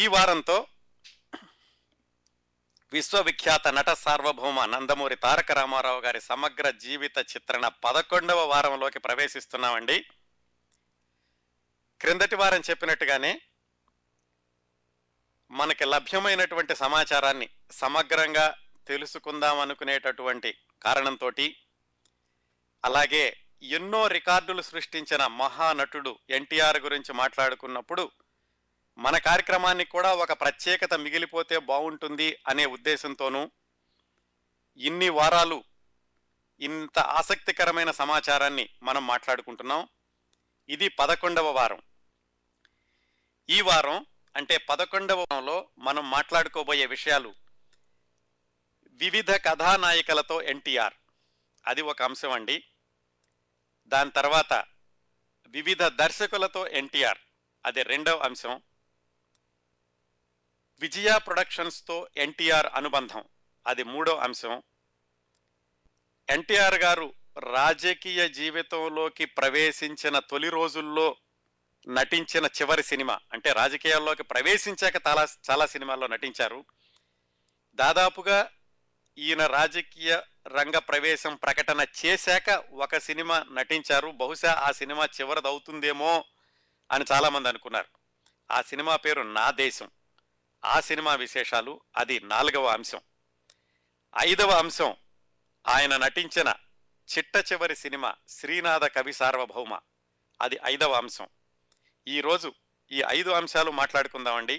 ఈ వారంతో విశ్వవిఖ్యాత నట సార్వభౌమ నందమూరి తారక రామారావు గారి సమగ్ర జీవిత చిత్రణ 11వ వారంలోకి ప్రవేశిస్తున్నామండి. క్రిందటి వారం చెప్పినట్టుగానే మనకి లభ్యమైనటువంటి సమాచారాన్ని సమగ్రంగా తెలుసుకుందాం అనుకునేటటువంటి కారణంతో అలాగే ఎన్నో రికార్డులు సృష్టించిన మహానటుడు ఎన్టీఆర్ గురించి మాట్లాడుకున్నప్పుడు మన కార్యక్రమానికి కూడా ఒక ప్రత్యేకత మిగిలిపోతే బాగుంటుంది అనే ఉద్దేశంతోనూ ఇన్ని వారాలు ఇంత ఆసక్తికరమైన సమాచారాన్ని మనం మాట్లాడుకుంటున్నాం. ఇది 11వ వారం. ఈ వారం అంటే 11వ వారంలో మనం మాట్లాడుకోబోయే విషయాలు వివిధ కథానాయికలతో ఎన్టీఆర్, అది ఒక అంశం అండి. దాని తర్వాత వివిధ దర్శకులతో ఎన్టీఆర్, అదే రెండవ అంశం. విజయ ప్రొడక్షన్స్తో ఎన్టీఆర్ అనుబంధం, అది మూడో అంశం. ఎన్టీఆర్ గారు రాజకీయ జీవితంలోకి ప్రవేశించిన తొలి రోజుల్లో నటించిన చివరి సినిమా, అంటే రాజకీయాల్లోకి ప్రవేశించాక చాలా సినిమాల్లో నటించారు. దాదాపుగా ఈయన రాజకీయ రంగ ప్రవేశం ప్రకటన చేశాక ఒక సినిమా నటించారు. బహుశా ఆ సినిమా చివరిదవుతుందేమో అని చాలామంది అనుకున్నారు. ఆ సినిమా పేరు నా దేశం. ఆ సినిమా విశేషాలు, అది 4వ అంశం. 5వ అంశం, ఆయన నటించిన చిట్ట చివరి సినిమా శ్రీనాథ కవి సార్వభౌమ, అది 5వ అంశం. ఈరోజు ఈ 5 అంశాలు మాట్లాడుకుందామండి.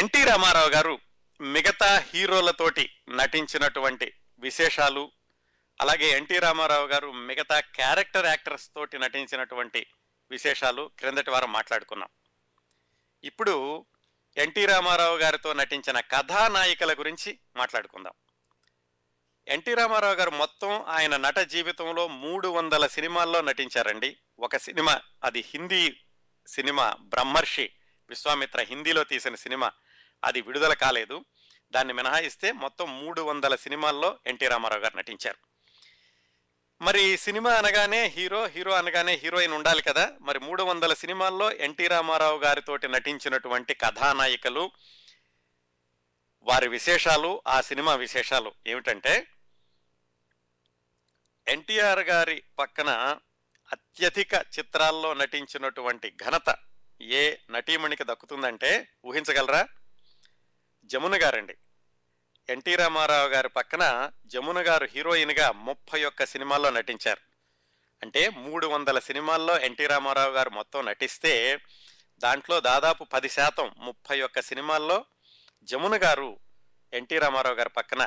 ఎన్టీ రామారావు గారు మిగతా హీరోలతోటి నటించినటువంటి విశేషాలు, అలాగే ఎన్టీ రామారావు గారు మిగతా క్యారెక్టర్ యాక్టర్స్ తోటి నటించినటువంటి విశేషాలు క్రిందటి వారం మాట్లాడుకున్నాం. ఇప్పుడు ఎన్టీ రామారావు గారితో నటించిన కథానాయికల గురించి మాట్లాడుకుందాం. ఎన్టీ రామారావు గారు మొత్తం ఆయన నట జీవితంలో 300 సినిమాల్లో నటించారండి. ఒక సినిమా, అది హిందీ సినిమా బ్రహ్మర్షి విశ్వామిత్ర, హిందీలో తీసిన సినిమా, అది విడుదల కాలేదు. దాన్ని మినహాయిస్తే మొత్తం 300 సినిమాల్లో ఎన్టీ రామారావు గారు నటించారు. మరి సినిమా అనగానే హీరో, హీరో అనగానే హీరోయిన్ ఉండాలి కదా. మరి 300 సినిమాల్లో ఎన్టీ రామారావు గారితోటి నటించినటువంటి కథానాయికలు, వారి విశేషాలు, ఆ సినిమా విశేషాలు ఏమిటంటే, ఎన్టీఆర్ గారి పక్కన అత్యధిక చిత్రాల్లో నటించినటువంటి ఘనత ఏ నటీమణికి దక్కుతుందంటే ఊహించగలరా? జమున గారండి. ఎన్టీ రామారావు గారి పక్కన జమున గారు హీరోయిన్గా 31 సినిమాల్లో నటించారు. అంటే 300 సినిమాల్లో ఎన్టీ రామారావు గారు మొత్తం నటిస్తే దాంట్లో దాదాపు 10%, 31 సినిమాల్లో జమున గారు ఎన్టీ రామారావు గారి పక్కన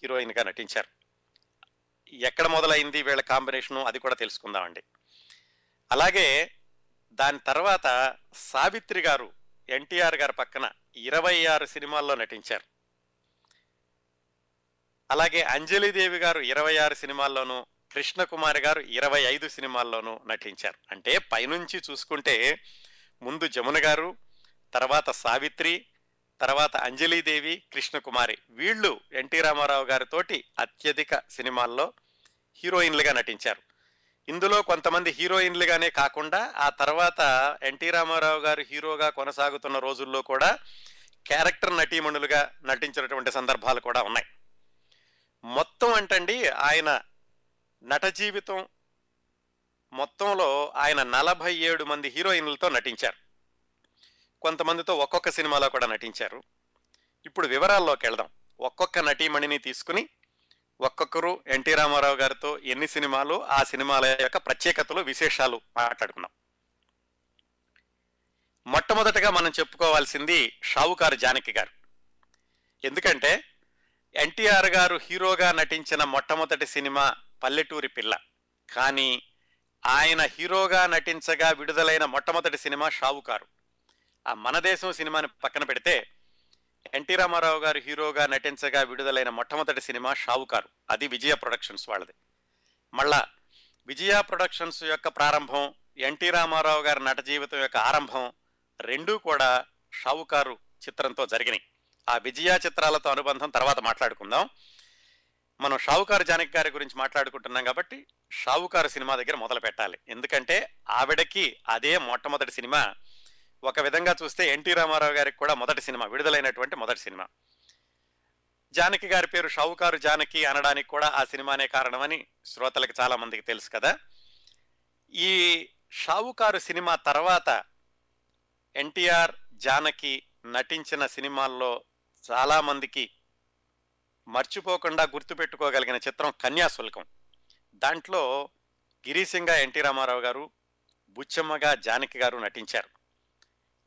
హీరోయిన్గా నటించారు. ఎక్కడ మొదలైంది వీళ్ళ కాంబినేషను, అది కూడా తెలుసుకుందామండి. అలాగే దాని తర్వాత సావిత్రి గారు ఎన్టీఆర్ గారి పక్కన 26 సినిమాల్లో నటించారు. అలాగే అంజలీ దేవి గారు 26 సినిమాల్లోనూ, కృష్ణకుమారి గారు 25 సినిమాల్లోనూ నటించారు. అంటే పైనుంచి చూసుకుంటే ముందు జమున గారు, తర్వాత సావిత్రి, తర్వాత అంజలీ దేవి, కృష్ణకుమారి, వీళ్ళు ఎన్టీ రామారావు గారితోటి అత్యధిక సినిమాల్లో హీరోయిన్లుగా నటించారు. ఇందులో కొంతమంది హీరోయిన్లుగానే కాకుండా ఆ తర్వాత ఎన్టీ రామారావు గారు హీరోగా కొనసాగుతున్న రోజుల్లో కూడా క్యారెక్టర్ నటీమణులుగా నటించినటువంటి సందర్భాలు కూడా ఉన్నాయి. మొత్తం అంటండి ఆయన నట జీవితం మొత్తంలో ఆయన 47 మంది హీరోయిన్లతో నటించారు. కొంతమందితో ఒక్కొక్క సినిమాలో కూడా నటించారు. ఇప్పుడు వివరాల్లోకి వెళ్దాం. ఒక్కొక్క నటీమణిని తీసుకుని ఒక్కొక్కరు ఎన్టీ రామారావు గారితో ఎన్ని సినిమాలు, ఆ సినిమాల యొక్క ప్రత్యేకతలు, విశేషాలు మాట్లాడుకుందాం. మొట్టమొదటగా మనం చెప్పుకోవాల్సింది షావుకారు జానకి గారు. ఎందుకంటే ఎన్టీఆర్ గారు హీరోగా నటించిన మొట్టమొదటి సినిమా పల్లెటూరి పిల్ల. కానీ ఆయన హీరోగా నటించగా విడుదలైన మొట్టమొదటి సినిమా షావుకారు. ఆ మన దేశం సినిమాని పక్కన పెడితే ఎన్టీ రామారావు గారు హీరోగా నటించగా విడుదలైన మొట్టమొదటి సినిమా షావుకారు, అది విజయ ప్రొడక్షన్స్ వాళ్ళది. మళ్ళా విజయ ప్రొడక్షన్స్ యొక్క ప్రారంభం, ఎన్టీ రామారావు గారి నట జీవితం యొక్క ఆరంభం రెండూ కూడా షావుకారు చిత్రంతో జరిగినాయి. ఆ విజయ చిత్రాలతో అనుబంధం తర్వాత మాట్లాడుకుందాం. మనం షావుకారు జానకి గారి గురించి మాట్లాడుకుంటున్నాం కాబట్టి షావుకారు సినిమా దగ్గర మొదలు పెట్టాలి. ఎందుకంటే ఆవిడకి అదే మొట్టమొదటి సినిమా. ఒక విధంగా చూస్తే ఎన్టీ రామారావు గారికి కూడా మొదటి సినిమా, విడుదలైనటువంటి మొదటి సినిమా. జానకి గారి పేరు షావుకారు జానకి అనడానికి కూడా ఆ సినిమానే కారణమని శ్రోతలకు చాలామందికి తెలుసు కదా. ఈ షావుకారు సినిమా తర్వాత ఎన్టీఆర్, జానకి నటించిన సినిమాల్లో చాలామందికి మర్చిపోకుండా గుర్తుపెట్టుకోగలిగిన చిత్రం కన్యాశుల్కం. దాంట్లో గిరీశంగా ఎన్టీ రామారావు గారు, బుచ్చమ్మగా జానకి గారు నటించారు.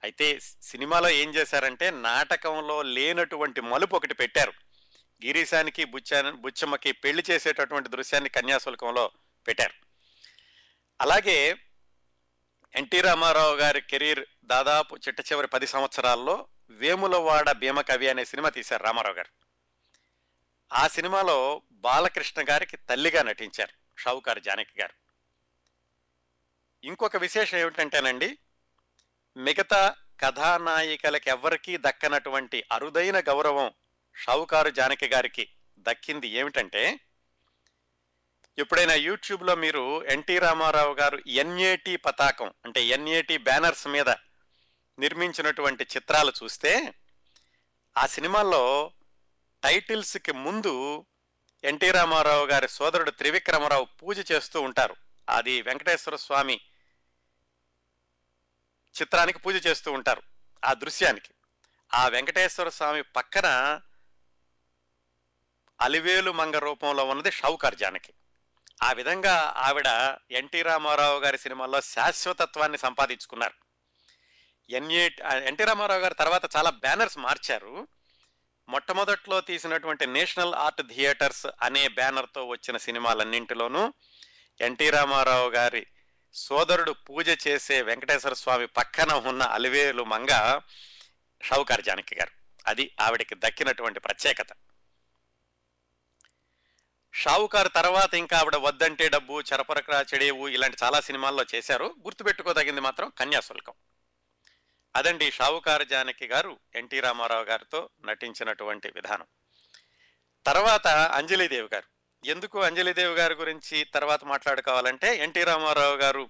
అయితే సినిమాలో ఏం చేశారంటే నాటకంలో లేనటువంటి మలుపు ఒకటి పెట్టారు. గిరీశానికి బుచ్చమ్మకి పెళ్లి చేసేటటువంటి దృశ్యాన్ని కన్యాశుల్కంలో పెట్టారు. అలాగే ఎన్టీ రామారావు గారి కెరీర్ దాదాపు చిట్ట చివరి 10 సంవత్సరాల్లో వేములవాడ భీమకవి అనే సినిమా తీశారు రామారావు గారు. ఆ సినిమాలో బాలకృష్ణ గారికి తల్లిగా నటించారు షావుకారు జానకి గారు. ఇంకొక విశేషం ఏమిటంటేనండి, మిగతా కథానాయికలకు ఎవరికీ దక్కనటువంటి అరుదైన గౌరవం షావుకారు జానకి గారికి దక్కింది. ఏమిటంటే, ఎప్పుడైనా యూట్యూబ్లో మీరు ఎన్టీ రామారావు గారు ఎన్ఏటి పతాకం అంటే ఎన్ఏటి బ్యానర్స్ మీద నిర్మించినటువంటి చిత్రాలు చూస్తే ఆ సినిమాల్లో టైటిల్స్కి ముందు ఎన్టీ రామారావు గారి సోదరుడు త్రివిక్రమరావు పూజ చేస్తూ ఉంటారు. అది వెంకటేశ్వర స్వామి చిత్రానికి పూజ చేస్తూ ఉంటారు. ఆ దృశ్యానికి ఆ వెంకటేశ్వర స్వామి పక్కన అలివేలు మంగ రూపంలో ఉన్నది షావుకారు జానకి. ఆ విధంగా ఆవిడ ఎన్టీ రామారావు గారి సినిమాల్లో శాశ్వతత్వాన్ని సంపాదించుకున్నారు. ఎన్టీ రామారావు గారు తర్వాత చాలా బ్యానర్స్ మార్చారు. మొట్టమొదట్లో తీసినటువంటి నేషనల్ ఆర్ట్ థియేటర్స్ అనే బ్యానర్తో వచ్చిన సినిమాలన్నింటిలోనూ ఎన్టీ రామారావు గారి సోదరుడు పూజ చేసే వెంకటేశ్వర స్వామి పక్కన ఉన్న అలివేలు మంగ షావుకారు జానకి గారు. అది ఆవిడకి దక్కినటువంటి ప్రత్యేకత. షావుకారు తర్వాత ఇంకా ఆవిడ వద్దంటే డబ్బు, చరపరకరా చెడేవు ఇలాంటి చాలా సినిమాల్లో చేశారు. గుర్తుపెట్టుకోదగింది మాత్రం కన్యాశుల్కం. అదండి షావుకారు జానకి గారు ఎన్టీ రామారావు గారితో నటించినటువంటి విధానం. తర్వాత అంజలీ దేవి గారు. ఎందుకు అంజలీ దేవి గారి గురించి తర్వాత మాట్లాడుకోవాలంటే, ఎన్టీ రామారావు గారు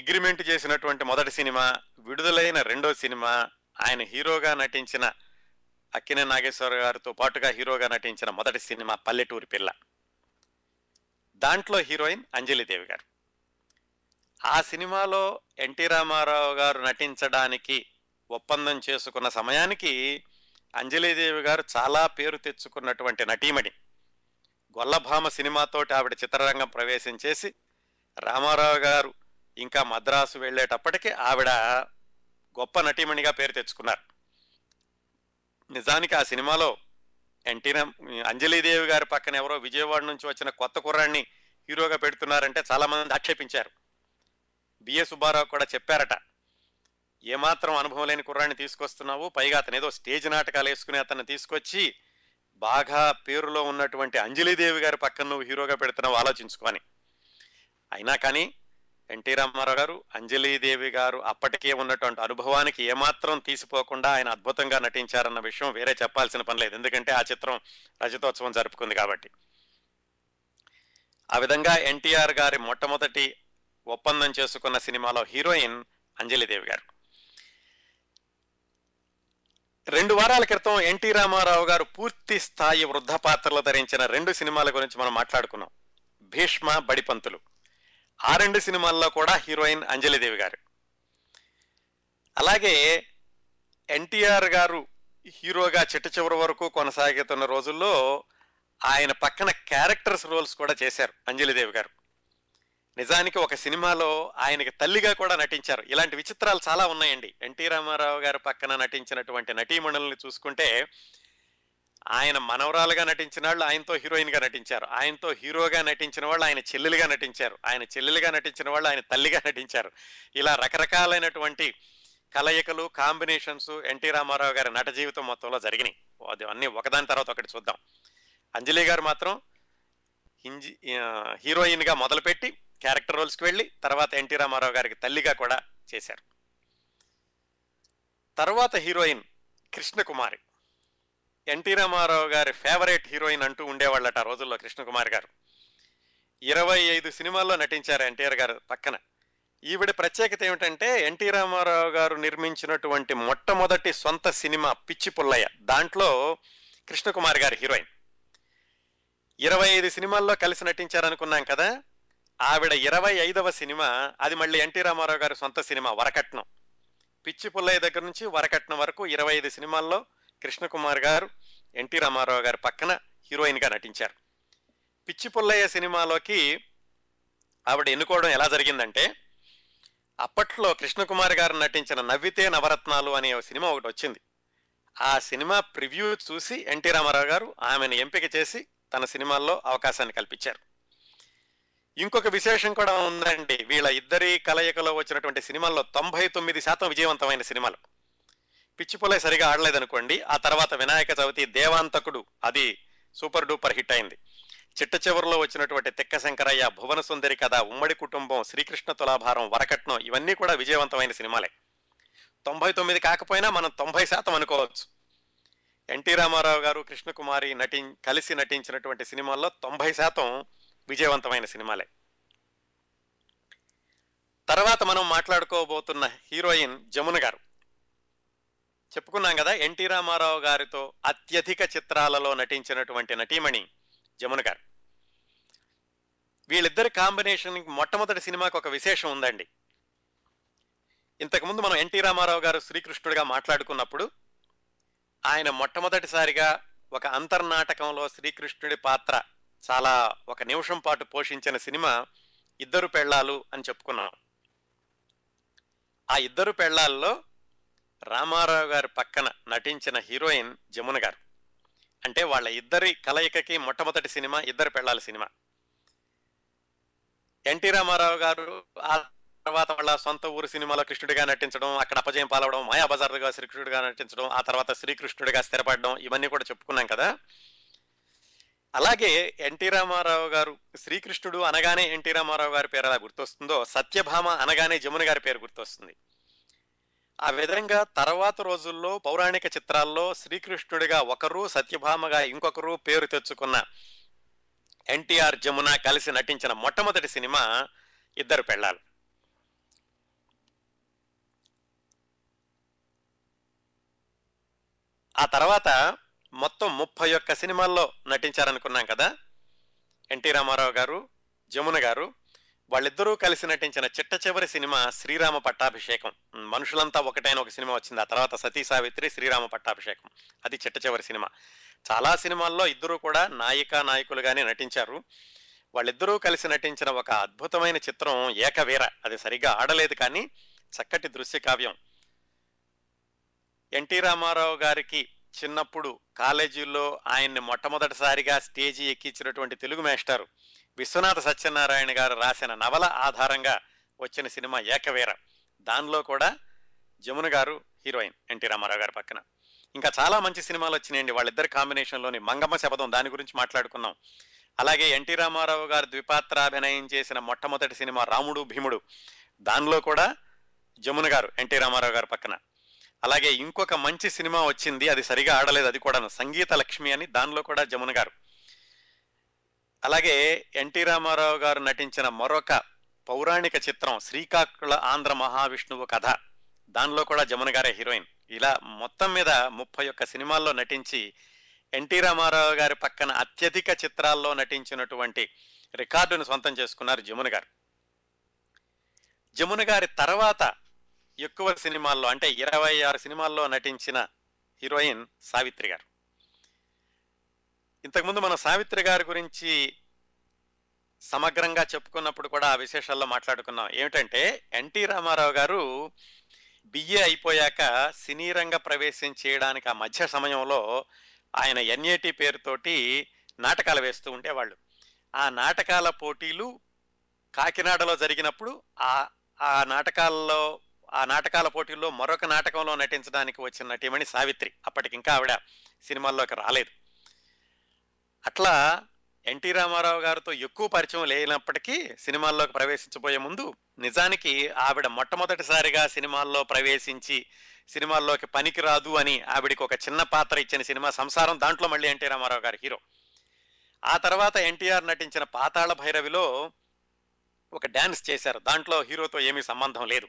అగ్రిమెంట్ చేసినటువంటి మొదటి సినిమా, విడుదలైన రెండో సినిమా, ఆయన హీరోగా నటించిన అక్కినే నాగేశ్వర గారితో పాటుగా హీరోగా నటించిన మొదటి సినిమా పల్లెటూరి పిల్ల. దాంట్లో హీరోయిన్ అంజలీ దేవి గారు. ఆ సినిమాలో ఎన్టీ రామారావు గారు నటించడానికి ఒప్పందం చేసుకున్న సమయానికి అంజలీ దేవి గారు చాలా పేరు తెచ్చుకున్నటువంటి నటీమణి. గొల్లభామ సినిమాతోటి ఆవిడ చిత్రరంగం ప్రవేశం చేసి రామారావు గారు ఇంకా మద్రాసు వెళ్ళేటప్పటికీ ఆవిడ గొప్ప నటీమణిగా పేరు తెచ్చుకున్నారు. నిజానికి ఆ సినిమాలో అంజలీదేవి గారి పక్కన ఎవరో విజయవాడ నుంచి వచ్చిన కొత్త కుర్రాన్ని హీరోగా పెడుతున్నారంటే చాలామంది ఆక్షేపించారు. బిఎస్ సుబ్బారావు కూడా చెప్పారట, ఏమాత్రం అనుభవం లేని కుర్రాన్ని తీసుకొస్తున్నావు, పైగా అతను ఏదో స్టేజ్ నాటకాలు వేసుకుని అతన్ని తీసుకొచ్చి బాగా పేరులో ఉన్నటువంటి అంజలీదేవి గారి పక్కన నువ్వు హీరోగా పెడుతున్నావు, ఆలోచించుకొని. అయినా కానీ ఎన్టీ రామారావు గారు అంజలీదేవి గారు అప్పటికే ఉన్నటువంటి అనుభవానికి ఏమాత్రం తీసిపోకుండా ఆయన అద్భుతంగా నటించారన్న విషయం వేరే చెప్పాల్సిన పని లేదు. ఎందుకంటే ఆ చిత్రం రజతోత్సవం జరుపుకుంది కాబట్టి. ఆ విధంగా ఎన్టీఆర్ గారి మొట్టమొదటి ఒప్పందం చేసుకున్న సినిమాలో హీరోయిన్ అంజలీదేవి గారు. 2 వారాల క్రితం ఎన్టీ రామారావు గారు పూర్తి స్థాయి వృద్ధ పాత్రలు ధరించిన 2 సినిమాల గురించి మనం మాట్లాడుకున్నాం, భీష్మ, బడిపంతులు. ఆ 2 సినిమాల్లో కూడా హీరోయిన్ అంజలీదేవి గారు. అలాగే ఎన్టీఆర్ గారు హీరోగా చిట్ట చివరి వరకు కొనసాగుతున్న రోజుల్లో ఆయన పక్కన క్యారెక్టర్స్ రోల్స్ కూడా చేశారు అంజలీదేవి గారు. నిజానికి ఒక సినిమాలో ఆయనకి తల్లిగా కూడా నటించారు. ఇలాంటి విచిత్రాలు చాలా ఉన్నాయండి. ఎన్టీ రామారావు గారు పక్కన నటించినటువంటి నటీమణుల్ని చూసుకుంటే ఆయన మనవరాలుగా నటించిన వాళ్ళు ఆయనతో హీరోయిన్గా నటించారు, ఆయనతో హీరోగా నటించిన వాళ్ళు ఆయన చెల్లెలుగా నటించారు, ఆయన చెల్లెలుగా నటించిన వాళ్ళు ఆయన తల్లిగా నటించారు. ఇలా రకరకాలైనటువంటి కలయికలు, కాంబినేషన్స్ ఎన్టీ రామారావు గారి నట జీవితం మొత్తంలో జరిగినాయి. అన్నీ ఒకదాని తర్వాత ఒకటి చూద్దాం. అంజలి గారు మాత్రం హీరోయిన్గా మొదలుపెట్టి క్యారెక్టర్ రోల్స్కి వెళ్ళి తర్వాత ఎన్టీ రామారావు గారికి తల్లిగా కూడా చేశారు. తర్వాత హీరోయిన్ కృష్ణకుమారి. ఎన్టీ రామారావు గారి ఫేవరెట్ హీరోయిన్ అంటూ ఉండేవాళ్ళట ఆ రోజుల్లో కృష్ణకుమారి గారు. 25 సినిమాల్లో నటించారు ఎన్టీఆర్ గారు పక్కన. ఈవిడ ప్రత్యేకత ఏమిటంటే ఎన్టీ రామారావు గారు నిర్మించినటువంటి మొట్టమొదటి సొంత సినిమా పిచ్చి పుల్లయ్య, దాంట్లో కృష్ణకుమారి గారు హీరోయిన్. 25 సినిమాల్లో కలిసి నటించారనుకున్నాం కదా, ఆవిడ 25వ సినిమా, అది మళ్ళీ ఎన్టీ రామారావు గారి సొంత సినిమా వరకట్నం. పిచ్చి పుల్లయ్య దగ్గర నుంచి వరకట్నం వరకు 25 సినిమాల్లో కృష్ణకుమారి గారు ఎన్టీ రామారావు గారి పక్కన హీరోయిన్గా నటించారు. పిచ్చి పుల్లయ్య సినిమాలోకి ఆవిడ ఎన్నుకోవడం ఎలా జరిగిందంటే, అప్పట్లో కృష్ణకుమారి గారు నటించిన నవ్వితే నవరత్నాలు అనే సినిమా ఒకటి వచ్చింది. ఆ సినిమా ప్రివ్యూ చూసి ఎన్టీ రామారావు గారు ఆమెను ఎంపిక చేసి తన సినిమాల్లో అవకాశాన్ని కల్పించారు. ఇంకొక విశేషం కూడా ఉందండి, వీళ్ళ ఇద్దరి కలయికలో వచ్చినటువంటి సినిమాల్లో 99% విజయవంతమైన సినిమాలు. పిచ్చిపుల్లయ్య సరిగా ఆడలేదనుకోండి, ఆ తర్వాత వినాయక చవితి, దేవాంతకుడు, అది సూపర్ డూపర్ హిట్ అయింది. చిట్ట చివరిలో వచ్చినటువంటి తిక్క శంకరయ్య, భువన సుందరి కథ, ఉమ్మడి కుటుంబం, శ్రీకృష్ణ తులాభారం, వరకట్నం, ఇవన్నీ కూడా విజయవంతమైన సినిమాలే. 99 కాకపోయినా మనం 90% అనుకోవచ్చు. ఎన్టీ రామారావు గారు కృష్ణకుమారి కలిసి నటించినటువంటి సినిమాల్లో 90% విజయవంతమైన సినిమాలే. తర్వాత మనం మాట్లాడుకోబోతున్న హీరోయిన్ జమున గారు. చెప్పుకున్నాం కదా, ఎన్టీ రామారావు గారితో అత్యధిక చిత్రాలలో నటించినటువంటి నటీమణి జమున గారు. వీళ్ళిద్దరి కాంబినేషన్కి మొట్టమొదటి సినిమాకు ఒక విశేషం ఉందండి. ఇంతకుముందు మనం ఎన్టీ రామారావు గారు శ్రీకృష్ణుడిగా మాట్లాడుకున్నప్పుడు, ఆయన మొట్టమొదటిసారిగా ఒక అంతర్నాటకంలో శ్రీకృష్ణుడి పాత్ర చాలా 1 నిమిషం పాటు పోషించిన సినిమా ఇద్దరు పెళ్ళాలు అని చెప్పుకున్నాం. ఆ ఇద్దరు పెళ్ళాల్లో రామారావు గారి పక్కన నటించిన హీరోయిన్ జమున గారు. అంటే వాళ్ళ ఇద్దరి కలయికకి మొట్టమొదటి సినిమా ఇద్దరు పెళ్ళాల సినిమా. ఎన్టీ రామారావు గారు ఆ తర్వాత వాళ్ళ సొంత ఊరు సినిమాలో కృష్ణుడిగా నటించడం, అక్కడ అపజయం పాలవడం, మాయాబజార్గా శ్రీకృష్ణుడిగా నటించడం, ఆ తర్వాత శ్రీకృష్ణుడిగా స్థిరపడడం, ఇవన్నీ కూడా చెప్పుకున్నాం కదా. అలాగే ఎన్టీ రామారావు గారు శ్రీకృష్ణుడు అనగానే ఎన్టీ రామారావు గారి పేరు ఎలా గుర్తొస్తుందో, సత్యభామ అనగానే జమున గారి పేరు గుర్తొస్తుంది. ఆ విధంగా తర్వాత రోజుల్లో పౌరాణిక చిత్రాల్లో శ్రీకృష్ణుడిగా ఒకరు, సత్యభామగా ఇంకొకరు పేరు తెచ్చుకున్న ఎన్టీఆర్ జమున కలిసి నటించిన మొట్టమొదటి సినిమా ఇద్దరు పెళ్ళాలు. ఆ తర్వాత మొత్తం 31 సినిమాల్లో నటించారనుకున్నాం కదా ఎన్టీ రామారావు గారు జమున గారు. వాళ్ళిద్దరూ కలిసి నటించిన చిట్ట చివరి సినిమా శ్రీరామ పట్టాభిషేకం. మనుషులంతా ఒకటైన ఒక సినిమా వచ్చింది, ఆ తర్వాత సతీ సావిత్రి, శ్రీరామ పట్టాభిషేకం, అది చిట్ట చివరి సినిమా. చాలా సినిమాల్లో ఇద్దరూ కూడా నాయకులుగానే నటించారు. వాళ్ళిద్దరూ కలిసి నటించిన ఒక అద్భుతమైన చిత్రం ఏకవీర. అది సరిగ్గా ఆడలేదు కానీ చక్కటి దృశ్య కావ్యం. ఎన్టీ రామారావు గారికి చిన్నప్పుడు కాలేజీల్లో ఆయన్ని మొట్టమొదటిసారిగా స్టేజీ ఎక్కించినటువంటి తెలుగు మేస్టారు విశ్వనాథ సత్యనారాయణ గారు రాసిన నవల ఆధారంగా వచ్చిన సినిమా ఏకవీర. దానిలో కూడా జమున గారు హీరోయిన్, ఎన్టీ రామారావు గారి పక్కన. ఇంకా చాలా మంచి సినిమాలు వచ్చినాయండి వాళ్ళిద్దరి కాంబినేషన్లోని. మంగమ్మ శపథం, దాని గురించి మాట్లాడుకున్నాం. అలాగే ఎన్టీ రామారావు గారు ద్విపాత్రాభినయం చేసిన మొట్టమొదటి సినిమా రాముడు భీముడు, దానిలో కూడా జమున గారు ఎన్టీ రామారావు గారి పక్కన. అలాగే ఇంకొక మంచి సినిమా వచ్చింది, అది సరిగా ఆడలేదు, అది కూడాను సంగీత లక్ష్మి అని, దానిలో కూడా జమున గారు. అలాగే ఎన్టీ రామారావు గారు నటించిన మరొక పౌరాణిక చిత్రం శ్రీకాకుళ ఆంధ్ర మహావిష్ణువు కథ, దానిలో కూడా జమున గారే హీరోయిన్. ఇలా మొత్తం మీద 31 సినిమాల్లో నటించి ఎన్టీ రామారావు గారి పక్కన అత్యధిక చిత్రాల్లో నటించినటువంటి రికార్డును సొంతం చేసుకున్నారు జమున గారు. జమున గారి తర్వాత ఎక్కువ సినిమాల్లో, అంటే 26 సినిమాల్లో నటించిన హీరోయిన్ సావిత్రి గారు. ఇంతకుముందు మనం సావిత్రి గారి గురించి సమగ్రంగా చెప్పుకున్నప్పుడు కూడా ఆ విశేషాల్లో మాట్లాడుకున్నాం. ఏమిటంటే ఎన్టీ రామారావు గారు బిఏ అయిపోయాక సినీ రంగ ప్రవేశం చేయడానికి ఆ మధ్య సమయంలో ఆయన ఎన్ఏటి పేరుతోటి నాటకాలు వేస్తూ ఉండేవాళ్ళు. ఆ నాటకాల పోటీలు కాకినాడలో జరిగినప్పుడు ఆ నాటకాల పోటీల్లో మరొక నాటకంలో నటించడానికి వచ్చిన నటీమణి సావిత్రి. అప్పటికింకా ఆవిడ సినిమాల్లోకి రాలేదు. అట్లా ఎన్టీ రామారావు గారితో ఎక్కువ పరిచయం లేనప్పటికీ సినిమాల్లోకి ప్రవేశించబోయే ముందు, నిజానికి ఆవిడ మొట్టమొదటిసారిగా సినిమాల్లో ప్రవేశించి సినిమాల్లోకి పనికిరాదు అని ఆవిడికి ఒక చిన్న పాత్ర ఇచ్చిన సినిమా సంసారం, దాంట్లో మళ్ళీ ఎన్టీ రామారావు గారు హీరో. ఆ తర్వాత ఎన్టీఆర్ నటించిన పాతాళ భైరవిలో ఒక డ్యాన్స్ చేశారు. దాంట్లో హీరోతో ఏమీ సంబంధం లేదు.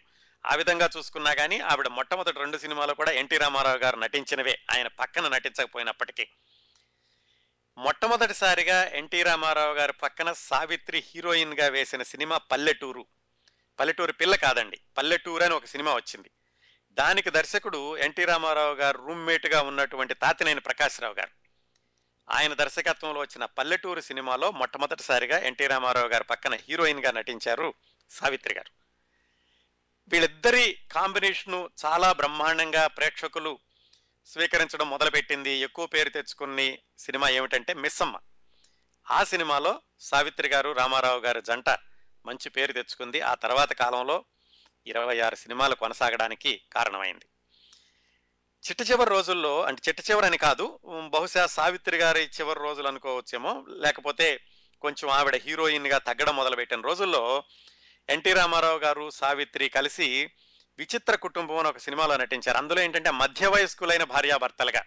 ఆ విధంగా చూసుకున్నా కానీ ఆవిడ మొట్టమొదటి 2 సినిమాలు కూడా ఎన్టీ రామారావు గారు నటించినవే, ఆయన పక్కన నటించకపోయినప్పటికీ. మొట్టమొదటిసారిగా ఎన్టీ రామారావు గారి పక్కన సావిత్రి హీరోయిన్గా వేసిన సినిమా పల్లెటూరు. పల్లెటూరు పిల్ల కాదండి, పల్లెటూరు అని ఒక సినిమా వచ్చింది. దానికి దర్శకుడు ఎన్టీ రామారావు గారు రూమ్మేట్గా ఉన్నటువంటి తాతినేని ప్రకాశరావు గారు. ఆయన దర్శకత్వంలో వచ్చిన పల్లెటూరు సినిమాలో మొట్టమొదటిసారిగా ఎన్టీ రామారావు గారి పక్కన హీరోయిన్గా నటించారు సావిత్రి గారు. వీళ్ళిద్దరి కాంబినేషను చాలా బ్రహ్మాండంగా ప్రేక్షకులు స్వీకరించడం మొదలుపెట్టింది. ఎక్కువ పేరు తెచ్చుకున్న సినిమా ఏమిటంటే మిస్సమ్మ. ఆ సినిమాలో సావిత్రి గారు రామారావు గారు జంట మంచి పేరు తెచ్చుకుంది. ఆ తర్వాత కాలంలో 26 సినిమాలు కొనసాగడానికి కారణమైంది. చిట్ట చివరి రోజుల్లో, అంటే చిట్ట చివరని కాదు, బహుశా సావిత్రి గారి చివరి రోజులు అనుకోవచ్చేమో, లేకపోతే కొంచెం ఆవిడ హీరోయిన్గా తగ్గడం మొదలుపెట్టిన రోజుల్లో ఎన్టీ రామారావు గారు సావిత్రి కలిసి విచిత్ర కుటుంబం అని ఒక సినిమాలో నటించారు. అందులో ఏంటంటే మధ్య వయస్కులైన భార్యాభర్తలుగా,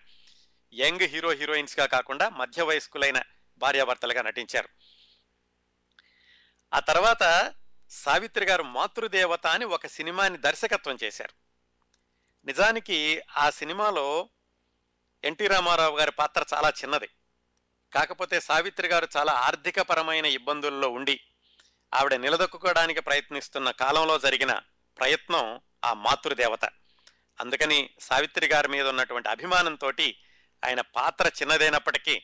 యంగ్ హీరో హీరోయిన్స్గా కాకుండా మధ్య వయస్కులైన భార్యాభర్తలుగా నటించారు. ఆ తర్వాత సావిత్రి గారు మాతృదేవత అని ఒక సినిమాని దర్శకత్వం చేశారు. నిజానికి ఆ సినిమాలో ఎన్టీ రామారావు గారి పాత్ర చాలా చిన్నది. కాకపోతే సావిత్రి గారు చాలా ఆర్థికపరమైన ఇబ్బందుల్లో ఉండి ఆవిడ నిలదొక్కుకోవడానికి ప్రయత్నిస్తున్న కాలంలో జరిగిన ప్రయత్నం ఆ మాతృదేవత. అందుకని సావిత్రి గారి మీద ఉన్నటువంటి అభిమానంతో ఆయన పాత్ర చిన్నదైనప్పటికీ,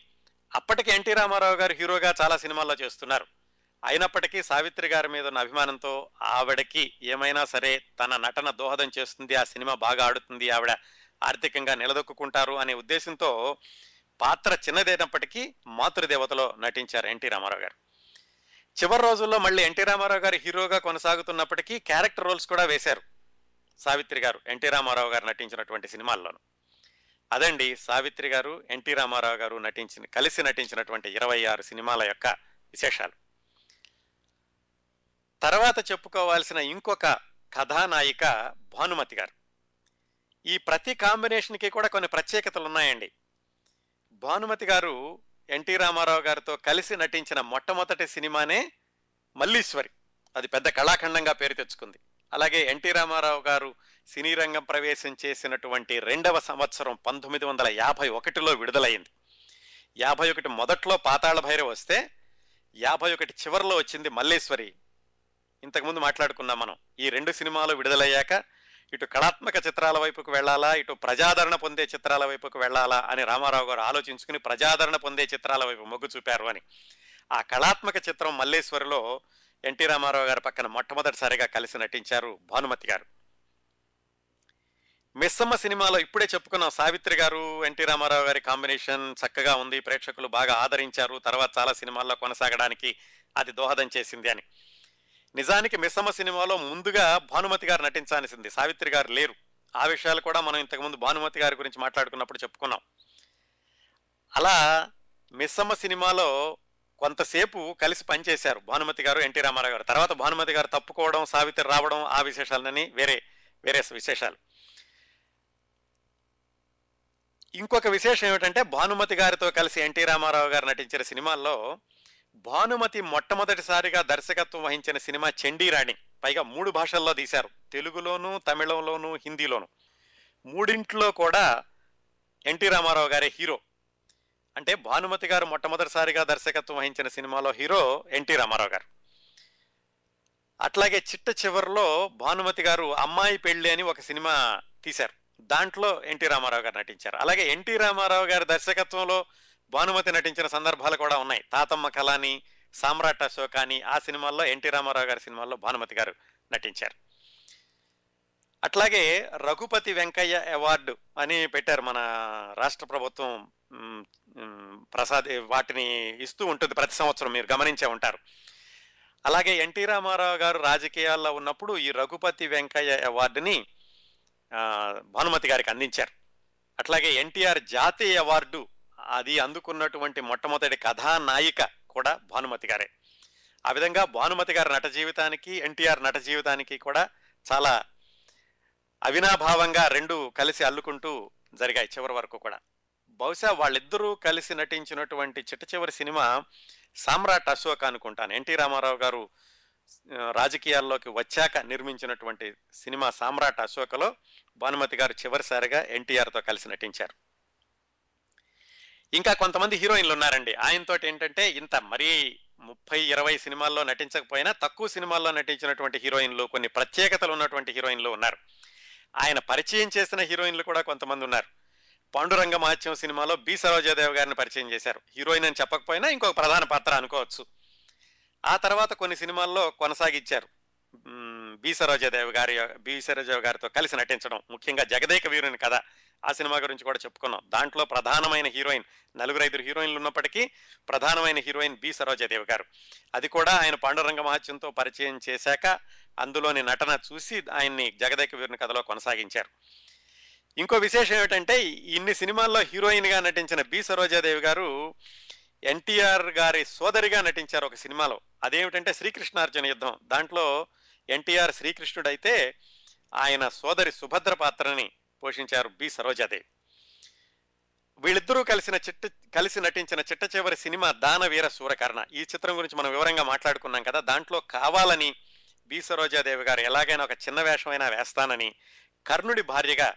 అప్పటికి ఎన్టీ రామారావు గారు హీరోగా చాలా సినిమాల్లో చేస్తున్నారు, అయినప్పటికీ సావిత్రి గారి మీద ఉన్న అభిమానంతో ఆవిడకి ఏమైనా సరే తన నటన దోహదం చేస్తుంది, ఆ సినిమా బాగా ఆడుతుంది, ఆవిడ ఆర్థికంగా నిలదొక్కుంటారు అనే ఉద్దేశంతో పాత్ర చిన్నదైనప్పటికీ మాతృదేవతలో నటించారు ఎన్టీ రామారావు గారు. చివరి రోజుల్లో మళ్ళీ ఎన్టీ రామారావు గారు హీరోగా కొనసాగుతున్నప్పటికీ క్యారెక్టర్ రోల్స్ కూడా వేశారు సావిత్రి గారు ఎన్టీ రామారావు గారు నటించినటువంటి సినిమాల్లోనూ. అదండి సావిత్రి గారు ఎన్టీ రామారావు గారు కలిసి నటించినటువంటి 26 సినిమాల యొక్క విశేషాలు. తర్వాత చెప్పుకోవాల్సిన ఇంకొక కథానాయిక భానుమతి గారు. ఈ ప్రతి కాంబినేషన్కి కూడా కొన్ని ప్రత్యేకతలు ఉన్నాయండి. భానుమతి గారు ఎన్టీ రామారావు గారితో కలిసి నటించిన మొట్టమొదటి సినిమానే మల్లీశ్వరి. అది పెద్ద కళాఖండంగా పేరు తెచ్చుకుంది. అలాగే ఎన్టీ రామారావు గారు సినీ రంగం ప్రవేశం చేసినటువంటి 2వ సంవత్సరం 1951లో విడుదలైంది. 51 మొదట్లో పాతాళ భైరవి వస్తే 51 చివరిలో వచ్చింది మల్లీశ్వరి. ఇంతకుముందు మాట్లాడుకున్నాం మనం. ఈ 2 సినిమాలు విడుదలయ్యాక ఇటు కళాత్మక చిత్రాల వైపుకు వెళ్ళాలా, ఇటు ప్రజాదరణ పొందే చిత్రాల వైపుకు వెళ్ళాలా అని రామారావు గారు ఆలోచించుకుని ప్రజాదరణ పొందే చిత్రాల వైపు మొగ్గు చూపారు అని. ఆ కళాత్మక చిత్రం మల్లేశ్వరిలో ఎన్టీ రామారావు గారి పక్కన మొట్టమొదటిసారిగా కలిసి నటించారు భానుమతి గారు. మిస్సమ్మ సినిమాలో ఇప్పుడే చెప్పుకున్నాం, సావిత్రి గారు ఎన్టీ రామారావు గారి కాంబినేషన్ చక్కగా ఉంది, ప్రేక్షకులు బాగా ఆదరించారు, తర్వాత చాలా సినిమాల్లో కొనసాగడానికి అది దోహదం చేసింది అని. నిజానికి మిస్సమ్మ సినిమాలో ముందుగా భానుమతి గారు నటించాల్సింది, సావిత్రి గారు లేరు. ఆ విషయాలు కూడా మనం ఇంతకుముందు భానుమతి గారి గురించి మాట్లాడుకున్నప్పుడు చెప్పుకున్నాం. అలా మిస్సమ్మ సినిమాలో కొంతసేపు కలిసి పనిచేశారు భానుమతి గారు ఎన్టీ రామారావు గారు. తర్వాత భానుమతి గారు తప్పుకోవడం, సావిత్రి రావడం, ఆ విశేషాలని వేరే విశేషాలు. ఇంకొక విశేషం ఏమిటంటే భానుమతి గారితో కలిసి ఎన్టీ రామారావు గారు నటించిన సినిమాల్లో భానుమతి మొట్టమొదటిసారిగా దర్శకత్వం వహించిన సినిమా చండీరాణి. పైగా 3 భాషల్లో తీశారు, తెలుగులోను, తమిళంలోను, హిందీలోను. మూడింట్లో కూడా ఎన్టీ రామారావు గారే హీరో. అంటే భానుమతి గారు మొట్టమొదటిసారిగా దర్శకత్వం వహించిన సినిమాలో హీరో ఎన్టీ రామారావు గారు. అట్లాగే చిట్ట చివరిలో భానుమతి గారు అమ్మాయి పెళ్లి అని ఒక సినిమా తీశారు, దాంట్లో ఎన్టీ రామారావు గారు నటించారు. అలాగే ఎన్టీ రామారావు గారి దర్శకత్వంలో భానుమతి నటించిన సందర్భాలు కూడా ఉన్నాయి. తాతమ్మ కళాని, సామ్రాట్ అశోక్ అని ఆ సినిమాల్లో, ఎన్టీ రామారావు గారి సినిమాల్లో భానుమతి గారు నటించారు. అట్లాగే రఘుపతి వెంకయ్య అవార్డు అని పెట్టారు, మన రాష్ట్ర ప్రభుత్వం వాటిని ఇస్తూ ఉంటుంది ప్రతి సంవత్సరం, మీరు గమనించే ఉంటారు. అలాగే ఎన్టీ రామారావు గారు రాజకీయాల్లో ఉన్నప్పుడు ఈ రఘుపతి వెంకయ్య అవార్డుని భానుమతి గారికి అందించారు. అట్లాగే ఎన్టీఆర్ జాతీయ అవార్డు అది అందుకున్నటువంటి మొట్టమొదటి కథానాయిక కూడా భానుమతి గారే. ఆ విధంగా భానుమతి గారి నట జీవితానికి, ఎన్టీఆర్ నట జీవితానికి కూడా చాలా అవినాభావంగా 2 కలిసి అల్లుకుంటూ జరిగాయి చివరి వరకు కూడా. బహుశా వాళ్ళిద్దరూ కలిసి నటించినటువంటి చిట్ట చివరి సినిమా సామ్రాట్ అశోక్ అనుకుంటాను. ఎన్టీ రామారావు గారు రాజకీయాల్లోకి వచ్చాక నిర్మించినటువంటి సినిమా సామ్రాట్ అశోకలో భానుమతి గారు చివరిసారిగా ఎన్టీఆర్తో కలిసి నటించారు. ఇంకా కొంతమంది హీరోయిన్లు ఉన్నారండి ఆయనతోటి. ఏంటంటే ఇంత మరీ 30-20 సినిమాల్లో నటించకపోయినా తక్కువ సినిమాల్లో నటించినటువంటి హీరోయిన్లు, కొన్ని ప్రత్యేకతలు ఉన్నటువంటి హీరోయిన్లు ఉన్నారు. ఆయన పరిచయం చేసిన హీరోయిన్లు కూడా కొంతమంది ఉన్నారు. పాండురంగ మహత్యం సినిమాలో బి సరోజాదేవి గారిని పరిచయం చేశారు. హీరోయిన్ అని చెప్పకపోయినా ఇంకొక ప్రధాన పాత్ర అనుకోవచ్చు. ఆ తర్వాత కొన్ని సినిమాల్లో కొనసాగించారు బి సరోజాదేవి గారితో కలిసి నటించడం. ముఖ్యంగా జగదేక వీరుని కథ, ఆ సినిమా గురించి కూడా చెప్పుకున్నాం. దాంట్లో ప్రధానమైన హీరోయిన్, 4-5 హీరోయిన్లు ఉన్నప్పటికీ ప్రధానమైన హీరోయిన్ బి సరోజాదేవి గారు. అది కూడా ఆయన పాండురంగ మహత్యంతో పరిచయం చేశాక అందులోని నటన చూసి ఆయన్ని జగదేక వీరుని కథలో కొనసాగించారు. ఇంకో విశేషం ఏమిటంటే ఇన్ని సినిమాల్లో హీరోయిన్గా నటించిన బి సరోజాదేవి గారు ఎన్టీఆర్ గారి సోదరిగా నటించారు ఒక సినిమాలో. అదేమిటంటే శ్రీకృష్ణార్జున యుద్ధం. దాంట్లో ఎన్టీఆర్ శ్రీకృష్ణుడైతే ఆయన సోదరి సుభద్ర పాత్రని పోషించారు బి సరోజాదేవి. వీళ్ళిద్దరూ కలిసి నటించిన చిట్ట చివరి సినిమా దానవీర సూరకర్ణ. ఈ చిత్రం గురించి మనం వివరంగా మాట్లాడుకున్నాం కదా. దాంట్లో కావాలని బి సరోజాదేవి గారు ఎలాగైనా ఒక చిన్న వేషమైనా వేస్తానని కర్ణుడి భార్యగా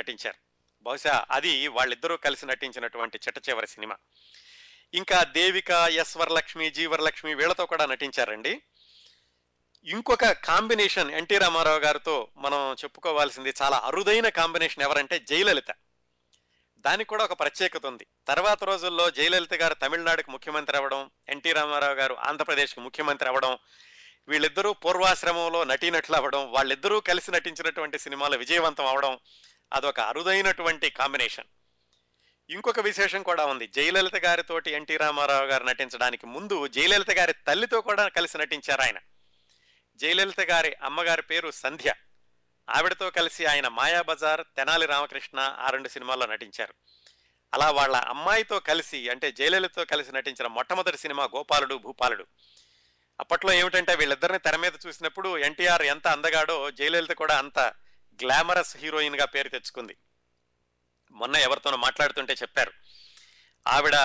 నటించారు. బహుశా అది వాళ్ళిద్దరూ కలిసి నటించినటువంటి చిట్ట చివరి సినిమా. ఇంకా దేవిక, ఎస్ వరలక్ష్మి, జీ వరలక్ష్మి వీళ్ళతో కూడా నటించారండి. ఇంకొక కాంబినేషన్ ఎన్టీ రామారావు గారితో మనం చెప్పుకోవాల్సింది చాలా అరుదైన కాంబినేషన్ ఎవరంటే జయలలిత. దానికి కూడా ఒక ప్రత్యేకత ఉంది. తర్వాత రోజుల్లో జయలలిత గారు తమిళనాడుకు ముఖ్యమంత్రి అవ్వడం, ఎన్టీ రామారావు గారు ఆంధ్రప్రదేశ్కి ముఖ్యమంత్రి అవ్వడం, వీళ్ళిద్దరూ పూర్వాశ్రమంలో నటీనటులు అవ్వడం, వాళ్ళిద్దరూ కలిసి నటించినటువంటి సినిమాలు విజయవంతం అవ్వడం, అదొక అరుదైనటువంటి కాంబినేషన్. ఇంకొక విశేషం కూడా ఉంది. జయలలిత గారితోటి ఎన్టీ రామారావు గారు నటించడానికి ముందు జయలలిత గారి తల్లితో కూడా కలిసి నటించారు ఆయన. జయలలిత గారి అమ్మగారి పేరు సంధ్య. ఆవిడతో కలిసి ఆయన మాయాబజార్, తెనాలి రామకృష్ణ ఆ 2 సినిమాల్లో నటించారు. అలా వాళ్ళ అమ్మాయితో కలిసి అంటే జయలలితతో కలిసి నటించిన మొట్టమొదటి సినిమా గోపాలుడు భూపాలుడు. అప్పట్లో ఏమిటంటే వీళ్ళిద్దరిని తెర మీద చూసినప్పుడు ఎన్టీఆర్ ఎంత అందగాడో జయలలిత కూడా అంత గ్లామరస్ హీరోయిన్గా పేరు తెచ్చుకుంది. మొన్న ఎవరితోనో మాట్లాడుతుంటే చెప్పారు ఆవిడ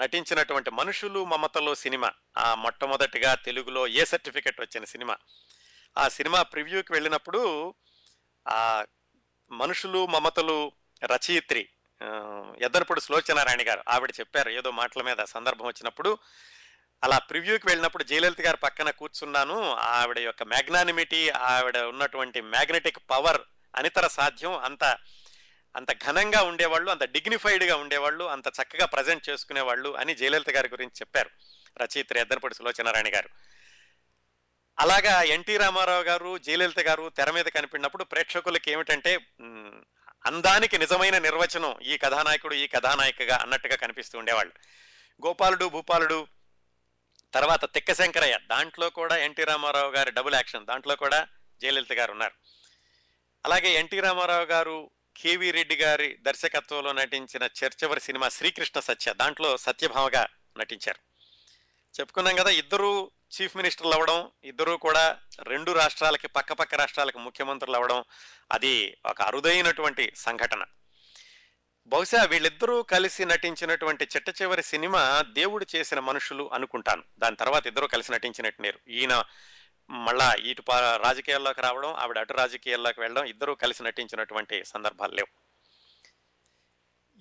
నటించినటువంటి మనుషులు మమతలో సినిమా ఆ మొట్టమొదటిగా తెలుగులో ఏ సర్టిఫికెట్ వచ్చిన సినిమా. ఆ సినిమా ప్రివ్యూకి వెళ్ళినప్పుడు ఆ మనుషులు మమతలు రచయిత్రి ఎద్దనపూడి సులోచనారాయణ గారు ఆవిడ చెప్పారు ఏదో మాటల మీద సందర్భం వచ్చినప్పుడు, అలా ప్రివ్యూకి వెళ్ళినప్పుడు జయలలిత గారు పక్కన కూర్చున్నాను, ఆవిడ యొక్క మ్యాగ్నానిమిటీ, ఆవిడ ఉన్నటువంటి మ్యాగ్నెటిక్ పవర్ అనితర సాధ్యం, అంత ఘనంగా ఉండేవాళ్ళు, అంత డిగ్నిఫైడ్గా ఉండేవాళ్ళు, అంత చక్కగా ప్రజెంట్ చేసుకునేవాళ్ళు అని జయలలిత గారి గురించి చెప్పారు రచయిత్రి ఎద్దనపూడి సులోచనారాయణ గారు. అలాగా ఎన్టీ రామారావు గారు, జయలలిత గారు తెర మీద కనిపినప్పుడు ప్రేక్షకులకి ఏమిటంటే అందానికి నిజమైన నిర్వచనం ఈ కథానాయకుడు, ఈ కథానాయికగా అన్నట్టుగా కనిపిస్తూ ఉండేవాళ్ళు. గోపాలుడు భూపాలుడు తర్వాత తిక్కశంకరయ్య, దాంట్లో కూడా ఎన్టీ రామారావు గారి డబుల్ యాక్షన్, దాంట్లో కూడా జయలలిత గారు ఉన్నారు. అలాగే ఎన్టీ రామారావు గారు కేవీ రెడ్డి గారి దర్శకత్వంలో నటించిన చివరి సినిమా శ్రీకృష్ణ సత్య, దాంట్లో సత్యభామగా నటించారు. చెప్పుకున్నాం కదా ఇద్దరు చీఫ్ మినిస్టర్లు అవ్వడం, ఇద్దరు కూడా 2 రాష్ట్రాలకి, పక్కపక్క రాష్ట్రాలకి ముఖ్యమంత్రులు అవ్వడం, అది ఒక అరుదైనటువంటి సంఘటన. బహుశా వీళ్ళిద్దరూ కలిసి నటించినటువంటి చిట్ట చివరి సినిమా దేవుడు చేసిన మనుషులు అనుకుంటాను. దాని తర్వాత ఇద్దరు కలిసి నటించినట్టున్నారు. ఈయన మళ్ళా ఇటు రాజకీయాల్లోకి రావడం, ఆవిడ అటు రాజకీయాల్లోకి వెళ్ళడం, ఇద్దరూ కలిసి నటించినటువంటి సందర్భాలు లేవు.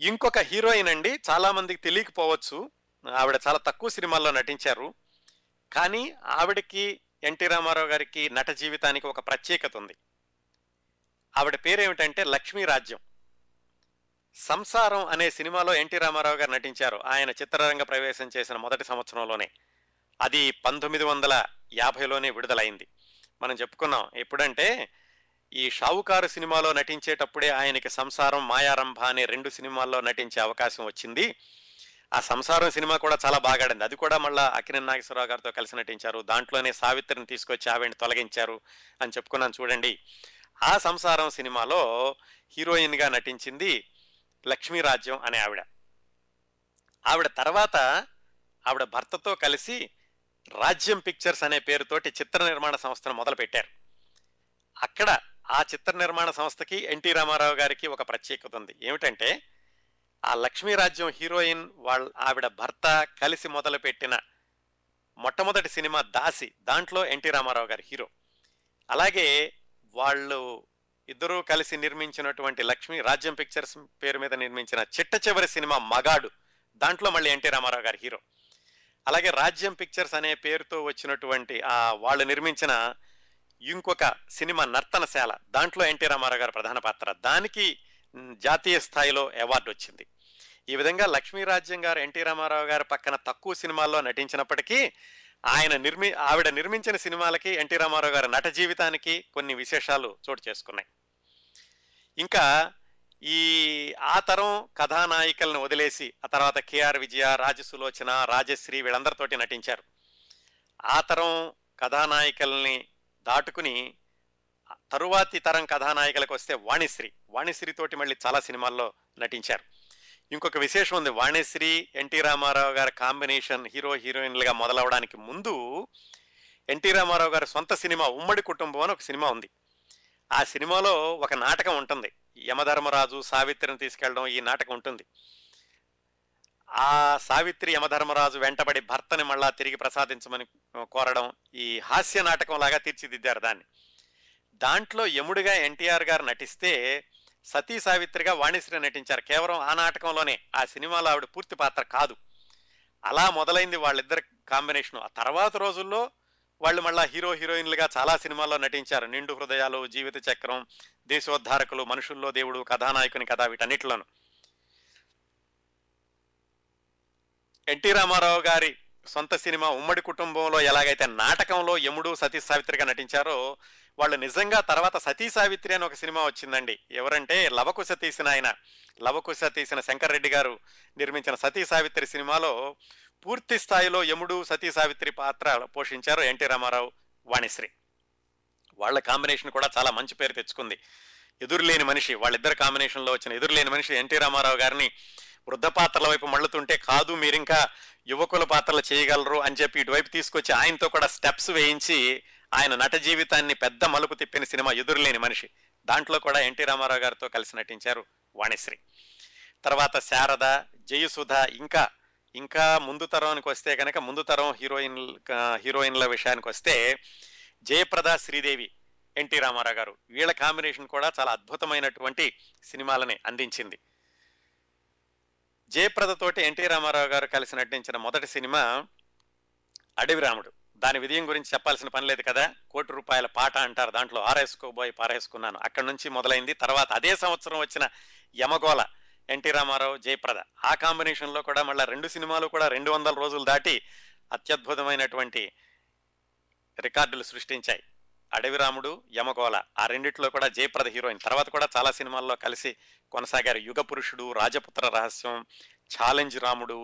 ఇంకొక హీరోయిన్ అండి, చాలామందికి తెలియకపోవచ్చు, ఆవిడ చాలా తక్కువ సినిమాల్లో నటించారు. కానీ ఆవిడకి ఎన్టీ రామారావు గారికి నట జీవితానికి ఒక ప్రత్యేకత ఉంది. ఆవిడ పేరేమిటంటే లక్ష్మీరాజ్యం. సంసారం అనే సినిమాలో ఎన్టీ రామారావు గారు నటించారు ఆయన చిత్రరంగ ప్రవేశం చేసిన మొదటి సంవత్సరంలోనే. అది 1950లోనే విడుదలైంది. మనం చెప్పుకున్నాం ఎప్పుడంటే ఈ షావుకారు సినిమాలో నటించేటప్పుడే ఆయనకి సంసారం, మాయారంభ అనే 2 సినిమాల్లో నటించే అవకాశం వచ్చింది. ఆ సంసారం సినిమా కూడా చాలా బాగా ఆడింది. అది కూడా మళ్ళీ అక్కినేని నాగేశ్వరరావు గారితో కలిసి నటించారు. దాంట్లోనే సావిత్రిని తీసుకొచ్చి ఆవిడని తొలగించారు అని చెప్పుకున్నాను చూడండి. ఆ సంసారం సినిమాలో హీరోయిన్గా నటించింది లక్ష్మీరాజ్యం అనే ఆవిడ. ఆవిడ తర్వాత ఆవిడ భర్తతో కలిసి రాజ్యం పిక్చర్స్ అనే పేరుతోటి చిత్ర నిర్మాణ సంస్థను మొదలుపెట్టారు. అక్కడ ఆ చిత్ర నిర్మాణ సంస్థకి ఎన్టీ రామారావు గారికి ఒక ప్రత్యేకత ఉంది. ఏమిటంటే ఆ లక్ష్మీరాజ్యం హీరోయిన్ ఆవిడ భర్త కలిసి మొదలుపెట్టిన మొట్టమొదటి సినిమా దాసి, దాంట్లో ఎన్టీ రామారావు గారు హీరో. అలాగే వాళ్ళు ఇద్దరూ కలిసి నిర్మించినటువంటి లక్ష్మీరాజ్యం పిక్చర్స్ పేరు మీద నిర్మించిన చిట్ట చివరి సినిమా మగాడు, దాంట్లో మళ్ళీ ఎన్టీ రామారావు గారు హీరో. అలాగే రాజ్యం పిక్చర్స్ అనే పేరుతో వచ్చినటువంటి వాళ్ళు నిర్మించిన ఇంకొక సినిమా నర్తనశాల, దాంట్లో ఎన్టీ రామారావు గారు ప్రధాన పాత్ర. దానికి జాతీయ స్థాయిలో అవార్డు వచ్చింది. ఈ విధంగా లక్ష్మీరాజ్యం గారు ఎన్టీ రామారావు గారు పక్కన తక్కువ సినిమాల్లో నటించినప్పటికీ ఆవిడ నిర్మించిన సినిమాలకి ఎన్టీ రామారావు గారి నట జీవితానికి కొన్ని విశేషాలు చోటు చేసుకున్నాయి. ఇంకా ఈ ఆ తరం కథానాయికలను వదిలేసి ఆ తర్వాత కేఆర్ విజయ, రాజసులోచన, రాజశ్రీ వీళ్ళందరితోటి నటించారు. ఆ తరం కథానాయికల్ని దాటుకుని తరువాతి తరం కథానాయికలకు వస్తే వాణిశ్రీతోటి మళ్ళీ చాలా సినిమాల్లో నటించారు. ఇంకొక విశేషం ఉంది, వాణిశ్రీ ఎన్టీ రామారావు గారి కాంబినేషన్ హీరో హీరోయిన్లుగా మొదలవడానికి ముందు ఎన్టీ రామారావు గారి సొంత సినిమా ఉమ్మడి కుటుంబం అని ఒక సినిమా ఉంది. ఆ సినిమాలో ఒక నాటకం ఉంటుంది, యమధర్మరాజు సావిత్రిని తీసుకెళ్ళడం ఈ నాటకం ఉంటుంది. ఆ సావిత్రి యమధర్మరాజు వెంటబడి భర్తని మళ్ళా తిరిగి ప్రసాదించమని కోరడం, ఈ హాస్య నాటకం లాగా తీర్చిదిద్దారు దాన్ని. దాంట్లో యముడిగా ఎన్టీఆర్ గారు నటిస్తే సతీ సావిత్రిగా వాణిశ్రీ నటించారు, కేవలం ఆ నాటకంలోనే. ఆ సినిమాలో ఆవిడ పూర్తి పాత్ర కాదు. అలా మొదలైంది వాళ్ళిద్దరి కాంబినేషను. ఆ తర్వాత రోజుల్లో వాళ్ళు మళ్ళీ హీరో హీరోయిన్లుగా చాలా సినిమాల్లో నటించారు. నిండు హృదయాలు, జీవిత చక్రం, దేశోద్ధారకులు, మనుషుల్లో దేవుడు, కథానాయకుని కథ, వీటన్నిటిలోనూ ఎన్టీ రామారావు గారి సొంత సినిమా ఉమ్మడి కుటుంబంలో ఎలాగైతే నాటకంలో యముడు సతీ సావిత్రిగా నటించారో, వాళ్ళు నిజంగా తర్వాత సతీ సావిత్రి అని ఒక సినిమా వచ్చిందండి. ఎవరంటే లవకుశ తీసిన శంకర్ రెడ్డి గారు నిర్మించిన సతీ సావిత్రి సినిమాలో పూర్తి స్థాయిలో యముడు సతీ సావిత్రి పాత్ర పోషించారు ఎన్టీ రామారావు, వాణిశ్రీ. వాళ్ళ కాంబినేషన్ కూడా చాలా మంచి పేరు తెచ్చుకుంది. ఎదురులేని మనిషి, వాళ్ళిద్దరు కాంబినేషన్లో వచ్చిన ఎదురులేని మనిషి ఎన్టీ రామారావు గారిని వృద్ధ పాత్రల వైపు మళ్ళుతుంటే, కాదు మీరింకా యువకుల పాత్రలు చేయగలరు అని చెప్పి ఇటువైపు తీసుకొచ్చి ఆయనతో కూడా స్టెప్స్ వేయించి ఆయన నట జీవితాన్ని పెద్ద మలుపు తిప్పిన సినిమా ఎదురులేని మనిషి. దాంట్లో కూడా ఎన్టీ రామారావు గారితో కలిసి నటించారు వాణిశ్రీ. తర్వాత శారద, జయసుధ, ఇంకా ముందు తరానికి వస్తే కనుక, ముందు తరం హీరోయిన్ల విషయానికి వస్తే జయప్రద, శ్రీదేవి, ఎన్టీ రామారావు గారు, వీళ్ళ కాంబినేషన్ కూడా చాలా అద్భుతమైనటువంటి సినిమాలని అందించింది. జయప్రద తోటి ఎన్టీ రామారావు గారు కలిసి నటించిన మొదటి సినిమా అడవిరాముడు. దాని విజయం గురించి చెప్పాల్సిన పని లేదు కదా, ₹1,00,00,000 పాట అంటారు, దాంట్లో ఆరేసుకోబోయి పారేసుకున్నాను, అక్కడి నుంచి మొదలైంది. తర్వాత అదే సంవత్సరం వచ్చిన యమగోళ, ఎన్టీ రామారావు, జయప్రద, ఆ కాంబినేషన్లో కూడా మళ్ళీ రెండు సినిమాలు కూడా 200 రోజులు దాటి అత్యద్భుతమైనటువంటి రికార్డులు సృష్టించాయి. అడవిరాముడు, యమగోళ, ఆ రెండిట్లో కూడా జయప్రద హీరోయిన్. తర్వాత కూడా చాలా సినిమాల్లో కలిసి కొనసాగారు. యుగపురుషుడు, రాజపుత్ర రహస్యం, ఛాలెంజ్ రాముడు,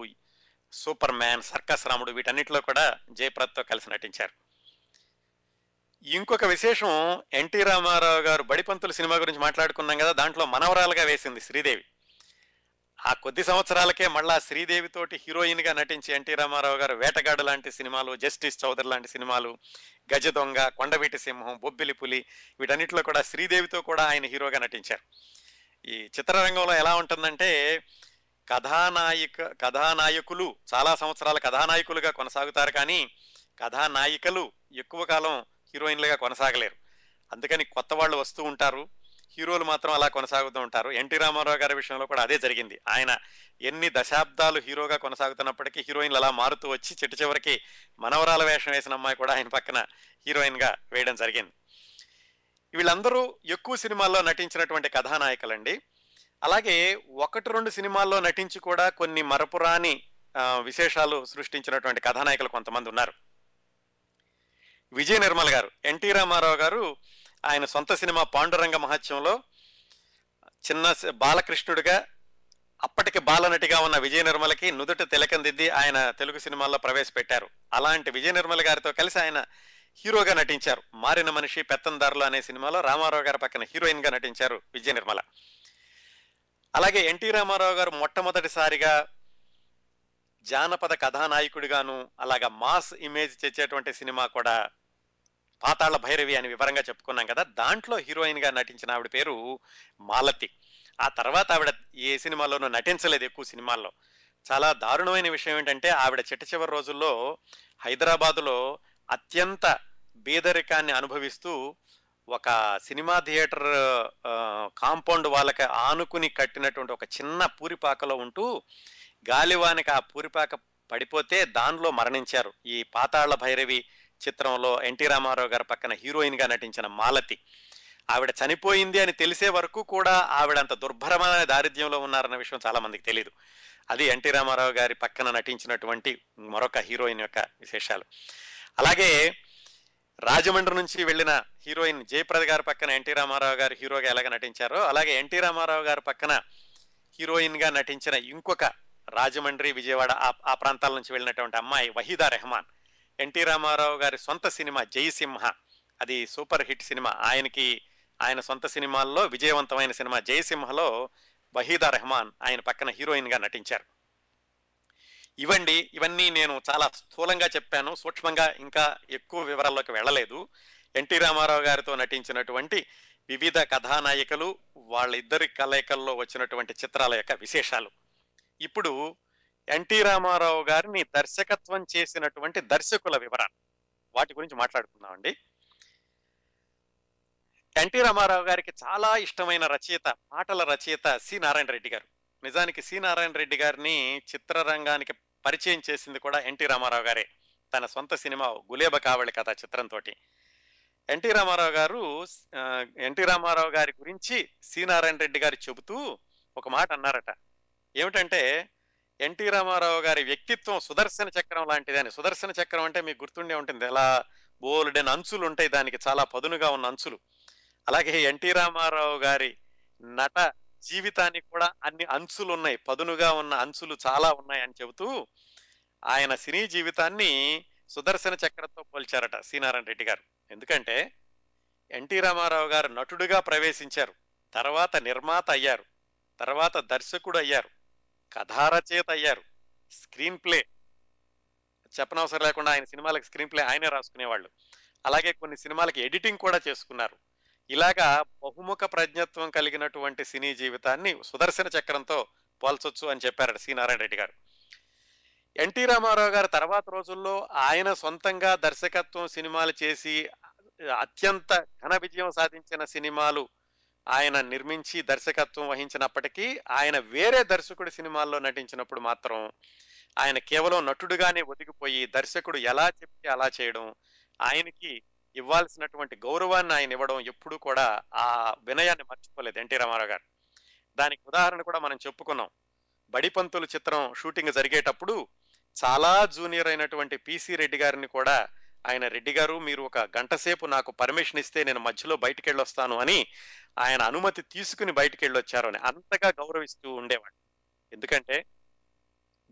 సూపర్ మ్యాన్, సర్కస్ రాముడు, వీటన్నిటిలో కూడా జయప్రదతో కలిసి నటించారు. ఇంకొక విశేషం, ఎన్టీ రామారావు గారు బడిపంతులు సినిమా గురించి మాట్లాడుకున్నాం కదా, దాంట్లో మనవరాలుగా వేసింది శ్రీదేవి. ఆ కొద్ది సంవత్సరాలకే మళ్ళా శ్రీదేవితోటి హీరోయిన్గా నటించి ఎన్టీ రామారావు గారు వేటగాడు లాంటి సినిమాలు, జస్టిస్ చౌదరి లాంటి సినిమాలు, గజ దొంగ, కొండవీటి సింహం, బొబ్బిలి పులి, వీటన్నిటిలో కూడా శ్రీదేవితో కూడా ఆయన హీరోగా నటించారు. ఈ చిత్రరంగంలో ఎలా ఉంటుందంటే, కథానాయకులు చాలా సంవత్సరాల కథానాయకులుగా కొనసాగుతారు, కానీ కథానాయికలు ఎక్కువ కాలం హీరోయిన్లుగా కొనసాగలేరు. అందుకని కొత్త వాళ్ళు వస్తూ ఉంటారు, హీరోలు మాత్రం అలా కొనసాగుతూ ఉంటారు. ఎన్టీ రామారావు గారి విషయంలో కూడా అదే జరిగింది. ఆయన ఎన్ని దశాబ్దాలు హీరోగా కొనసాగుతున్నప్పటికీ హీరోయిన్లు అలా మారుతూ వచ్చి చిట్టు చివరికి మనవరాల వేషం వేసిన అమ్మాయి కూడా ఆయన పక్కన హీరోయిన్గా వేయడం జరిగింది. వీళ్ళందరూ ఎక్కువ సినిమాల్లో నటించినటువంటి కథానాయకులండి. అలాగే 1-2 సినిమాల్లో నటించి కూడా కొన్ని మరపురాని విశేషాలు సృష్టించినటువంటి కథానాయకులు కొంతమంది ఉన్నారు. విజయ నిర్మల్ గారు, ఎన్టీ రామారావు గారు ఆయన సొంత సినిమా పాండురంగ మహత్యంలో చిన్న బాలకృష్ణుడిగా అప్పటికి బాలనటిగా ఉన్న విజయ నిర్మలకి నుదుట తిలకం దిద్ది ఆయన తెలుగు సినిమాల్లో ప్రవేశపెట్టారు. అలాంటి విజయ నిర్మల్ గారితో కలిసి ఆయన హీరోగా నటించారు. మారిన మనిషి, పెత్తందారులు అనే సినిమాలో రామారావు గారి పక్కన హీరోయిన్గా నటించారు విజయ నిర్మల. అలాగే ఎన్టీ రామారావు గారు మొట్టమొదటిసారిగా జానపద కథానాయకుడిగాను అలాగా మాస్ ఇమేజ్ తెచ్చేటువంటి సినిమా కూడా పాతాళ భైరవి అని వివరంగా చెప్పుకున్నాం కదా, దాంట్లో హీరోయిన్గా నటించిన ఆవిడ పేరు మాలతి. ఆ తర్వాత ఆవిడ ఏ సినిమాలోనూ నటించలేదు ఎక్కువ సినిమాల్లో. చాలా దారుణమైన విషయం ఏంటంటే, ఆవిడ చిట్ట చివరి రోజుల్లో హైదరాబాదులో అత్యంత బీదరికాన్ని అనుభవిస్తూ ఒక సినిమా థియేటర్ కాంపౌండ్ వాళ్ళకి ఆనుకుని కట్టినటువంటి ఒక చిన్న పూరిపాకలో ఉంటూ గాలివానికి ఆ పూరిపాక పడిపోతే దానిలో మరణించారు. ఈ పాతాళ భైరవి చిత్రంలో ఎన్టీ రామారావు గారి పక్కన హీరోయిన్గా నటించిన మాలతి. ఆవిడ చనిపోయింది అని తెలిసే వరకు కూడా ఆవిడ అంత దుర్భరమైన దారిద్ర్యంలో ఉన్నారన్న విషయం చాలామందికి తెలియదు. అది ఎన్టీ రామారావు గారి పక్కన నటించినటువంటి మరొక హీరోయిన్ యొక్క విశేషాలు. అలాగే రాజమండ్రి నుంచి వెళ్ళిన హీరోయిన్ జయప్రద గారి పక్కన ఎన్టీ రామారావు గారు హీరోగా ఎలాగ నటించారో, అలాగే ఎన్టీ రామారావు గారి పక్కన హీరోయిన్గా నటించిన ఇంకొక రాజమండ్రి, విజయవాడ ఆ ప్రాంతాల నుంచి వెళ్ళినటువంటి అమ్మాయి వహీదా రెహమాన్, ఎన్టీ రామారావు గారి సొంత సినిమా జయసింహ, అది సూపర్ హిట్ సినిమా. ఆయన సొంత సినిమాల్లో విజయవంతమైన సినిమా జయసింహలో వహీదా రెహమాన్ ఆయన పక్కన హీరోయిన్గా నటించారు. ఇవన్నీ నేను చాలా స్థూలంగా చెప్పాను, సూక్ష్మంగా ఇంకా ఎక్కువ వివరాల్లోకి వెళ్ళలేదు. ఎన్టీ రామారావు గారితో నటించినటువంటి వివిధ కథానాయికలు, వాళ్ళిద్దరి కలయికల్లో వచ్చినటువంటి చిత్రాల యొక్క విశేషాలు. ఇప్పుడు ఎన్టీ రామారావు గారిని దర్శకత్వం చేసినటువంటి దర్శకుల వివరాలు, వాటి గురించి మాట్లాడుకుందామండి. ఎన్టీ రామారావు గారికి చాలా ఇష్టమైన రచయిత, పాటల రచయిత సి నారాయణ రెడ్డి గారు. నిజానికి సి నారాయణ రెడ్డి గారిని చిత్రరంగానికి పరిచయం చేసింది కూడా ఎన్టీ రామారావు గారే, తన సొంత సినిమా గులేబ కావళి కథ చిత్రంతో. ఎన్టీ రామారావు గారి గురించి సి నారాయణ రెడ్డి గారు చెబుతూ ఒక మాట అన్నారట. ఏమిటంటే, ఎన్టీ రామారావు గారి వ్యక్తిత్వం సుదర్శన చక్రం లాంటిదని. సుదర్శన చక్రం అంటే మీకు గుర్తుండే ఉంటుంది, ఎలా బోల్డెన్ అంచులు ఉంటాయి, దానికి చాలా పదునుగా ఉన్న అంచులు. అలాగే ఎన్టీ రామారావు గారి నట జీవితానికి కూడా అన్ని అంచులు ఉన్నాయి, పదునుగా ఉన్న అంచులు చాలా ఉన్నాయని చెబుతూ ఆయన సినీ జీవితాన్ని సుదర్శన చక్రంతో పోల్చారట సి నారాయణ రెడ్డి గారు. ఎందుకంటే ఎన్టీ రామారావు గారు నటుడుగా ప్రవేశించారు, తర్వాత నిర్మాత అయ్యారు, తర్వాత దర్శకుడు అయ్యారు, కథారచయిత అయ్యారు, స్క్రీన్ ప్లే చెప్పనవసరం లేకుండా ఆయన సినిమాలకు స్క్రీన్ ప్లే ఆయనే రాసుకునేవాళ్ళు. అలాగే కొన్ని సినిమాలకి ఎడిటింగ్ కూడా చేసుకున్నారు. ఇలాగా బహుముఖ ప్రజ్ఞత్వం కలిగినటువంటి సినీ జీవితాన్ని సుదర్శన చక్రంతో పోల్చొచ్చు అని చెప్పారట సి నారాయణ రెడ్డి గారు. ఎన్టీ రామారావు గారు తర్వాత రోజుల్లో ఆయన సొంతంగా దర్శకత్వం సినిమాలు చేసి అత్యంత ఘన విజయం సాధించిన సినిమాలు ఆయన నిర్మించి దర్శకత్వం వహించినప్పటికీ, ఆయన వేరే దర్శకుడి సినిమాల్లో నటించినప్పుడు మాత్రం ఆయన కేవలం నటుడుగానే ఒదిగిపోయి దర్శకుడు ఎలా చెప్తే అలా చేయడం, ఆయనకి ఇవ్వాల్సినటువంటి గౌరవాన్ని ఆయన ఇవ్వడం, ఎప్పుడూ కూడా ఆ వినయాన్ని మర్చిపోలేదు ఎన్టీ రామారావు గారు. దానికి ఉదాహరణ కూడా మనం చెప్పుకున్నాం. బడిపంతులు చిత్రం షూటింగ్ జరిగేటప్పుడు చాలా జూనియర్ అయినటువంటి పిసి రెడ్డి గారిని కూడా ఆయన, రెడ్డి గారు మీరు ఒక గంట సేపు నాకు పర్మిషన్ ఇస్తే నేను మధ్యలో బయటికి వెళ్ళొస్తాను అని ఆయన అనుమతి తీసుకుని బయటికి వెళ్ళొచ్చారు అని అంతగా గౌరవిస్తూ ఉండేవాడు. ఎందుకంటే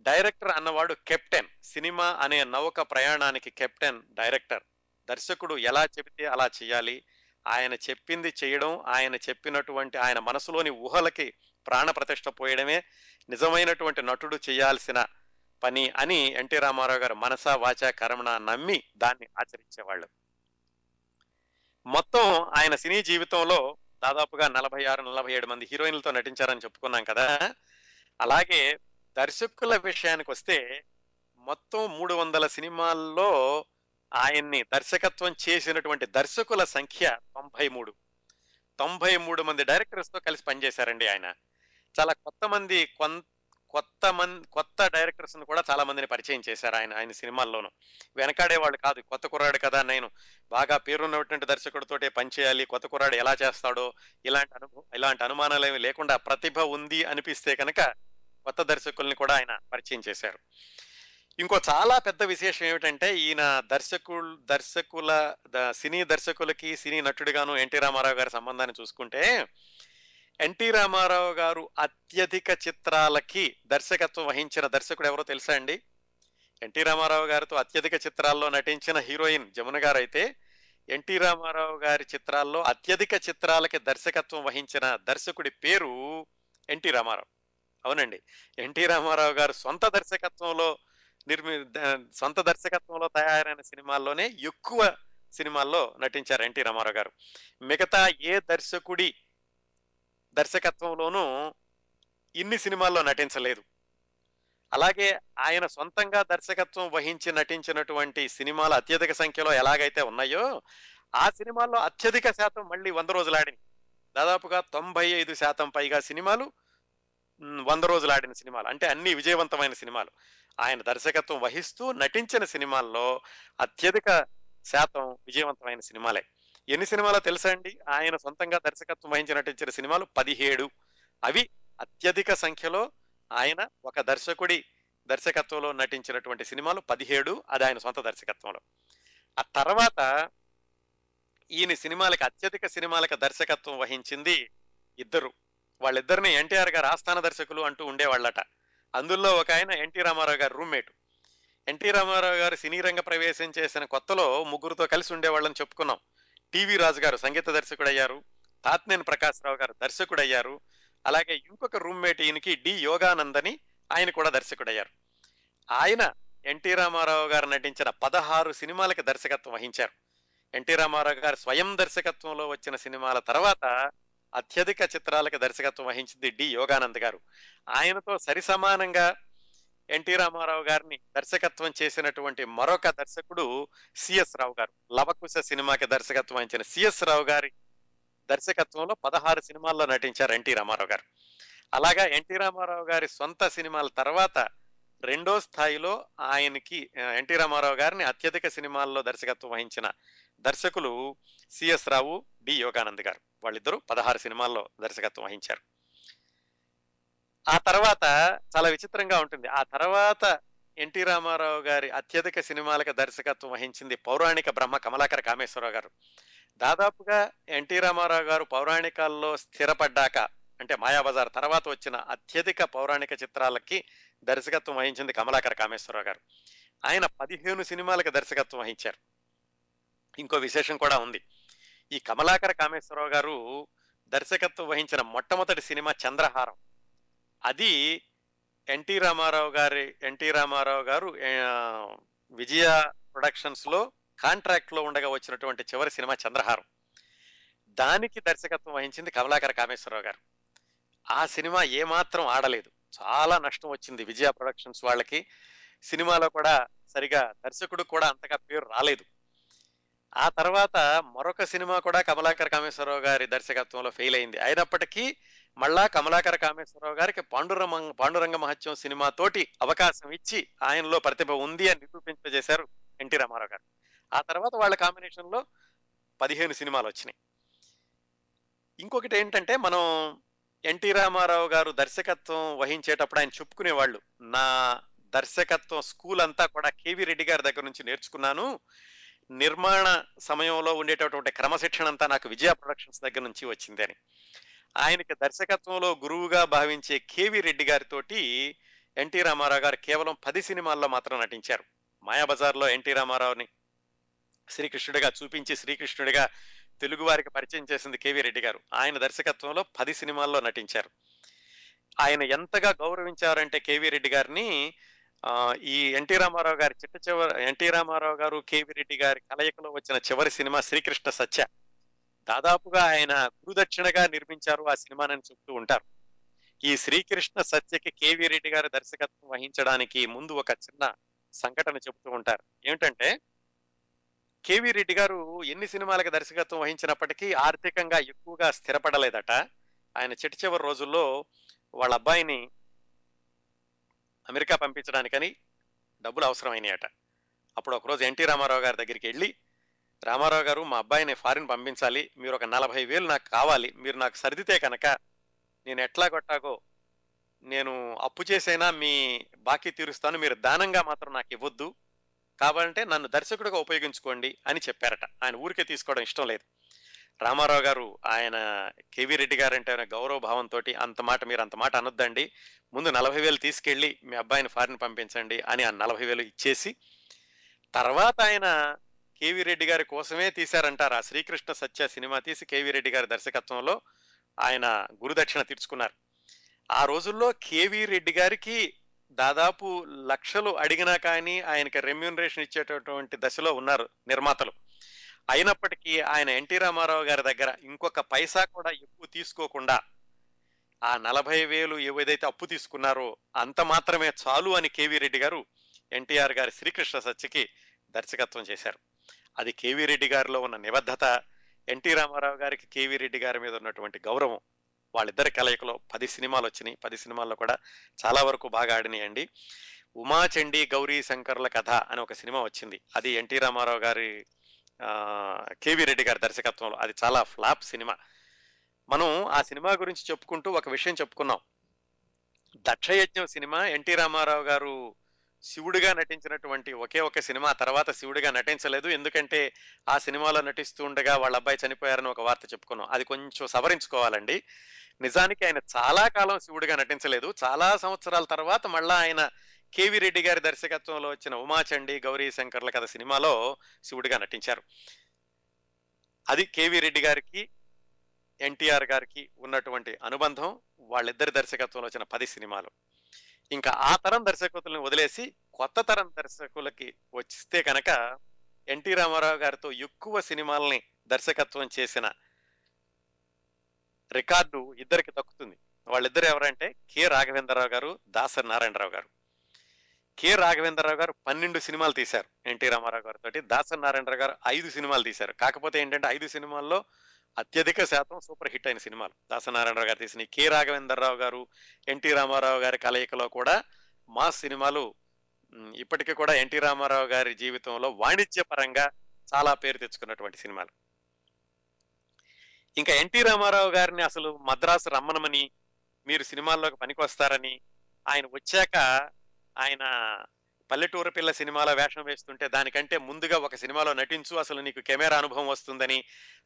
డైరెక్టర్ అన్నవాడు కెప్టెన్, సినిమా అనే నౌక ప్రయాణానికి కెప్టెన్ డైరెక్టర్. దర్శకుడు ఎలా చెబితే అలా చేయాలి, ఆయన చెప్పింది చేయడం, ఆయన చెప్పినటువంటి ఆయన మనసులోని ఊహలకి ప్రాణ ప్రతిష్ట పోయడమే నిజమైనటువంటి నటుడు చేయాల్సిన పని అని ఎన్టీ రామారావు గారు మనసా వాచా కర్మణ నమ్మి దాన్ని ఆచరించేవాళ్ళు. మొత్తం ఆయన సినీ జీవితంలో దాదాపుగా 46-47 మంది హీరోయిన్లతో నటించారని చెప్పుకున్నాం కదా. అలాగే దర్శకుల విషయానికి వస్తే మొత్తం 300 సినిమాల్లో ఆయన్ని దర్శకత్వం చేసినటువంటి దర్శకుల సంఖ్య 93. 93 మంది డైరెక్టర్స్తో కలిసి పనిచేశారండి ఆయన. చాలా కొత్త డైరెక్టర్స్ని కూడా చాలా మందిని పరిచయం చేశారు ఆయన సినిమాల్లోనూ. వెనకాడేవాళ్ళు కాదు, కొత్త కుర్రాడు కదా, నేను బాగా పేరున్నటువంటి దర్శకుడితోటే పనిచేయాలి, కొత్త కుర్రాడు ఎలా చేస్తాడో ఇలాంటి అనుమానాలు ఏమి లేకుండా ప్రతిభ ఉంది అనిపిస్తే కనుక కొత్త దర్శకుల్ని కూడా ఆయన పరిచయం చేశారు. ఇంకో చాలా పెద్ద విశేషం ఏమిటంటే, ఈయన సినీ దర్శకులకి సినీ నటుడిగాను ఎన్టీ రామారావు గారి సంబంధాన్ని చూసుకుంటే, ఎన్టీ రామారావు గారు అత్యధిక చిత్రాలకి దర్శకత్వం వహించిన దర్శకుడు ఎవరో తెలుసా అండి? ఎన్టీ రామారావు గారితో అత్యధిక చిత్రాల్లో నటించిన హీరోయిన్ జమున గారు అయితే, ఎన్టీ రామారావు గారి చిత్రాల్లో అత్యధిక చిత్రాలకి దర్శకత్వం వహించిన దర్శకుడి పేరు ఎన్టీ రామారావు. అవునండి, ఎన్టీ రామారావు గారు సొంత దర్శకత్వంలో తయారైన సినిమాల్లోనే ఎక్కువ సినిమాల్లో నటించారు ఎన్టీ రామారావు గారు. మిగతా ఏ దర్శకుడి దర్శకత్వంలోనూ ఇన్ని సినిమాల్లో నటించలేదు. అలాగే ఆయన సొంతంగా దర్శకత్వం వహించి నటించినటువంటి సినిమాలు అత్యధిక సంఖ్యలో ఎలాగైతే ఉన్నాయో ఆ సినిమాల్లో అత్యధిక శాతం మళ్ళీ 100 రోజులాడిన దాదాపుగా 95% పైగా సినిమాలు 100 రోజులాడిన సినిమాలు, అంటే అన్ని విజయవంతమైన సినిమాలు. ఆయన దర్శకత్వం వహిస్తూ నటించిన సినిమాల్లో అత్యధిక శాతం విజయవంతమైన సినిమాలే. ఎన్ని సినిమాలో తెలుసా అండి? ఆయన సొంతంగా దర్శకత్వం వహించి నటించిన సినిమాలు 17. అవి అత్యధిక సంఖ్యలో ఆయన ఒక దర్శకుడి దర్శకత్వంలో నటించినటువంటి సినిమాలు 17, అది ఆయన సొంత దర్శకత్వంలో. ఆ తర్వాత ఈయన సినిమాలకు అత్యధిక సినిమాలకు దర్శకత్వం వహించింది ఇద్దరు. వాళ్ళిద్దరిని ఎన్టీఆర్ గారు ఆస్థాన దర్శకులు అంటూ ఉండేవాళ్ళట. అందులో ఒక ఆయన ఎన్టీ రామారావు గారు రూమ్మేట్. ఎన్టీ రామారావు గారు సినీ రంగ ప్రవేశం చేసిన కొత్తలో ముగ్గురుతో కలిసి ఉండేవాళ్ళని చెప్పుకున్నాం. టీవీ రాజు గారు సంగీత దర్శకుడయ్యారు, తాతినేని ప్రకాశరావు గారు దర్శకుడయ్యారు, అలాగే ఇంకొక రూమ్మేట్ ఈయనకి డి యోగానంద్ అని ఆయన కూడా దర్శకుడయ్యారు. ఆయన ఎన్టీ రామారావు గారు నటించిన 16 సినిమాలకి దర్శకత్వం వహించారు. ఎన్టీ రామారావు గారు స్వయం దర్శకత్వంలో వచ్చిన సినిమాల తర్వాత అత్యధిక చిత్రాలకు దర్శకత్వం వహించింది డి యోగానంద్ గారు. ఆయనతో సరిసమానంగా ఎన్టీ రామారావు గారిని దర్శకత్వం చేసినటువంటి మరొక దర్శకుడు సిఎస్ రావు గారు. లవకుశ సినిమాకి దర్శకత్వం వహించిన సిఎస్ రావు గారి దర్శకత్వంలో 16 సినిమాల్లో నటించారు ఎన్టీ రామారావు గారు. అలాగా ఎన్టీ రామారావు గారి సొంత సినిమాల తర్వాత రెండో స్థాయిలో ఆయనకి ఎన్టీ రామారావు గారిని అత్యధిక సినిమాల్లో దర్శకత్వం వహించిన దర్శకులు సిఎస్ రావు, డి యోగానంద్ గారు. వాళ్ళిద్దరూ 16 సినిమాల్లో దర్శకత్వం వహించారు. ఆ తర్వాత చాలా విచిత్రంగా ఉంటుంది, ఆ తర్వాత ఎన్టీ రామారావు గారి అత్యధిక సినిమాలకు దర్శకత్వం వహించింది పౌరాణిక బ్రహ్మ కమలాకర కామేశ్వరరావు గారు. దాదాపుగా ఎన్టీ రామారావు గారు పౌరాణికాల్లో స్థిరపడ్డాక, అంటే మాయాబజార్ తర్వాత వచ్చిన అత్యధిక పౌరాణిక చిత్రాలకి దర్శకత్వం వహించింది కమలాకర కామేశ్వరరావు గారు. ఆయన 15 సినిమాలకు దర్శకత్వం వహించారు. ఇంకో విశేషం కూడా ఉంది. ఈ కమలాకర కామేశ్వరరావు గారు దర్శకత్వం వహించిన మొట్టమొదటి సినిమా చంద్రహారం. అది ఎన్టీ రామారావు గారు విజయ ప్రొడక్షన్స్లో కాంట్రాక్ట్లో ఉండగా వచ్చినటువంటి చివరి సినిమా చంద్రహారం. దానికి దర్శకత్వం వహించింది కమలాకర కామేశ్వరరావు గారు. ఆ సినిమా ఏమాత్రం ఆడలేదు, చాలా నష్టం వచ్చింది విజయ ప్రొడక్షన్స్ వాళ్ళకి. సినిమాలో కూడా సరిగా దర్శకుడు కూడా అంతగా పేరు రాలేదు. ఆ తర్వాత మరొక సినిమా కూడా కమలాకర కామేశ్వరరావు గారి దర్శకత్వంలో ఫెయిల్ అయింది. అయినప్పటికీ మళ్ళా కమలాకర కామేశ్వరరావు గారికి పాండురంగ మహత్యం సినిమాతోటి అవకాశం ఇచ్చి ఆయనలో ప్రతిభ ఉంది అని నిరూపింపజేశారు ఎన్టీ రామారావు గారు. ఆ తర్వాత వాళ్ళ కాంబినేషన్లో 15 సినిమాలు వచ్చినాయి. ఇంకొకటి ఏంటంటే, మనం ఎన్టీ రామారావు గారు దర్శకత్వం వహించేటప్పుడు ఆయన చెప్పుకునేవాళ్ళు, నా దర్శకత్వం స్కూల్ అంతా కూడా కేవీ రెడ్డి గారి దగ్గర నుంచి నేర్చుకున్నాను, నిర్మాణ సమయంలో ఉండేటటువంటి క్రమశిక్షణ అంతా నాకు విజయ ప్రొడక్షన్స్ దగ్గర నుంచి వచ్చింది అని. ఆయనకి దర్శకత్వంలో గురువుగా భావించే కేవీ రెడ్డి గారితోటి ఎన్టీ రామారావు గారు కేవలం 10 సినిమాల్లో మాత్రం నటించారు. మాయాబజార్లో ఎన్టీ రామారావుని శ్రీకృష్ణుడిగా చూపించి శ్రీకృష్ణుడిగా తెలుగు వారికి పరిచయం చేసింది కేవీ రెడ్డి గారు. ఆయన దర్శకత్వంలో 10 సినిమాల్లో నటించారు. ఆయన ఎంతగా గౌరవించారంటే కేవీ రెడ్డి గారిని, ఈ ఎన్టీ రామారావు గారి ఎన్టీ రామారావు గారు కేవీ రెడ్డి గారి కలయికలో వచ్చిన చివరి సినిమా శ్రీకృష్ణ సత్య, దాదాపుగా ఆయన గురుదక్షిణగా నిర్మించారు ఆ సినిమాని చెప్తూ ఉంటారు. ఈ శ్రీకృష్ణ సత్యకి కేవీ రెడ్డి గారి దర్శకత్వం వహించడానికి ముందు ఒక చిన్న సంఘటన చెబుతూ ఉంటారు. ఏమిటంటే, కేవీ రెడ్డి గారు ఎన్ని సినిమాలకు దర్శకత్వం వహించినప్పటికీ ఆర్థికంగా ఎక్కువగా స్థిరపడలేదట. ఆయన చిట్ట చివరి రోజుల్లో వాళ్ళ అబ్బాయిని అమెరికా పంపించడానికని డబ్బులు అవసరమైనాయట. అప్పుడు ఒకరోజు ఎన్టీ రామారావు గారి దగ్గరికి వెళ్ళి, రామారావు గారు, మా అబ్బాయిని ఫారిన్ పంపించాలి, మీరు ఒక 40,000 నాకు కావాలి, మీరు నాకు సర్దితే కనుక నేను ఎట్లా కొట్టాగో నేను అప్పు చేసైనా మీ బాకీ తీరుస్తాను, మీరు దానంగా మాత్రం నాకు ఇవ్వద్దు, కావాలంటే నన్ను దర్శకుడిగా ఉపయోగించుకోండి అని చెప్పారట. ఆయన ఊరికే తీసుకోవడం ఇష్టం లేదు. రామారావు గారు, ఆయన కేవీ రెడ్డి గారు అంటే ఆయన గౌరవ భావంతో, మీరు అంత మాట అనొద్దండి, ముందు 40,000 తీసుకెళ్ళి మీ అబ్బాయిని ఫారిన్ పంపించండి అని ఆ 40,000 ఇచ్చేసి, తర్వాత ఆయన కేవీ రెడ్డి గారి కోసమే తీశారంటారు ఆ శ్రీకృష్ణ సత్య సినిమా తీసి కేవీ రెడ్డి గారి దర్శకత్వంలో ఆయన గురుదక్షిణ తీర్చుకున్నారు. ఆ రోజుల్లో కేవీ రెడ్డి గారికి దాదాపు లక్షలు అడిగినా కానీ ఆయనకి రెమ్యూనరేషన్ ఇచ్చేటటువంటి దశలో ఉన్నారు నిర్మాతలు. అయినప్పటికీ ఆయన ఎన్టీ రామారావు గారి దగ్గర ఇంకొక పైసా కూడా ఎక్కువ తీసుకోకుండా ఆ 40,000 ఏదైతే అప్పు తీసుకున్నారో అంత మాత్రమే చాలు అని కేవీ రెడ్డి గారు ఎన్టీఆర్ గారి శ్రీకృష్ణ సత్యకి దర్శకత్వం చేశారు. అది కేవీ రెడ్డి గారిలో ఉన్న నిబద్ధత, ఎన్టీ రామారావు గారికి కేవీ రెడ్డి గారి మీద ఉన్నటువంటి గౌరవం, వాళ్ళిద్దరి కలయికలో 10 సినిమాలు వచ్చినాయి. 10 సినిమాల్లో కూడా చాలా వరకు బాగా ఆడినాయండి. ఉమాచండి గౌరీ శంకర్ల కథ అని ఒక సినిమా వచ్చింది, అది ఎన్టీ రామారావు గారి కేవీ రెడ్డి గారి దర్శకత్వంలో, అది చాలా ఫ్లాప్ సినిమా. మనం ఆ సినిమా గురించి చెప్పుకుంటూ ఒక విషయం చెప్పుకున్నాం. దక్షయజ్ఞం సినిమా ఎన్టీ రామారావు గారు శివుడిగా నటించినటువంటి ఒకే ఒక సినిమా, తర్వాత శివుడిగా నటించలేదు. ఎందుకంటే ఆ సినిమాలో నటిస్తూ ఉండగా వాళ్ళ అబ్బాయి చనిపోయారని ఒక వార్త చెప్పుకున్నాం, అది కొంచెం సవరించుకోవాలండి. నిజానికి ఆయన చాలా కాలం శివుడిగా నటించలేదు. చాలా సంవత్సరాల తర్వాత మళ్ళా ఆయన కేవీ రెడ్డి గారి దర్శకత్వంలో వచ్చిన ఉమాచండి గౌరీ శంకర్ల కథ సినిమాలో శివుడిగా నటించారు. అది కేవీ రెడ్డి గారికి ఎన్టీఆర్ గారికి ఉన్నటువంటి అనుబంధం, వాళ్ళిద్దరి దర్శకత్వంలో వచ్చిన 10 సినిమాలు. ఇంకా ఆ తరం దర్శకులను వదిలేసి కొత్త తరం దర్శకులకి వస్తే కనుక ఎన్టీ రామారావు గారితో ఎక్కువ సినిమాలని దర్శకత్వం చేసిన రికార్డు ఇద్దరికి దక్కుతుంది. వాళ్ళిద్దరు ఎవరంటే కె రాఘవేంద్రరావు గారు, దాసరి నారాయణరావు గారు. కె రాఘవేంద్రరావు గారు 12 సినిమాలు తీశారు ఎన్టీ రామారావు గారితో, దాసరి నారాయణరావు గారు 5 సినిమాలు తీశారు. కాకపోతే ఏంటంటే 5 సినిమాల్లో అత్యధిక శాతం సూపర్ హిట్ అయిన సినిమాలు దాసనారాయణరావు గారు తీసిన. కె రాఘవేంద్రరావు గారు ఎన్టీ రామారావు గారి కలయికలో కూడా మా సినిమాలు ఇప్పటికీ కూడా ఎన్టీ రామారావు గారి జీవితంలో వాణిజ్యపరంగా చాలా పేరు తెచ్చుకున్నటువంటి సినిమాలు. ఇంకా ఎన్టీ రామారావు గారిని అసలు మద్రాసు రమ్మనమని, మీరు సినిమాల్లోకి పనికి వస్తారని, ఆయన వచ్చాక ఆయన పల్లెటూరు పిల్ల సినిమాలో వేషం వేస్తుంటే దానికంటే ముందుగా ఒక సినిమాలో నటించు, అసలు నీకు కెమెరా అనుభవం వస్తుందని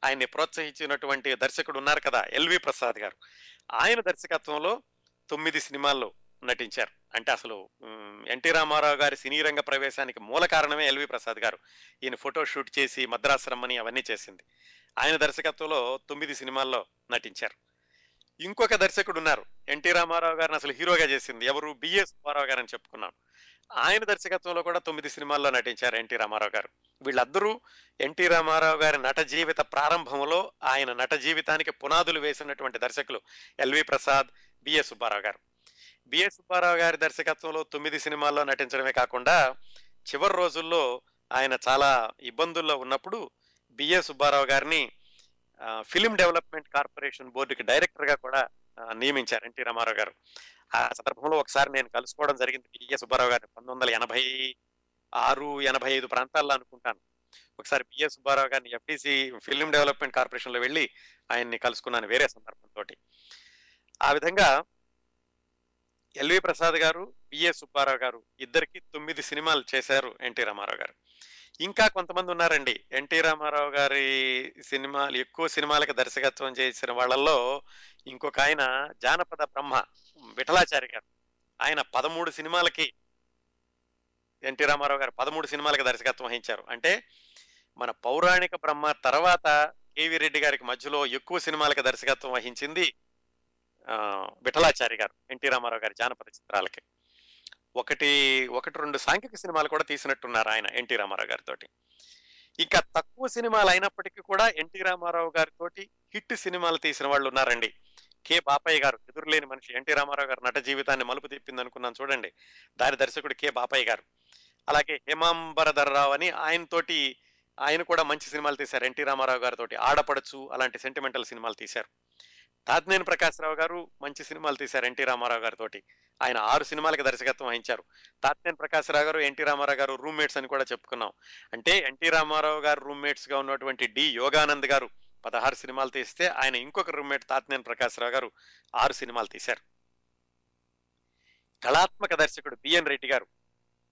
ఆయన్ని ప్రోత్సహించినటువంటి దర్శకుడు ఉన్నారు కదా, ఎల్వి ప్రసాద్ గారు. ఆయన దర్శకత్వంలో 9 సినిమాల్లో నటించారు. అంటే అసలు ఎన్టీ రామారావు గారి సినీ రంగ ప్రవేశానికి మూల కారణమే ఎల్వి ప్రసాద్ గారు. ఈయన ఫోటో షూట్ చేసి మద్రాసు రమ్మని అవన్నీ చేసింది. ఆయన దర్శకత్వంలో 9 సినిమాల్లో నటించారు. ఇంకొక దర్శకుడు ఉన్నారు ఎన్టీ రామారావు గారిని అసలు హీరోగా చేసింది ఎవరు, బిఎస్ సుబ్బారావు గారు అని చెప్పుకున్నాం. ఆయన దర్శకత్వంలో కూడా 9 సినిమాల్లో నటించారు ఎన్టీ రామారావు గారు. వీళ్ళందరూ ఎన్టీ రామారావు గారి నట జీవిత ప్రారంభంలో ఆయన నట జీవితానికి పునాదులు వేసినటువంటి దర్శకులు ఎల్వి ప్రసాద్, బిఎస్ సుబ్బారావు గారు. బిఎస్ సుబ్బారావు గారి దర్శకత్వంలో 9 సినిమాల్లో నటించడమే కాకుండా చివరి రోజుల్లో ఆయన చాలా ఇబ్బందుల్లో ఉన్నప్పుడు బిఎస్ సుబ్బారావు గారిని ఫిలిం డెవలప్మెంట్ కార్పొరేషన్ బోర్డుకి డైరెక్టర్గా కూడా నియమించారు ఎన్టీ రామారావు గారు. ఆ సందర్భంలో ఒకసారి నేను కలుసుకోవడం జరిగింది బిఎస్ సుబ్బారావు గారిని. 1986, 85 ప్రాంతాల్లో అనుకుంటాను. ఒకసారి బిఎస్ సుబ్బారావు గారిని ఎఫ్డీసీ ఫిలిం డెవలప్మెంట్ కార్పొరేషన్లో వెళ్ళి ఆయన్ని కలుసుకున్నాను వేరే సందర్భంతో. ఆ విధంగా ఎల్వి ప్రసాద్ గారు, బిఎస్ సుబ్బారావు గారు ఇద్దరికి 9 సినిమాలు చేశారు ఎన్టీ రామారావు గారు. ఇంకా కొంతమంది ఉన్నారండి ఎన్టీ రామారావు గారి సినిమాలు ఎక్కువ సినిమాలకు దర్శకత్వం చేసిన వాళ్ళల్లో. ఇంకొక ఆయన జానపద బ్రహ్మ విఠలాచారి గారు, ఆయన 13 సినిమాలకి ఎన్టీ రామారావు గారు 13 సినిమాలకు దర్శకత్వం వహించారు. అంటే మన పౌరాణిక బ్రహ్మ తర్వాత కేవీ రెడ్డి గారికి మధ్యలో ఎక్కువ సినిమాలకు దర్శకత్వం వహించింది విఠలాచారి గారు ఎన్టీ రామారావు గారి జానపద చిత్రాలకి. ఒకటి రెండు సాంఘిక సినిమాలు కూడా తీసినట్టున్నారు ఆయన ఎన్టీ రామారావు గారితో. ఇంకా తక్కువ సినిమాలు అయినప్పటికీ కూడా ఎన్టీ రామారావు గారితో హిట్ సినిమాలు తీసిన వాళ్ళు ఉన్నారండి. కె బాపయ్య గారు, ఎదురులేని మనిషి ఎన్టీ రామారావు గారు నట జీవితాన్ని మలుపు తిప్పింది అనుకున్నాను చూడండి, దాని దర్శకుడు కె బాపయ్య గారు. అలాగే హేమాంబరధర్రావు అని ఆయనతోటి, ఆయన కూడా మంచి సినిమాలు తీశారు ఎన్టీ రామారావు గారితో. ఆడపడచ్చు అలాంటి సెంటిమెంటల్ సినిమాలు తీశారు. తాతినేని ప్రకాశరావు గారు మంచి సినిమాలు తీశారు ఎన్టీ రామారావు గారితో, ఆయన 6 సినిమాలకు దర్శకత్వం వహించారు. తాతినేని ప్రకాశరావు గారు ఎన్టీ రామారావు గారు రూమ్మేట్స్ అని కూడా చెప్పుకున్నాం. అంటే ఎన్టీ రామారావు గారు రూమ్మేట్స్గా ఉన్నటువంటి డి యోగానంద్ గారు 16 సినిమాలు తీస్తే ఆయన ఇంకొక రూమ్మేట్ తాతినేని ప్రకాశరావు గారు 6 సినిమాలు తీశారు. కళాత్మక దర్శకుడు బిఎన్ రెడ్డి గారు,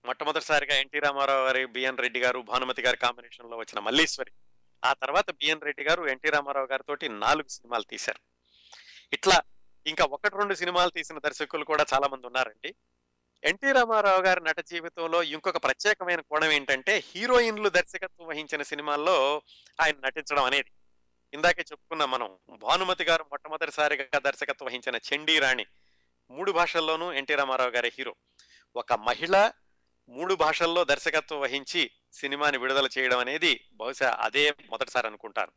మొట్టమొదటిసారిగా ఎన్టీ రామారావు గారి బిఎన్ రెడ్డి గారు భానుమతి గారి కాంబినేషన్లో వచ్చిన మల్లీశ్వరి, ఆ తర్వాత బిఎన్ రెడ్డి గారు ఎన్టీ రామారావు గారితో 4 సినిమాలు తీశారు. ఇట్లా ఇంకా 1-2 సినిమాలు తీసిన దర్శకులు కూడా చాలా మంది ఉన్నారండి. ఎన్టీ రామారావు గారి నట జీవితంలో ఇంకొక ప్రత్యేకమైన కోణం ఏంటంటే హీరోయిన్లు దర్శకత్వం వహించిన సినిమాల్లో ఆయన నటించడం అనేది. ఇందాకే చెప్పుకున్నాం మనం, భానుమతి గారు మొట్టమొదటిసారిగా దర్శకత్వం వహించిన చండీరాణి 3 భాషల్లోనూ ఎన్టీ రామారావు గారి హీరో. ఒక మహిళ 3 భాషల్లో దర్శకత్వం వహించి సినిమాని విడుదల చేయడం అనేది బహుశా అదే మొదటిసారి అనుకుంటాను.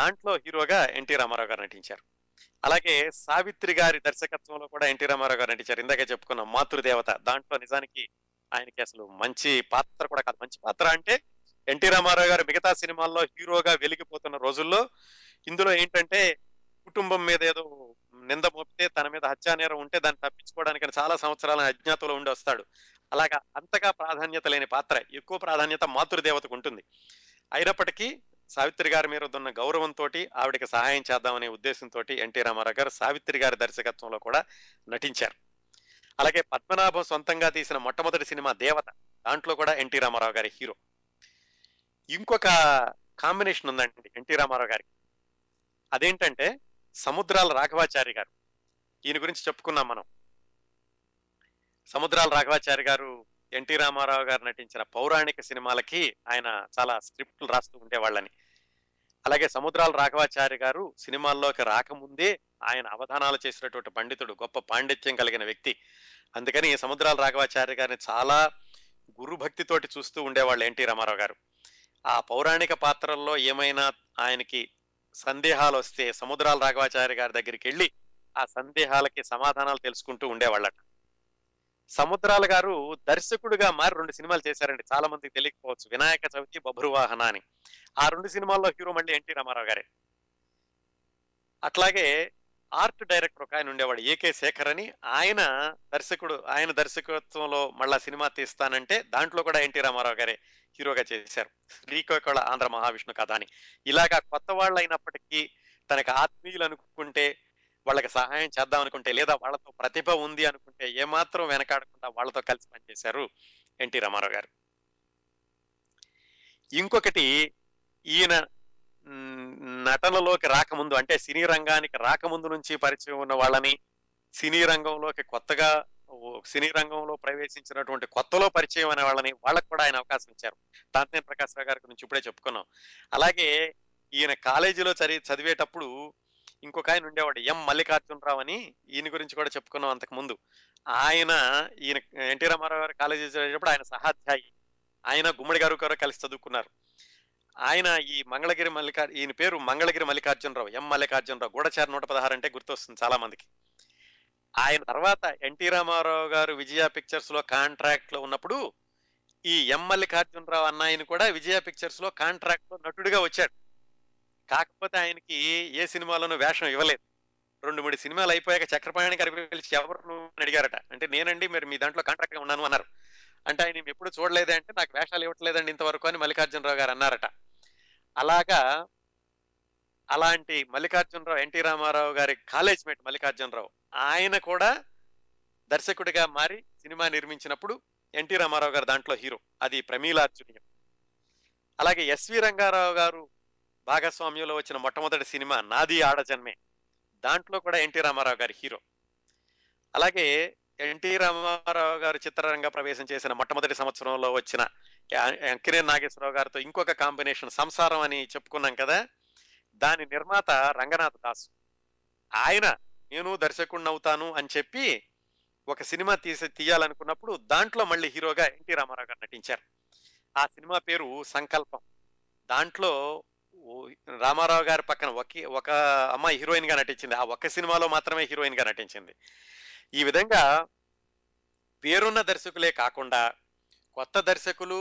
దాంట్లో హీరోగా ఎన్టీ రామారావు గారు నటించారు. అలాగే సావిత్రి గారి దర్శకత్వంలో కూడా ఎన్టీ రామారావు గారు నటించారు. ఇందాక చెప్పుకున్న మాతృదేవత, దాంట్లో నిజానికి ఆయనకి అసలు మంచి పాత్ర కూడా కాదు. మంచి పాత్ర అంటే ఎన్టీ రామారావు గారు మిగతా సినిమాల్లో హీరోగా వెలిగిపోతున్న రోజుల్లో ఇందులో ఏంటంటే కుటుంబం మీద ఏదో నింద మోపితే తన మీద హత్యానేరం ఉంటే దాన్ని తప్పించుకోవడానికి చాలా సంవత్సరాల అజ్ఞాతంలో ఉండి వస్తాడు. అలాగా అంతగా ప్రాధాన్యత లేని పాత్ర, ఎక్కువ ప్రాధాన్యత మాతృదేవతకు ఉంటుంది. అయినప్పటికీ సావిత్రి గారి మీద ఉన్న గౌరవంతో ఆవిడకి సహాయం చేద్దామనే ఉద్దేశంతో ఎన్టీ రామారావు గారు సావిత్రి గారి దర్శకత్వంలో కూడా నటించారు. అలాగే పద్మనాభం సొంతంగా తీసిన మొట్టమొదటి సినిమా దేవత, దాంట్లో కూడా ఎన్టీ రామారావు గారి హీరో. ఇంకొక కాంబినేషన్ ఉందండి ఎన్టీ రామారావు గారికి, అదేంటంటే సముద్రాల రాఘవాచారి గారు. ఈయన గురించి చెప్పుకున్నాం మనం. సముద్రాల రాఘవాచారి గారు ఎన్టీ రామారావు గారు నటించిన పౌరాణిక సినిమాలకి ఆయన చాలా స్క్రిప్టులు రాస్తూ ఉండేవాళ్ళని. అలాగే సముద్రాల రాఘవాచారి గారు సినిమాల్లోకి రాకముందే ఆయన అవధానాలు చేసినటువంటి పండితుడు, గొప్ప పాండిత్యం కలిగిన వ్యక్తి. అందుకని సముద్రాల రాఘవాచారి గారిని చాలా గురుభక్తితోటి చూస్తూ ఉండేవాళ్ళు ఎన్టీ రామారావు గారు. ఆ పౌరాణిక పాత్రల్లో ఏమైనా ఆయనకి సందేహాలు వస్తే సముద్రాల రాఘవాచారి గారి దగ్గరికి వెళ్ళి ఆ సందేహాలకి సమాధానాలు తెలుసుకుంటూ ఉండేవాళ్ళట. సముద్రాల గారు దర్శకుడిగా మారి 2 సినిమాలు చేశారండి. చాలా మందికి తెలియకపోవచ్చు, వినాయక చవితి, బభ్రువాహన అని. ఆ 2 సినిమాల్లో హీరో మళ్ళీ ఎన్టీ రామారావు గారే. అట్లాగే ఆర్ట్ డైరెక్టర్ ఒక ఆయన ఉండేవాడు, ఏకే శేఖర్ అని. ఆయన దర్శకుడు, ఆయన దర్శకత్వంలో మళ్ళా సినిమా తీస్తానంటే దాంట్లో కూడా ఎన్టీ రామారావు గారే హీరోగా చేశారు, శ్రీకాకుళ ఆంధ్ర మహావిష్ణు కథ అని. ఇలాగా కొత్త వాళ్ళు అయినప్పటికీ తనకు ఆత్మీయులు అనుకుంటే, వాళ్ళకి సహాయం చేద్దాం అనుకుంటే, లేదా వాళ్ళతో ప్రతిభ ఉంది అనుకుంటే ఏమాత్రం వెనకాడకుండా వాళ్ళతో కలిసి పనిచేశారు ఎన్టీ రామారావు గారు. ఇంకొకటి, ఈయన నటనలోకి రాకముందు అంటే సినీ రంగానికి రాకముందు నుంచి పరిచయం ఉన్న వాళ్ళని, సినీ రంగంలోకి కొత్తగా సినీ రంగంలో ప్రవేశించినటువంటి కొత్తలో పరిచయం అనే వాళ్ళని, వాళ్ళకు కూడా ఆయన అవకాశం ఇచ్చారు. తాతినేని ప్రకాశరావు గారి గురించి ఇప్పుడే చెప్పుకున్నాం. అలాగే ఈయన కాలేజీలో చదివేటప్పుడు ఇంకొక ఆయన ఉండేవాడు, ఎం మల్లికార్జునరావు అని. ఈయన గురించి కూడా చెప్పుకున్నాం అంతకుముందు. ఈయన ఎన్టీ రామారావు గారు కాలేజీ చదివేటప్పుడు ఆయన సహాధ్యాయి, ఆయన గుమ్మడి గారు గారు కలిసి చదువుకున్నారు. ఆయన ఈ ఈయన పేరు మంగళగిరి మల్లికార్జునరావు, ఎం మల్లికార్జునరావు. గూఢచార 116 అంటే గుర్తొస్తుంది చాలా మందికి. ఆయన తర్వాత ఎన్టీ రామారావు గారు విజయ పిక్చర్స్ లో కాంట్రాక్ట్ లో ఉన్నప్పుడు ఈ ఎం మల్లికార్జునరావు అన్న ఆయన కూడా విజయ పిక్చర్స్ లో కాంట్రాక్ట్ లో నటుడిగా వచ్చాడు. కాకపోతే ఆయనకి ఏ సినిమాలోనూ వేషం ఇవ్వలేదు. 2-3 సినిమాలు అయిపోయాక చక్రపాణి గారికి పిలిచి ఎవరు అడిగారట. అంటే నేనండి, మరి మీ దాంట్లో కాంట్రాక్ట్గా ఉన్నాను అన్నారు. అంటే ఆయన ఎప్పుడు చూడలేదే అంటే, నాకు వేషాలు ఇవ్వట్లేదండి ఇంతవరకు అని మల్లికార్జునరావు గారు అన్నారట. అలాగా అలాంటి మల్లికార్జునరావు, ఎన్టీ రామారావు గారి కాలేజ్ మేట్ మల్లికార్జునరావు, ఆయన కూడా దర్శకుడిగా మారి సినిమా నిర్మించినప్పుడు ఎన్టీ రామారావు గారు దాంట్లో హీరో, అది ప్రమీలార్జునీయం. అలాగే ఎస్వి రంగారావు గారు భాగస్వామ్యంలో వచ్చిన మొట్టమొదటి సినిమా నాది ఆడజన్మే, దాంట్లో కూడా ఎన్టీ రామారావు గారి హీరో. అలాగే ఎన్టీ రామారావు గారు చిత్రరంగ ప్రవేశం చేసిన మొట్టమొదటి సంవత్సరంలో వచ్చిన కిరణ్ నాగేశ్వరరావు గారితో ఇంకొక కాంబినేషన్ సంసారం అని చెప్పుకున్నాం కదా, దాని నిర్మాత రంగనాథ్ దాసు. ఆయన నేను దర్శకుడిని అవుతాను అని చెప్పి ఒక సినిమా తీయాలనుకున్నప్పుడు దాంట్లో మళ్ళీ హీరోగా ఎన్టీ రామారావు గారు నటించారు. ఆ సినిమా పేరు సంకల్పం. దాంట్లో రామారావు గారి పక్కన ఒక అమ్మాయి హీరోయిన్ గా నటించింది. ఆ ఒక్క సినిమాలో మాత్రమే హీరోయిన్ గా నటించింది. ఈ విధంగా పేరున్న దర్శకులే కాకుండా కొత్త దర్శకులు,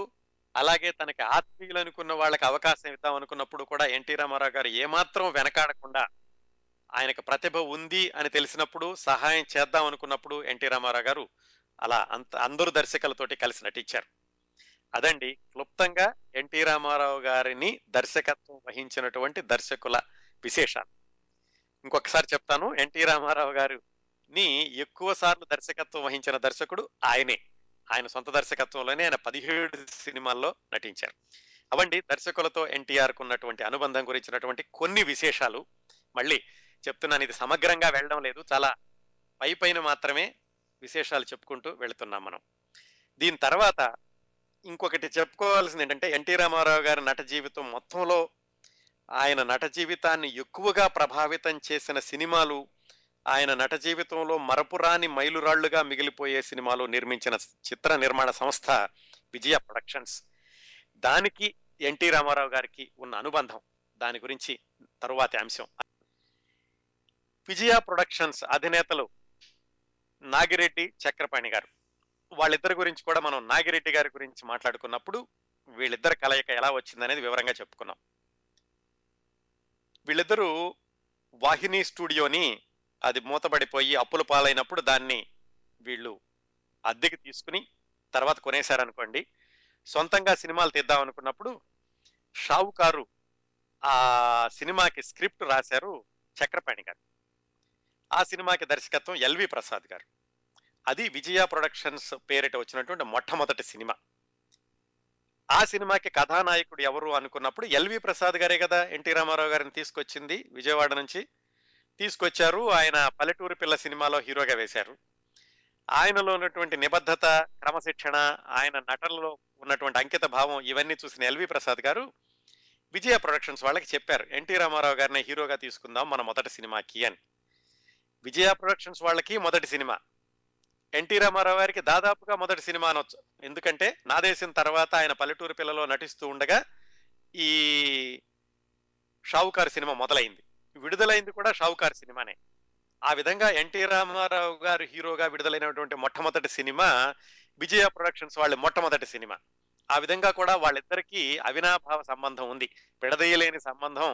అలాగే తనకి ఆత్మీయులు అనుకున్న వాళ్ళకి అవకాశం ఇద్దాం అనుకున్నప్పుడు కూడా ఎన్టీ రామారావు గారు ఏమాత్రం వెనకాడకుండా, ఆయనకు ప్రతిభ ఉంది అని తెలిసినప్పుడు సహాయం చేద్దాం అనుకున్నప్పుడు ఎన్టీ రామారావు గారు అలా అందరు దర్శకులతోటి కలిసి నటించారు. అదండి క్లుప్తంగా ఎన్టీ రామారావు గారిని దర్శకత్వం వహించినటువంటి దర్శకుల విశేషాలు. ఇంకొకసారి చెప్తాను, ఎన్టీ రామారావు గారిని ఎక్కువ సార్లు దర్శకత్వం వహించిన దర్శకుడు ఆయనే. ఆయన సొంత దర్శకత్వంలోనే ఆయన 17 సినిమాల్లో నటించారు. అవండి దర్శకులతో ఎన్టీఆర్కు ఉన్నటువంటి అనుబంధం గురించినటువంటి కొన్ని విశేషాలు. మళ్ళీ చెప్తున్నాను, ఇది సమగ్రంగా వెళ్ళడం లేదు, చాలా పై పైన మాత్రమే విశేషాలు చెప్పుకుంటూ వెళుతున్నాం మనం. దీని తర్వాత ఇంకొకటి చెప్పుకోవాల్సింది ఏంటంటే, ఎన్టీ రామారావు గారి నట జీవితం మొత్తంలో ఆయన నట జీవితాన్ని ఎక్కువగా ప్రభావితం చేసిన సినిమాలు, ఆయన నట జీవితంలో మరపురాని మైలురాళ్లుగా మిగిలిపోయే సినిమాలు నిర్మించిన చిత్ర నిర్మాణ సంస్థ విజయ ప్రొడక్షన్స్. దానికి ఎన్టీ రామారావు గారికి ఉన్న అనుబంధం, దాని గురించి తరువాతి అంశం. విజయ ప్రొడక్షన్స్ అధినేతలు నాగిరెడ్డి, చక్రపాణి గారు. వాళ్ళిద్దరి గురించి కూడా మనం నాగిరెడ్డి గారి గురించి మాట్లాడుకున్నప్పుడు వీళ్ళిద్దరి కలయిక ఎలా వచ్చిందనేది వివరంగా చెప్పుకున్నాం. వీళ్ళిద్దరూ వాహిని స్టూడియోని అది మూతబడిపోయి అప్పుల పాలైనప్పుడు దాన్ని వీళ్ళు అద్దెకి తీసుకుని తర్వాత కొనేశారనుకోండి. సొంతంగా సినిమాలు తీద్దాం అనుకున్నప్పుడు షావుకారు ఆ సినిమాకి స్క్రిప్ట్ రాశారు చక్రపాణి గారు. ఆ సినిమాకి దర్శకత్వం ఎల్వి ప్రసాద్ గారు. అది విజయ ప్రొడక్షన్స్ పేరిట వచ్చినటువంటి మొట్టమొదటి సినిమా. ఆ సినిమాకి కథానాయకుడు ఎవరు అనుకున్నప్పుడు ఎల్వి ప్రసాద్ గారే కదా ఎన్టీ రామారావు గారిని తీసుకొచ్చింది విజయవాడ నుంచి. తీసుకొచ్చారు, ఆయన పల్లెటూరు పిల్ల సినిమాలో హీరోగా వేశారు. ఆయనలో ఉన్నటువంటి నిబద్ధత, క్రమశిక్షణ, ఆయన నటనలో ఉన్నటువంటి అంకిత భావం, ఇవన్నీ చూసిన ఎల్వి ప్రసాద్ గారు విజయ ప్రొడక్షన్స్ వాళ్ళకి చెప్పారు ఎన్టీ రామారావు గారిని హీరోగా తీసుకుందాం మన మొదటి సినిమాకి అని. విజయ ప్రొడక్షన్స్ వాళ్ళకి మొదటి సినిమా, ఎన్టీ రామారావు గారికి దాదాపుగా మొదటి సినిమా అనొచ్చు. ఎందుకంటే నా దేశం తర్వాత ఆయన పల్లెటూరు పిల్లలో నటిస్తూ ఉండగా ఈ షావుకారు సినిమా మొదలైంది. విడుదలైంది కూడా షావుకారు సినిమానే. ఆ విధంగా ఎన్టీ రామారావు గారు హీరోగా విడుదలైనటువంటి మొట్టమొదటి సినిమా విజయ ప్రొడక్షన్స్ వాళ్ళ మొట్టమొదటి సినిమా. ఆ విధంగా కూడా వాళ్ళిద్దరికీ అవినాభావ సంబంధం ఉంది, విడదీయలేని సంబంధం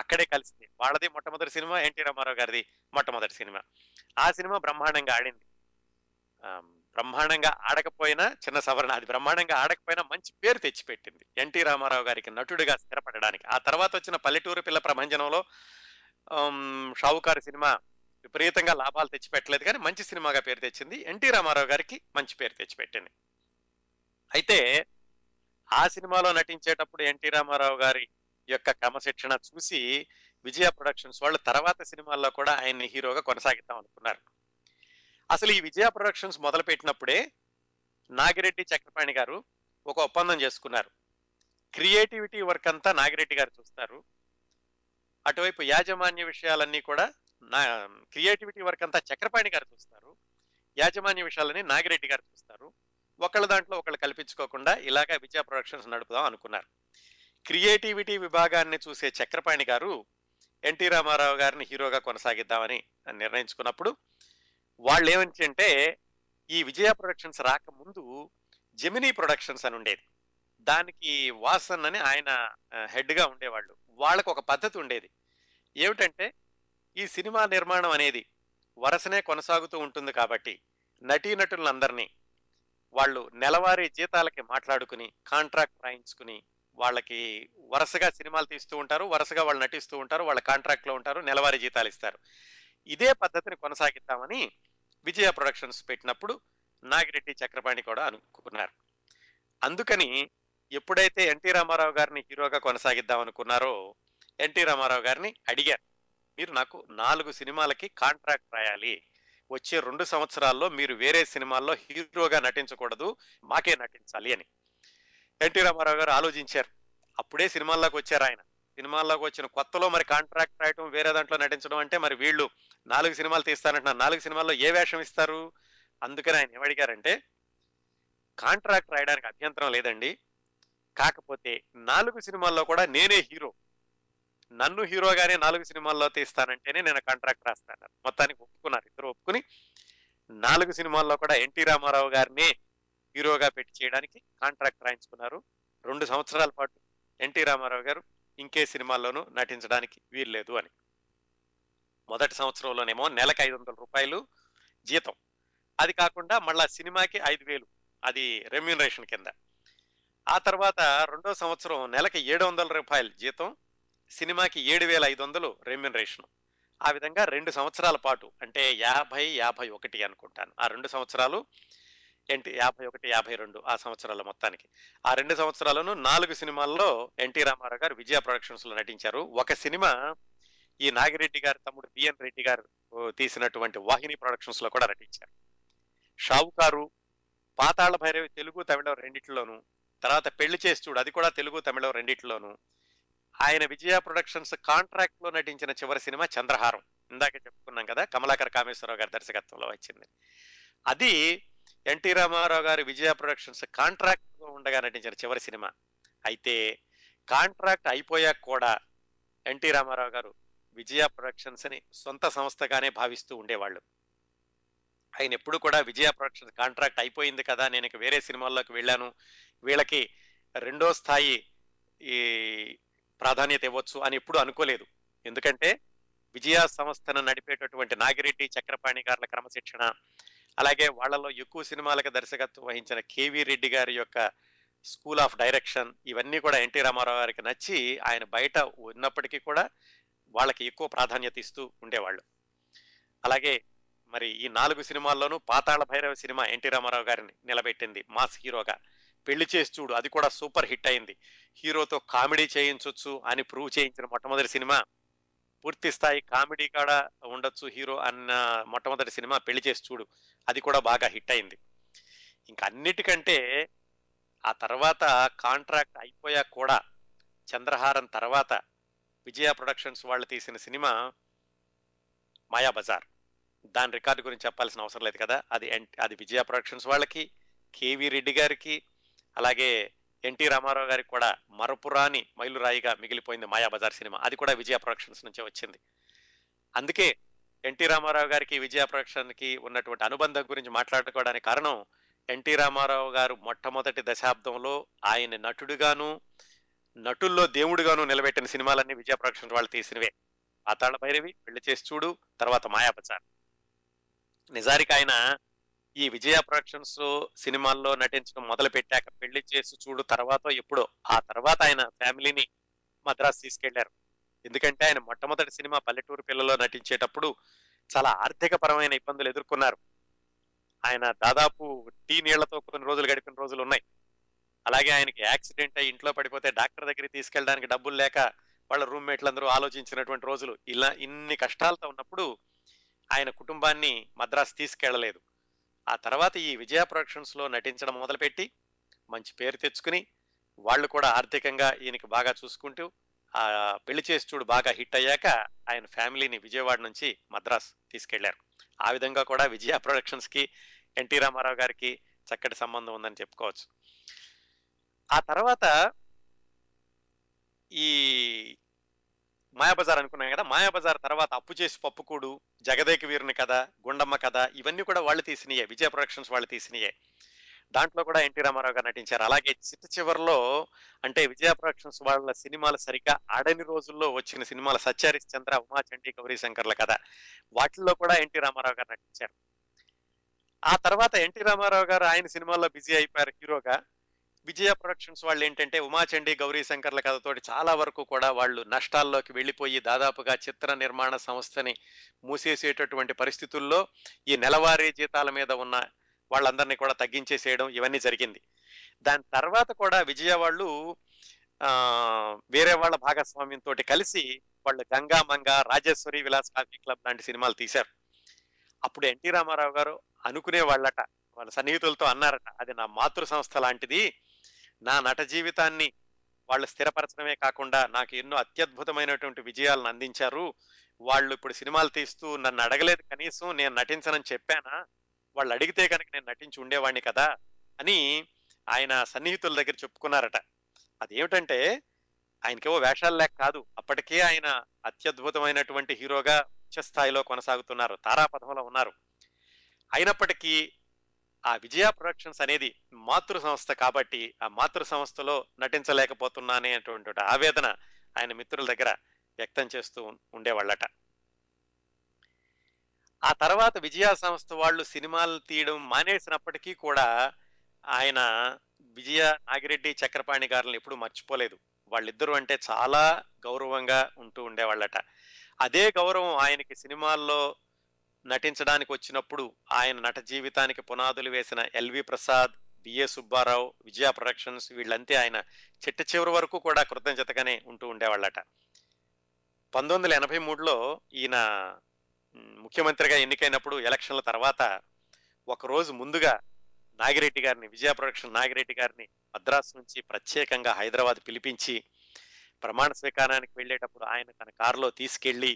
అక్కడే కలిసింది. వాళ్ళది మొట్టమొదటి సినిమా, ఎన్టీ రామారావు గారిది మొట్టమొదటి సినిమా. ఆ సినిమా బ్రహ్మాండంగా ఆడింది. బ్రహ్మాండంగా ఆడకపోయినా, చిన్న సవరణ, అది బ్రహ్మాండంగా ఆడకపోయినా మంచి పేరు తెచ్చిపెట్టింది ఎన్టీ రామారావు గారికి నటుడిగా స్థిరపడడానికి. ఆ తర్వాత వచ్చిన పల్లెటూరు పిల్ల ప్రభంజనంలో షావుకారు సినిమా విపరీతంగా లాభాలు తెచ్చిపెట్టలేదు, కానీ మంచి సినిమాగా పేరు తెచ్చింది, ఎన్టీ రామారావు గారికి మంచి పేరు తెచ్చిపెట్టింది. అయితే ఆ సినిమాలో నటించేటప్పుడు ఎన్టీ రామారావు గారి యొక్క క్రమశిక్షణ చూసి విజయ ప్రొడక్షన్స్ వాళ్ళు తర్వాత సినిమాల్లో కూడా ఆయన్ని హీరోగా కొనసాగిద్దాం అనుకున్నారు. అసలు ఈ విజయ ప్రొడక్షన్స్ మొదలుపెట్టినప్పుడే నాగిరెడ్డి, చక్రపాణి గారు ఒక ఒప్పందం చేసుకున్నారు. క్రియేటివిటీ వర్క్ అంతా నాగిరెడ్డి గారు చూస్తారు, అటువైపు యాజమాన్య విషయాలన్నీ కూడా క్రియేటివిటీ వర్క్ అంతా చక్రపాణి గారు చూస్తారు, యాజమాన్య విషయాలని నాగిరెడ్డి గారు చూస్తారు. ఒకళ్ళ దాంట్లో ఒకళ్ళు కల్పించుకోకుండా ఇలాగ విజయ ప్రొడక్షన్స్ నడుపుదాం అనుకున్నారు. క్రియేటివిటీ విభాగాన్ని చూసే చక్రపాణి గారు ఎన్టీ రామారావు గారిని హీరోగా కొనసాగిద్దామని నిర్ణయించుకున్నప్పుడు వాళ్ళు ఏమంటే, ఈ విజయ ప్రొడక్షన్స్ రాకముందు జెమినీ ప్రొడక్షన్స్ అని ఉండేది, దానికి వాసన్ అని ఆయన హెడ్గా ఉండేవాళ్ళు. వాళ్ళకు ఒక పద్ధతి ఉండేది ఏమిటంటే, ఈ సినిమా నిర్మాణం అనేది వరుసనే కొనసాగుతూ ఉంటుంది కాబట్టి నటీనటులందరినీ వాళ్ళు నెలవారీ జీతాలకి మాట్లాడుకుని కాంట్రాక్ట్ రాయించుకుని వాళ్ళకి వరుసగా సినిమాలు తీస్తూ ఉంటారు, వరుసగా వాళ్ళు నటిస్తూ ఉంటారు, వాళ్ళ కాంట్రాక్ట్లో ఉంటారు, నెలవారీ జీతాలు ఇస్తారు. ఇదే పద్ధతిని కొనసాగిద్దామని విజయ ప్రొడక్షన్స్ పెట్టినప్పుడు నాగిరెడ్డి, చక్రపాణి కూడా అనుకున్నారు. అందుకని ఎప్పుడైతే ఎన్టీ రామారావు గారిని హీరోగా కొనసాగిద్దాం అనుకున్నారో ఎన్టీ రామారావు గారిని అడిగారు, మీరు నాకు 4 సినిమాలకి కాంట్రాక్ట్ రాయాలి, వచ్చే 2 సంవత్సరాల్లో మీరు వేరే సినిమాల్లో హీరోగా నటించకూడదు, మాకే నటించాలి అని. ఎన్టీ రామారావు గారు ఆలోచించారు. అప్పుడే సినిమాల్లోకి వచ్చారు. ఆయన సినిమాల్లోకి వచ్చిన కొత్తలో మరి కాంట్రాక్ట్ రాయటం, వేరే దాంట్లో నటించడం అంటే, మరి వీళ్ళు 4 సినిమాలు తీస్తానంటున్నారు, 4 సినిమాల్లో ఏ వేషం ఇస్తారు? అందుకని ఆయన ఏమడిగారంటే, కాంట్రాక్ట్ రాయడానికి అభ్యంతరం లేదండి, కాకపోతే 4 సినిమాల్లో కూడా నేనే హీరో, నన్ను హీరోగానే 4 సినిమాల్లో తీస్తానంటేనే నేను కాంట్రాక్ట్ రాస్తాను. మొత్తానికి ఒప్పుకున్నారు. ఇద్దరు ఒప్పుకుని 4 సినిమాల్లో కూడా ఎన్టీ రామారావు గారినే హీరోగా పెట్టి చేయడానికి కాంట్రాక్ట్ రాయించుకున్నారు. 2 సంవత్సరాల పాటు ఎన్టీ రామారావు గారు ఇంకే సినిమాల్లోనూ నటించడానికి వీల్లేదు అని. మొదటి సంవత్సరంలోనేమో నెలకు 500 రూపాయలు జీతం, అది కాకుండా మళ్ళా సినిమాకి 5,000, అది రెమ్యూనరేషన్ కింద. ఆ తర్వాత 2వ సంవత్సరం నెలకి 700 రూపాయలు జీతం, సినిమాకి 7,500 రెమ్యూనరేషన్. ఆ విధంగా 2 సంవత్సరాల పాటు, అంటే 50, 51 అనుకుంటాను, ఆ 2 సంవత్సరాలు ఎన్టీ 51, 52 ఆ సంవత్సరాల మొత్తానికి, ఆ 2 సంవత్సరాలను 4 సినిమాల్లో ఎన్టీ రామారావు గారు విజయ ప్రొడక్షన్స్లో నటించారు. ఒక సినిమా ఈ నాగిరెడ్డి గారి తమ్ముడు బిఎన్ రెడ్డి గారు తీసినటువంటి వాహిని ప్రొడక్షన్స్లో కూడా నటించారు. షావుకారు, పాతాళ భైరవి తెలుగు, తమిళం రెండిట్లోనూ, తర్వాత పెళ్లి చేసి చూడు అది కూడా తెలుగు, తమిళం రెండిట్లోనూ. ఆయన విజయ ప్రొడక్షన్స్ కాంట్రాక్ట్లో నటించిన చివరి సినిమా చంద్రహారం, ఇందాకే చెప్పుకున్నాం కదా, కమలాకర కామేశ్వరరావు గారి దర్శకత్వంలో వచ్చింది. అది ఎన్టీ రామారావు గారు విజయ ప్రొడక్షన్స్ కాంట్రాక్ట్లో ఉండగా నటించిన చివరి సినిమా. అయితే కాంట్రాక్ట్ అయిపోయాక కూడా ఎన్టీ రామారావు గారు విజయ ప్రొడక్షన్స్ అని సొంత సంస్థగానే భావిస్తూ ఉండేవాళ్ళు. ఆయన ఎప్పుడు కూడా విజయ ప్రొడక్షన్స్ కాంట్రాక్ట్ అయిపోయింది కదా, నేను ఇక వేరే సినిమాల్లోకి వెళ్ళాను, వీళ్ళకి రెండో స్థాయి ఈ ప్రాధాన్యత ఇవ్వచ్చు అని ఎప్పుడు అనుకోలేదు. ఎందుకంటే విజయ సంస్థను నడిపేటటువంటి నాగిరెడ్డి, చక్రపాణి గారుల క్రమశిక్షణ, అలాగే వాళ్ళలో ఎక్కువ సినిమాలకు దర్శకత్వం వహించిన కేవీ రెడ్డి గారి యొక్క స్కూల్ ఆఫ్ డైరెక్షన్, ఇవన్నీ కూడా ఎన్టీ రామారావు గారికి నచ్చి ఆయన బయట ఉన్నప్పటికీ కూడా వాళ్ళకి ఎక్కువ ప్రాధాన్యత ఇస్తూ ఉండేవాళ్ళు. అలాగే మరి ఈ 4 సినిమాల్లోనూ పాతాళ భైరవి సినిమా ఎన్టీ రామారావు గారిని నిలబెట్టింది మాస్ హీరోగా. పెళ్లి చేసి చూడు, అది కూడా సూపర్ హిట్ అయింది. హీరోతో కామెడీ చేయించవచ్చు అని ప్రూవ్ చేయించిన మొట్టమొదటి సినిమా, పూర్తి స్థాయి కామెడీ కూడా ఉండొచ్చు హీరో అన్న మొట్టమొదటి సినిమా పెళ్లి చేసి చూడు, అది కూడా బాగా హిట్ అయింది. ఇంకా అన్నిటికంటే ఆ తర్వాత కాంట్రాక్ట్ అయిపోయాక కూడా చంద్రహారం తర్వాత విజయ ప్రొడక్షన్స్ వాళ్ళు తీసిన సినిమా మాయాబజార్. దాని రికార్డు గురించి చెప్పాల్సిన అవసరం లేదు కదా, అది విజయ ప్రొడక్షన్స్ వాళ్ళకి, కేవీ రెడ్డి గారికి, అలాగే ఎన్టీ రామారావు గారికి కూడా మరపురాని మైలురాయిగా మిగిలిపోయింది మాయాబజార్ సినిమా. అది కూడా విజయ ప్రొడక్షన్స్ నుంచే వచ్చింది. అందుకే ఎన్టీ రామారావు గారికి విజయ ప్రొడక్షన్కి ఉన్నటువంటి అనుబంధం గురించి మాట్లాడుకోవడానికి కారణం, ఎన్టీ రామారావు గారు మొట్టమొదటి దశాబ్దంలో ఆయన నటుడుగాను నటుల్లో దేవుడుగాను నిలబెట్టిన సినిమాలన్నీ విజయ ప్రొడక్షన్స్ వాళ్ళు తీసినవే. పాతాళ భైరవి, పెళ్లి చేసి చూడు, తర్వాత మాయాబజార్. నిజానికి ఆయన ఈ విజయ ప్రొడక్షన్స్ సినిమాల్లో నటించడం మొదలు పెట్టాక పెళ్లి చేసి చూడు తర్వాత ఎప్పుడో ఆ తర్వాత ఆయన ఫ్యామిలీని మద్రాసు తీసుకెళ్లారు. ఎందుకంటే ఆయన మొట్టమొదటి సినిమా పల్లెటూరు పిల్లలో నటించేటప్పుడు చాలా ఆర్థిక పరమైన ఇబ్బందులు ఎదుర్కొన్నారు. ఆయన దాదాపు టీ నీళ్లతో కొన్ని రోజులు గడిపిన రోజులు ఉన్నాయి. అలాగే ఆయనకి యాక్సిడెంట్ అయ్యి ఇంట్లో పడిపోతే డాక్టర్ దగ్గరికి తీసుకెళ్ళడానికి డబ్బులు లేక వాళ్ళ రూమ్మేట్లందరూ ఆలోచించినటువంటి రోజులు. ఇలా ఇన్ని కష్టాలతో ఉన్నప్పుడు ఆయన కుటుంబాన్ని మద్రాసు తీసుకెళ్లలేదు. ఆ తర్వాత ఈ విజయ ప్రొడక్షన్స్లో నటించడం మొదలుపెట్టి మంచి పేరు తెచ్చుకుని వాళ్ళు కూడా ఆర్థికంగా ఈయనకి బాగా చూసుకుంటూ ఆ పెళ్లి చేసి చూడు బాగా హిట్ అయ్యాక ఆయన ఫ్యామిలీని విజయవాడ నుంచి మద్రాసు తీసుకెళ్లారు. ఆ విధంగా కూడా విజయ ప్రొడక్షన్స్కి ఎన్టీ రామారావు గారికి చక్కటి సంబంధం ఉందని చెప్పుకోవచ్చు. ఆ తర్వాత ఈ మాయాబజార్ అనుకున్నాం కదా, మాయాబజార్ తర్వాత అప్పు చేసి పప్పుకూడు, జగదేక వీరుని కథ, గుండమ్మ కథ, ఇవన్నీ కూడా వాళ్ళు తీసినయే, విజయ ప్రొడక్షన్స్ వాళ్ళు తీసినయే. దాంట్లో కూడా ఎన్టీ రామారావు గారు నటించారు. అలాగే చిట్ట చివరిలో అంటే విజయ ప్రొడక్షన్స్ వాళ్ళ సినిమాలు సరిగ్గా ఆడని రోజుల్లో వచ్చిన సినిమాలు సత్యహరిశ్చంద్ర, ఉమాచండి, గౌరీ శంకర్ల కథ, వాటిల్లో కూడా ఎన్టీ రామారావు గారు నటించారు. ఆ తర్వాత ఎన్టీ రామారావు గారు ఆయన సినిమాల్లో బిజీ అయిపోయారు హీరోగా. విజయ ప్రొడక్షన్స్ వాళ్ళు ఏంటంటే ఉమాచండి, గౌరీ శంకర్ల కథతోటి చాలా వరకు కూడా వాళ్ళు నష్టాల్లోకి వెళ్ళిపోయి దాదాపుగా చిత్ర నిర్మాణ సంస్థని మూసేసేటటువంటి పరిస్థితుల్లో ఈ నెలవారీ జీతాల మీద ఉన్న వాళ్ళందరినీ కూడా తగ్గించేసేయడం ఇవన్నీ జరిగింది. దాని తర్వాత కూడా విజయ వాళ్ళు వేరే వాళ్ళ భాగస్వామ్యంతో కలిసి వాళ్ళు గంగా మంగ, రాజేశ్వరి విలాస్ కాఫీ క్లబ్ లాంటి సినిమాలు తీశారు. అప్పుడు ఎన్టీ రామారావు గారు అనుకునే వాళ్ళ సన్నిహితులతో అన్నారట, అది నా మాతృ సంస్థ లాంటిది, నా నట జీవితాన్ని వాళ్ళు స్థిరపరచడమే కాకుండా నాకు ఎన్నో అత్యద్భుతమైనటువంటి విజయాలను అందించారు. వాళ్ళు ఇప్పుడు సినిమాలు తీస్తూ నన్ను అడగలేదు, కనీసం నేను నటించనని చెప్పానా, వాళ్ళు అడిగితే కనుక నేను నటించి ఉండేవాడిని కదా అని ఆయన సన్నిహితుల దగ్గర చెప్పుకున్నారట. అదేమిటంటే ఆయనకేవో వేషాలు లేక కాదు, అప్పటికే ఆయన అత్యద్భుతమైనటువంటి హీరోగా ఉచ్చ స్థాయిలో కొనసాగుతున్నారు, తారాపథంలో ఉన్నారు. అయినప్పటికీ ఆ విజయ ప్రొడక్షన్స్ అనేది మాతృ సంస్థ కాబట్టి ఆ మాతృ సంస్థలో నటించలేకపోతున్నానే అనేటువంటి ఆవేదన ఆయన మిత్రుల దగ్గర వ్యక్తం చేస్తూ ఉండేవాళ్ళట. ఆ తర్వాత విజయ సంస్థ వాళ్ళు సినిమాలు తీయడం మానేసినప్పటికీ కూడా ఆయన విజయ, నాగిరెడ్డి, చక్రపాణి గారిని ఎప్పుడూ మర్చిపోలేదు. వాళ్ళిద్దరూ అంటే చాలా గౌరవంగా ఉంటూ ఉండేవాళ్ళట. అదే గౌరవం ఆయనకి సినిమాల్లో నటించడానికి వచ్చినప్పుడు ఆయన నట జీవితానికి పునాదులు వేసిన LV Prasad, BS Subbarao, Vijaya productions వీళ్ళంతే ఆయన చిట్ట చివరి వరకు కూడా కృతజ్ఞతగానే ఉంటూ ఉండేవాళ్ళట. 1983లో ఈయన ముఖ్యమంత్రిగా ఎన్నికైనప్పుడు ఎలక్షన్ల తర్వాత ఒకరోజు ముందుగా నాగిరెడ్డి గారిని, విజయ ప్రొడక్షన్ నాగిరెడ్డి గారిని మద్రాసు నుంచి ప్రత్యేకంగా హైదరాబాద్ పిలిపించి ప్రమాణ స్వీకారానికి వెళ్ళేటప్పుడు ఆయన తన కారులో తీసుకెళ్ళి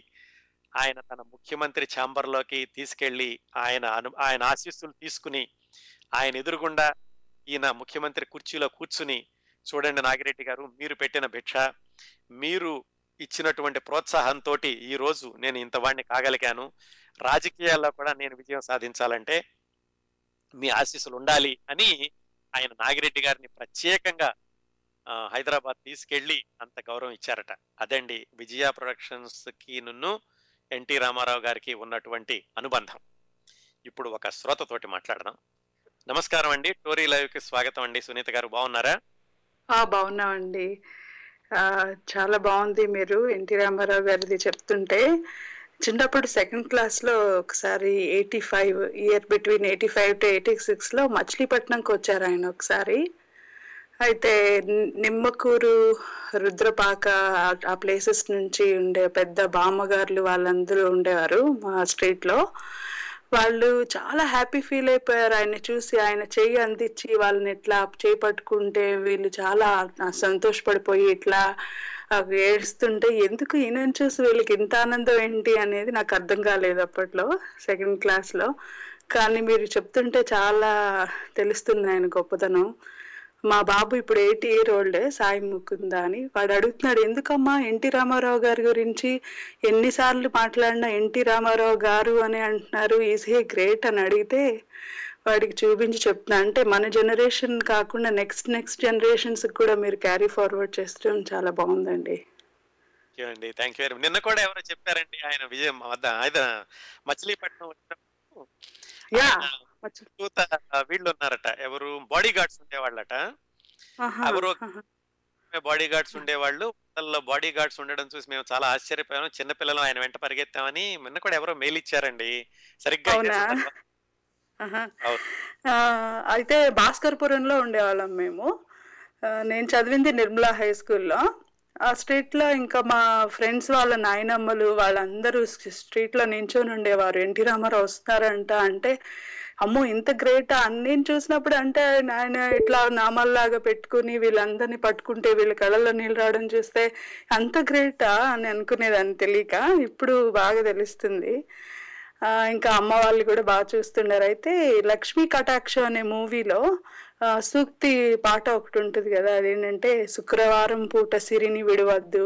ఆయన తన ముఖ్యమంత్రి ఛాంబర్లోకి తీసుకెళ్ళి ఆయన ఆశీస్సులు తీసుకుని ఆయన ఎదురుగుండా ఈయన ముఖ్యమంత్రి కుర్చీలో కూర్చుని, చూడండి నాగిరెడ్డి గారు, మీరు పెట్టిన భిక్ష, మీరు ఇచ్చినటువంటి ప్రోత్సాహంతో ఈరోజు నేను ఇంతవాడిని కాగలిగాను. రాజకీయాల్లో కూడా నేను విజయం సాధించాలంటే మీ ఆశీస్సులు ఉండాలి అని ఆయన నాగిరెడ్డి గారిని ప్రత్యేకంగా హైదరాబాద్ తీసుకెళ్ళి అంత గౌరవం ఇచ్చారట. అదండి విజయ ప్రొడక్షన్స్కి నున్ను ఎన్టీ రామారావు గారికి ఉన్నటువంటి అనుబంధం. ఇప్పుడు ఒక శ్రోతతోటి మాట్లాడదాం. నమస్కారం అండి, టోరీ లైవ్కి స్వాగతం అండి. సునీత గారు బాగున్నారా? బాగున్నామండి, చాలా బాగుంది. మీరు ఎన్టీ రామారావు గారిది చెప్తుంటే చిన్నప్పుడు సెకండ్ క్లాస్లో ఒకసారి 85 ఇయర్ బిట్వీన్ 85 to 86లో మచిలీపట్నంకి వచ్చారు ఆయన ఒకసారి. అయితే నిమ్మకూరు, రుద్రపాక ఆ ప్లేసెస్ నుంచి ఉండే పెద్ద బామ్మగారులు వాళ్ళందరూ ఉండేవారు మా స్ట్రీట్లో. వాళ్ళు చాలా హ్యాపీ ఫీల్ అయిపోయారు ఆయన చూసి. ఆయన చేయి అందించి వాళ్ళని ఇట్లా చేపట్టుకుంటే వీళ్ళు చాలా సంతోషపడిపోయి ఇట్లా ఏడుస్తుంటే ఎందుకు ఈయన చూసి వీళ్ళకి ఇంత ఆనందం ఏంటి అనేది నాకు అర్థం కాలేదు అప్పట్లో సెకండ్ క్లాస్లో. కానీ మీరు చెప్తుంటే చాలా తెలుస్తుంది ఆయన గొప్పతనం. మా బాబు ఇప్పుడు 8 years old, సాయి ముకుందా అని. వాడు అడుగుతున్నాడు, ఎందుకమ్మా ఎన్టీ రామారావు గారి గురించి ఎన్నిసార్లు మాట్లాడినా ఎన్టీ రామారావు గారు అని అంటున్నారు, ఈజ్ హీ గ్రేట్ అని అడిగితే వాడికి చూపించి చెప్తున్నా. అంటే మన జనరేషన్ కాకుండా నెక్స్ట్ జనరేషన్స్ కూడా మీరు క్యారీ ఫార్వర్డ్ చేస్తూ చాలా బాగుందండి. Thank you. నిన్న కూడా ఎవరో చెప్పారండి ఆయన విజయం మచిలీపట్నం వీళ్ళు ఉన్నారట, ఎవరు బాడీ గార్డ్స్ ఉండేవాళ్ళట, ఎవరు బాడీ గార్డ్స్ ఉండేవాళ్ళు. బాడీ గార్డ్స్ ఉండడం చూసి మేము చాలా ఆశ్చర్యపోయాము, చిన్నపిల్లలు ఆయన వెంట పరిగెత్తామని నిన్న కూడా ఎవరో మెయిల్ ఇచ్చారండి. సరిగ్గా అయితే భాస్కర్పురంలో ఉండేవాళ్ళం మేము. నేను చదివింది నిర్మలా హై స్కూల్లో. ఆ స్ట్రీట్లో ఇంకా మా ఫ్రెండ్స్ వాళ్ళ నాయనమ్మలు వాళ్ళందరూ స్ట్రీట్లో నించొని ఉండేవారు. ఎన్టీ రామారావు వస్తున్నారంట అంటే, అమ్మో ఇంత గ్రేట్ అన్ని చూసినప్పుడు. అంటే ఆయన ఇట్లా నామాల్లాగా పెట్టుకుని వీళ్ళందరినీ పట్టుకుంటే వీళ్ళ కళ్ళల్లో నీళ్ళు రావడం చూస్తే అంత గ్రేటా అని అనుకునేదాన్ని తెలియక. ఇప్పుడు బాగా తెలుస్తుంది. ఇంకా అమ్మ వాళ్ళు కూడా బాగా చూస్తున్నారు. అయితే లక్ష్మీ కటాక్ష అనే మూవీలో సూక్తి పాట ఒకటి ఉంటుంది కదా, అదేంటంటే శుక్రవారం పూట సిరిని విడవద్దు,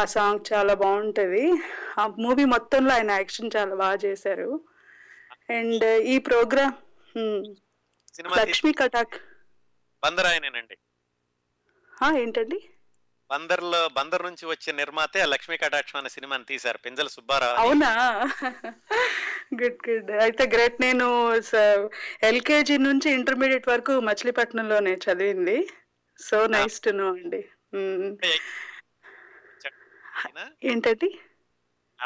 ఆ సాంగ్ చాలా బాగుంటుంది. ఆ మూవీ మొత్తంలో ఆయన యాక్షన్ చాలా బాగా చేశారు. అండ్ ఈ ప్రోగ్రామ్ లక్ష్మీ కటాక్ బందర్ ఆయనేనండి. ఏంటండి, బందర్ నుంచి వచ్చే నిర్మాతే లక్ష్మీ కటాక్షం అనే సినిమాని తీశారు పింజల సుబ్బారావు. అవునా, గుడ్ గుడ్, అయితే గ్రేట్. నేను ఎల్కేజీ నుంచి ఇంటర్మీడియట్ వరకు మచిలీపట్నంలోనే చదివింది. సో నైస్ టు నో అండి. ఏంటండి,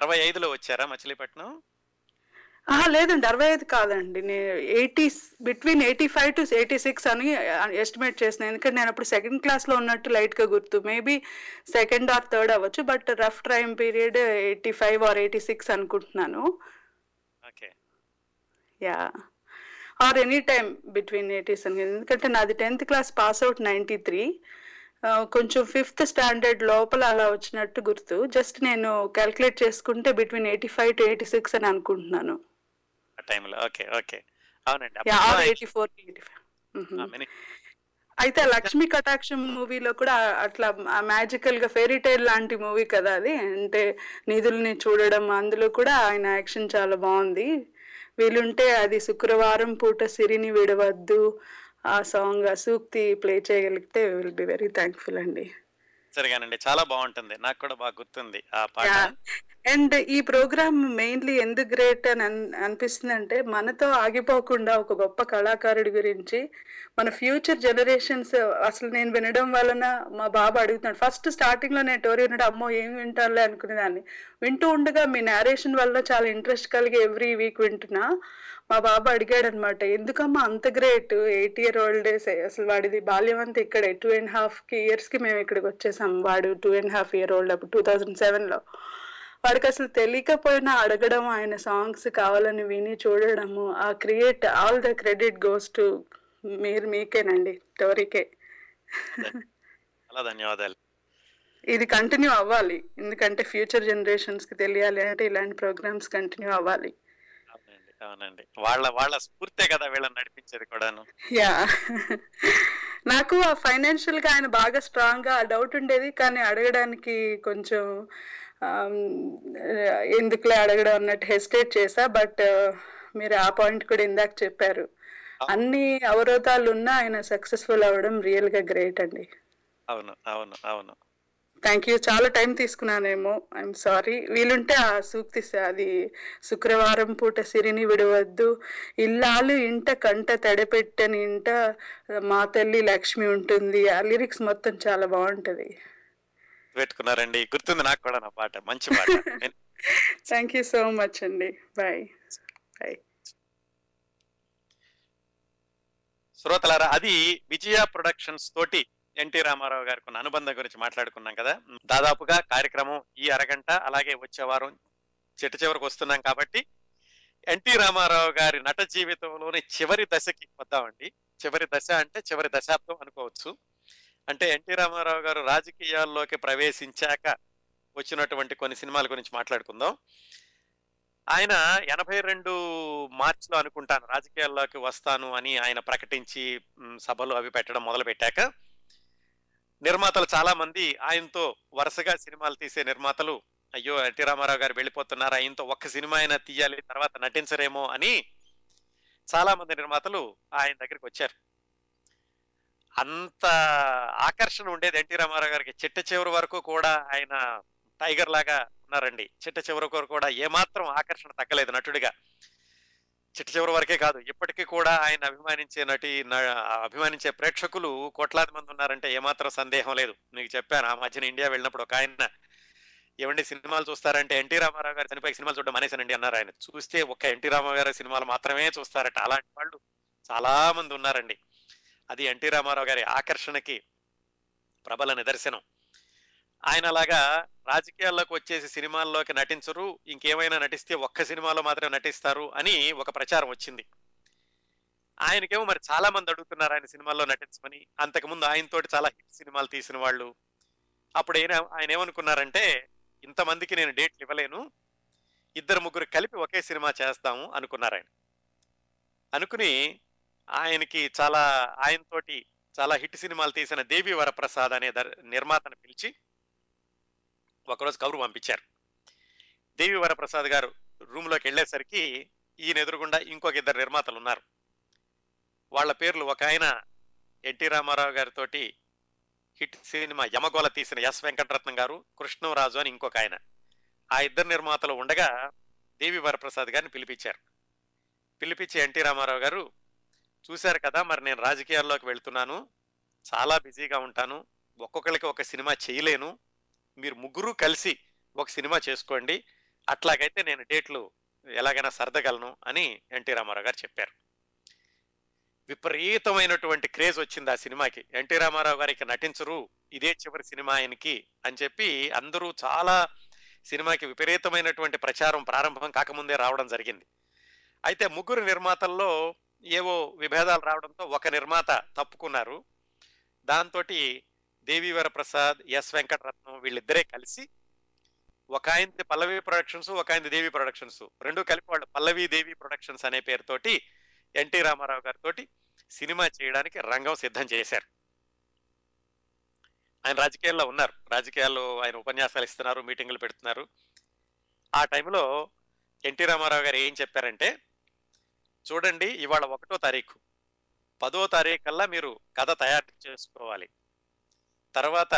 65లో వచ్చారా మచిలీపట్నం? లేదండి, 65 కాదండి, నేను 85 to 86 అని ఎస్టిమేట్ చేసిన. ఎందుకంటే నేను అప్పుడు సెకండ్ క్లాస్లో ఉన్నట్టు లైట్గా గుర్తు, మేబీ సెకండ్ ఆర్ థర్డ్ అవ్వచ్చు, but rough time period 85 or 86 అనుకుంటున్నాను. Yeah, or any time between 80s అని. ఎందుకంటే నాది 10th క్లాస్ పాస్ అవుట్ 93, కొంచెం 5th standard లోపల అలా వచ్చినట్టు గుర్తు. జస్ట్ నేను క్యాల్కులేట్ చేసుకుంటే బిట్వీన్ 85 to 86 అని అనుకుంటున్నాను. అయితే లక్ష్మీ కటాక్షం మూవీలో కూడా అట్లా మ్యాజికల్ గా ఫెయిరీ టైల్ లాంటి మూవీ కదా అది, అంటే నిధుల్ని చూడడం. అందులో కూడా ఆయన యాక్షన్ చాలా బాగుంది. వీలుంటే అది శుక్రవారం పూట సిరిని విడవద్దు ఆ సాంగ్, ఆ సూక్తి ప్లే చేయగలిగితే విల్ బి వెరీ థ్యాంక్ఫుల్ అండి. సరేగానండి, చాలా బాగుంటుంది, నాకు కూడా బాగా గుర్తుంది ఆ పాట. అండ్ ఈ ప్రోగ్రామ్ మెయిన్లీ ఎందుకు గ్రేట్ అని అనిపిస్తుంది అంటే, మనతో ఆగిపోకుండా ఒక గొప్ప కళాకారుడి గురించి మన ఫ్యూచర్ జనరేషన్స్. అసలు నేను వినడం వలన మా బాబు అడుగుతున్నాడు. ఫస్ట్ స్టార్టింగ్లో నేను టోరీ ఉన్నాడు, అమ్మో ఏం వింటానులే అనుకునేదాన్ని. వింటూ ఉండగా మీ నేరేషన్ వల్ల చాలా ఇంట్రెస్ట్ కలిగి ఎవ్రీ వీక్ వింటున్నా. మా బాబు అడిగాడు అనమాట, ఎందుకమ్మా అంత గ్రేట్ 8 years old, అసలు వాడిది బాల్యం అంతా ఇక్కడ 2.5 years మేము ఇక్కడికి వచ్చేసాం. వాడు 2.5 years old అప్పుడు 2007లో. వాడికి అసలు తెలియకపోయినా అడగడం, ఆయన సాంగ్స్ కావాలని విని చూడడము, ఆ create, all the credit goes to మీరు, మీకేనండి, టోరీకే. చాలా ధన్యవాదాలు. ఇది కంటిన్యూ అవ్వాలి, ఎందుకంటే ఫ్యూచర్ జనరేషన్స్ కి తెలియాలి అంటే ఇలాంటి ప్రోగ్రామ్స్ కంటిన్యూ అవ్వాలి. అవునండి, వాళ్ళ స్ఫూర్తే కదా వీళ్ళని నడిపించేది కూడాను. యా, నాకు ఆ ఫైనాన్షియల్ గా ఆయన బాగా స్ట్రాంగ్ గా ఆ డౌట్ ఉండేది, కానీ అడగడానికి కొంచెం ఎందుకులే అడగడం అన్నట్టు హెసిటేట్ చేసా. బట్ మీరు ఆ పాయింట్ కూడా ఇందాక చెప్పారు, అన్ని అవరోధాలు ఉన్నా ఆయన సక్సెస్ఫుల్ అవడం రియల్ గా గ్రేట్ అండి. అవును అవును అవును, థ్యాంక్ యూ. చాలా టైం తీసుకున్నానేమో, ఐఎమ్ సారీ. వీలుంటే ఆ సూక్తి అది శుక్రవారం పూట సిరిని విడవద్దు, ఇల్లాలు ఇంట కంట తడపెట్టని ఇంట మా తల్లి లక్ష్మి ఉంటుంది, ఆ లిరిక్స్ మొత్తం చాలా బాగుంటది. పెట్టుకున్నారండి, గుర్తుంది నాకు కూడా నా పాట, మంచి పాట. థ్యాంక్ యూ సో మచ్ అండి, బాయ్ బాయ్. శ్రోతలారా, అది విజయ ప్రొడక్షన్స్ తోటి ఎన్టీ రామారావు గారి కొన్ని అనుబంధం గురించి మాట్లాడుకున్నాం కదా. దాదాపుగా కార్యక్రమం ఈ అరగంట, అలాగే వచ్చే వారం చెట్టు చివరికి వస్తున్నాం కాబట్టి ఎన్టీ రామారావు గారి నట జీవితంలోని చివరి దశకి వద్దామండి. చివరి దశ అంటే చివరి దశాబ్దం అనుకోవచ్చు. అంటే ఎన్టీ రామారావు గారు రాజకీయాల్లోకి ప్రవేశించాక వచ్చినటువంటి కొన్ని సినిమాల గురించి మాట్లాడుకుందాం. ఆయన 1982 మార్చిలో అనుకుంటాను రాజకీయాల్లోకి వస్తాను అని ఆయన ప్రకటించి సభలు అవి పెట్టడం మొదలు పెట్టాక నిర్మాతలు చాలా మంది, ఆయనతో వరుసగా సినిమాలు తీసే నిర్మాతలు, అయ్యో ఎన్టీ రామారావు గారు వెళ్ళిపోతున్నారు, ఆయనతో ఒక్క సినిమా అయినా తీయాలి, తర్వాత నటించరేమో అని చాలా మంది నిర్మాతలు ఆయన దగ్గరికి వచ్చారు. అంత ఆకర్షణ ఉండేది ఎన్టీ రామారావు గారికి. చిట్ట చివరి వరకు కూడా ఆయన టైగర్ లాగా ఉన్నారండి. చిట్ట చివరి వరకు కూడా ఏమాత్రం ఆకర్షణ తగ్గలేదు నటుడిగా. చిట్ట చివరి వరకే కాదు, ఇప్పటికీ కూడా ఆయన అభిమానించే ప్రేక్షకులు కోట్లాది మంది ఉన్నారంటే ఏమాత్రం సందేహం లేదు. మీకు చెప్పాను, ఆ మధ్యన ఇండియా వెళ్ళినప్పుడు ఒక ఆయన, ఏమండి సినిమాలు చూస్తారంటే ఎన్టీ రామారావు గారు చనిపోయి సినిమాలు చూడడం మానేశానండి అన్నారు. ఆయన చూస్తే ఒక్క ఎన్టీ రామారావు గారి సినిమాలు మాత్రమే చూస్తారట. అలాంటి వాళ్ళు చాలా మంది ఉన్నారండి. అది ఎన్టీ రామారావు గారి ఆకర్షణకి ప్రబల నిదర్శనం. ఆయనలాగా రాజకీయాల్లోకి వచ్చేసి సినిమాల్లోకి నటించరు, ఇంకేమైనా నటిస్తే ఒక్క సినిమాలో మాత్రమే నటిస్తారు అని ఒక ప్రచారం వచ్చింది. ఆయనకేమో మరి చాలా మంది అడుగుతున్నారు ఆయన సినిమాల్లో నటించమని. అంతకుముందు ఆయనతోటి చాలా హిట్ సినిమాలు తీసిన వాళ్ళు. అప్పుడు ఆయన ఏమనుకున్నారంటే, ఇంతమందికి నేను డేట్లు ఇవ్వలేను, ఇద్దరు ముగ్గురు కలిపి ఒకే సినిమా చేస్తాము అనుకున్నారు. ఆయన అనుకుని ఆయనకి చాలా ఆయనతోటి చాలా హిట్ సినిమాలు తీసిన దేవి వరప్రసాద్ అనే నిర్మాతను పిలిచి ఒకరోజు కబురు పంపించారు. దేవి వరప్రసాద్ గారు రూమ్లోకి వెళ్ళేసరికి ఈయన ఎదురుగుండా ఇంకొక ఇద్దరు నిర్మాతలు ఉన్నారు. వాళ్ళ పేర్లు, ఒక ఆయన ఎన్టీ రామారావు గారితో హిట్ సినిమా యమగోళ తీసిన ఎస్ వెంకటరత్నం గారు, కృష్ణరాజు అని ఇంకొక ఆయన. ఆ ఇద్దరు నిర్మాతలు ఉండగా దేవి వరప్రసాద్ గారిని పిలిపించారు. పిలిపించి ఎన్టీ రామారావు గారు, చూశారు కదా మరి నేను రాజకీయాల్లోకి వెళ్తున్నాను, చాలా బిజీగా ఉంటాను, ఒక్కొక్కరికి ఒక సినిమా చేయలేను, మీరు ముగ్గురు కలిసి ఒక సినిమా చేసుకోండి, అట్లాగైతే నేను డేట్లు ఎలాగైనా సర్దగలను అని ఎన్టీ రామారావు గారు చెప్పారు. విపరీతమైనటువంటి క్రేజ్ వచ్చింది ఆ సినిమాకి. ఎన్టీ రామారావు గారికి నటించరు, ఇదే చివరి సినిమా ఆయనకి అని చెప్పి అందరూ చాలా సినిమాకి విపరీతమైనటువంటి ప్రచారం ప్రారంభం కాకముందే రావడం జరిగింది. అయితే ముగ్గురు నిర్మాతల్లో ఏవో విభేదాలు రావడంతో ఒక నిర్మాత తప్పుకున్నారు. దాంతో దేవి వరప్రసాద్, ఎస్ వెంకటరత్నం వీళ్ళిద్దరే కలిసి, ఒక ఆయనది పల్లవి ప్రొడక్షన్స్, ఒక ఆయనది దేవి ప్రొడక్షన్స్, రెండూ కలిపి వాళ్ళు పల్లవి దేవి ప్రొడక్షన్స్ అనే పేరుతోటి ఎన్టీ రామారావు గారితో సినిమా చేయడానికి రంగం సిద్ధం చేశారు. ఆయన రాజకీయాల్లో ఉన్నారు, రాజకీయాల్లో ఆయన ఉపన్యాసాలు ఇస్తున్నారు, మీటింగులు పెడుతున్నారు. ఆ టైంలో ఎన్టీ రామారావు గారు ఏం చెప్పారంటే, చూడండి ఇవాళ 1వ తారీఖు, 10వ తారీఖల్లా మీరు కథ తయారు చేసుకోవాలి, తర్వాత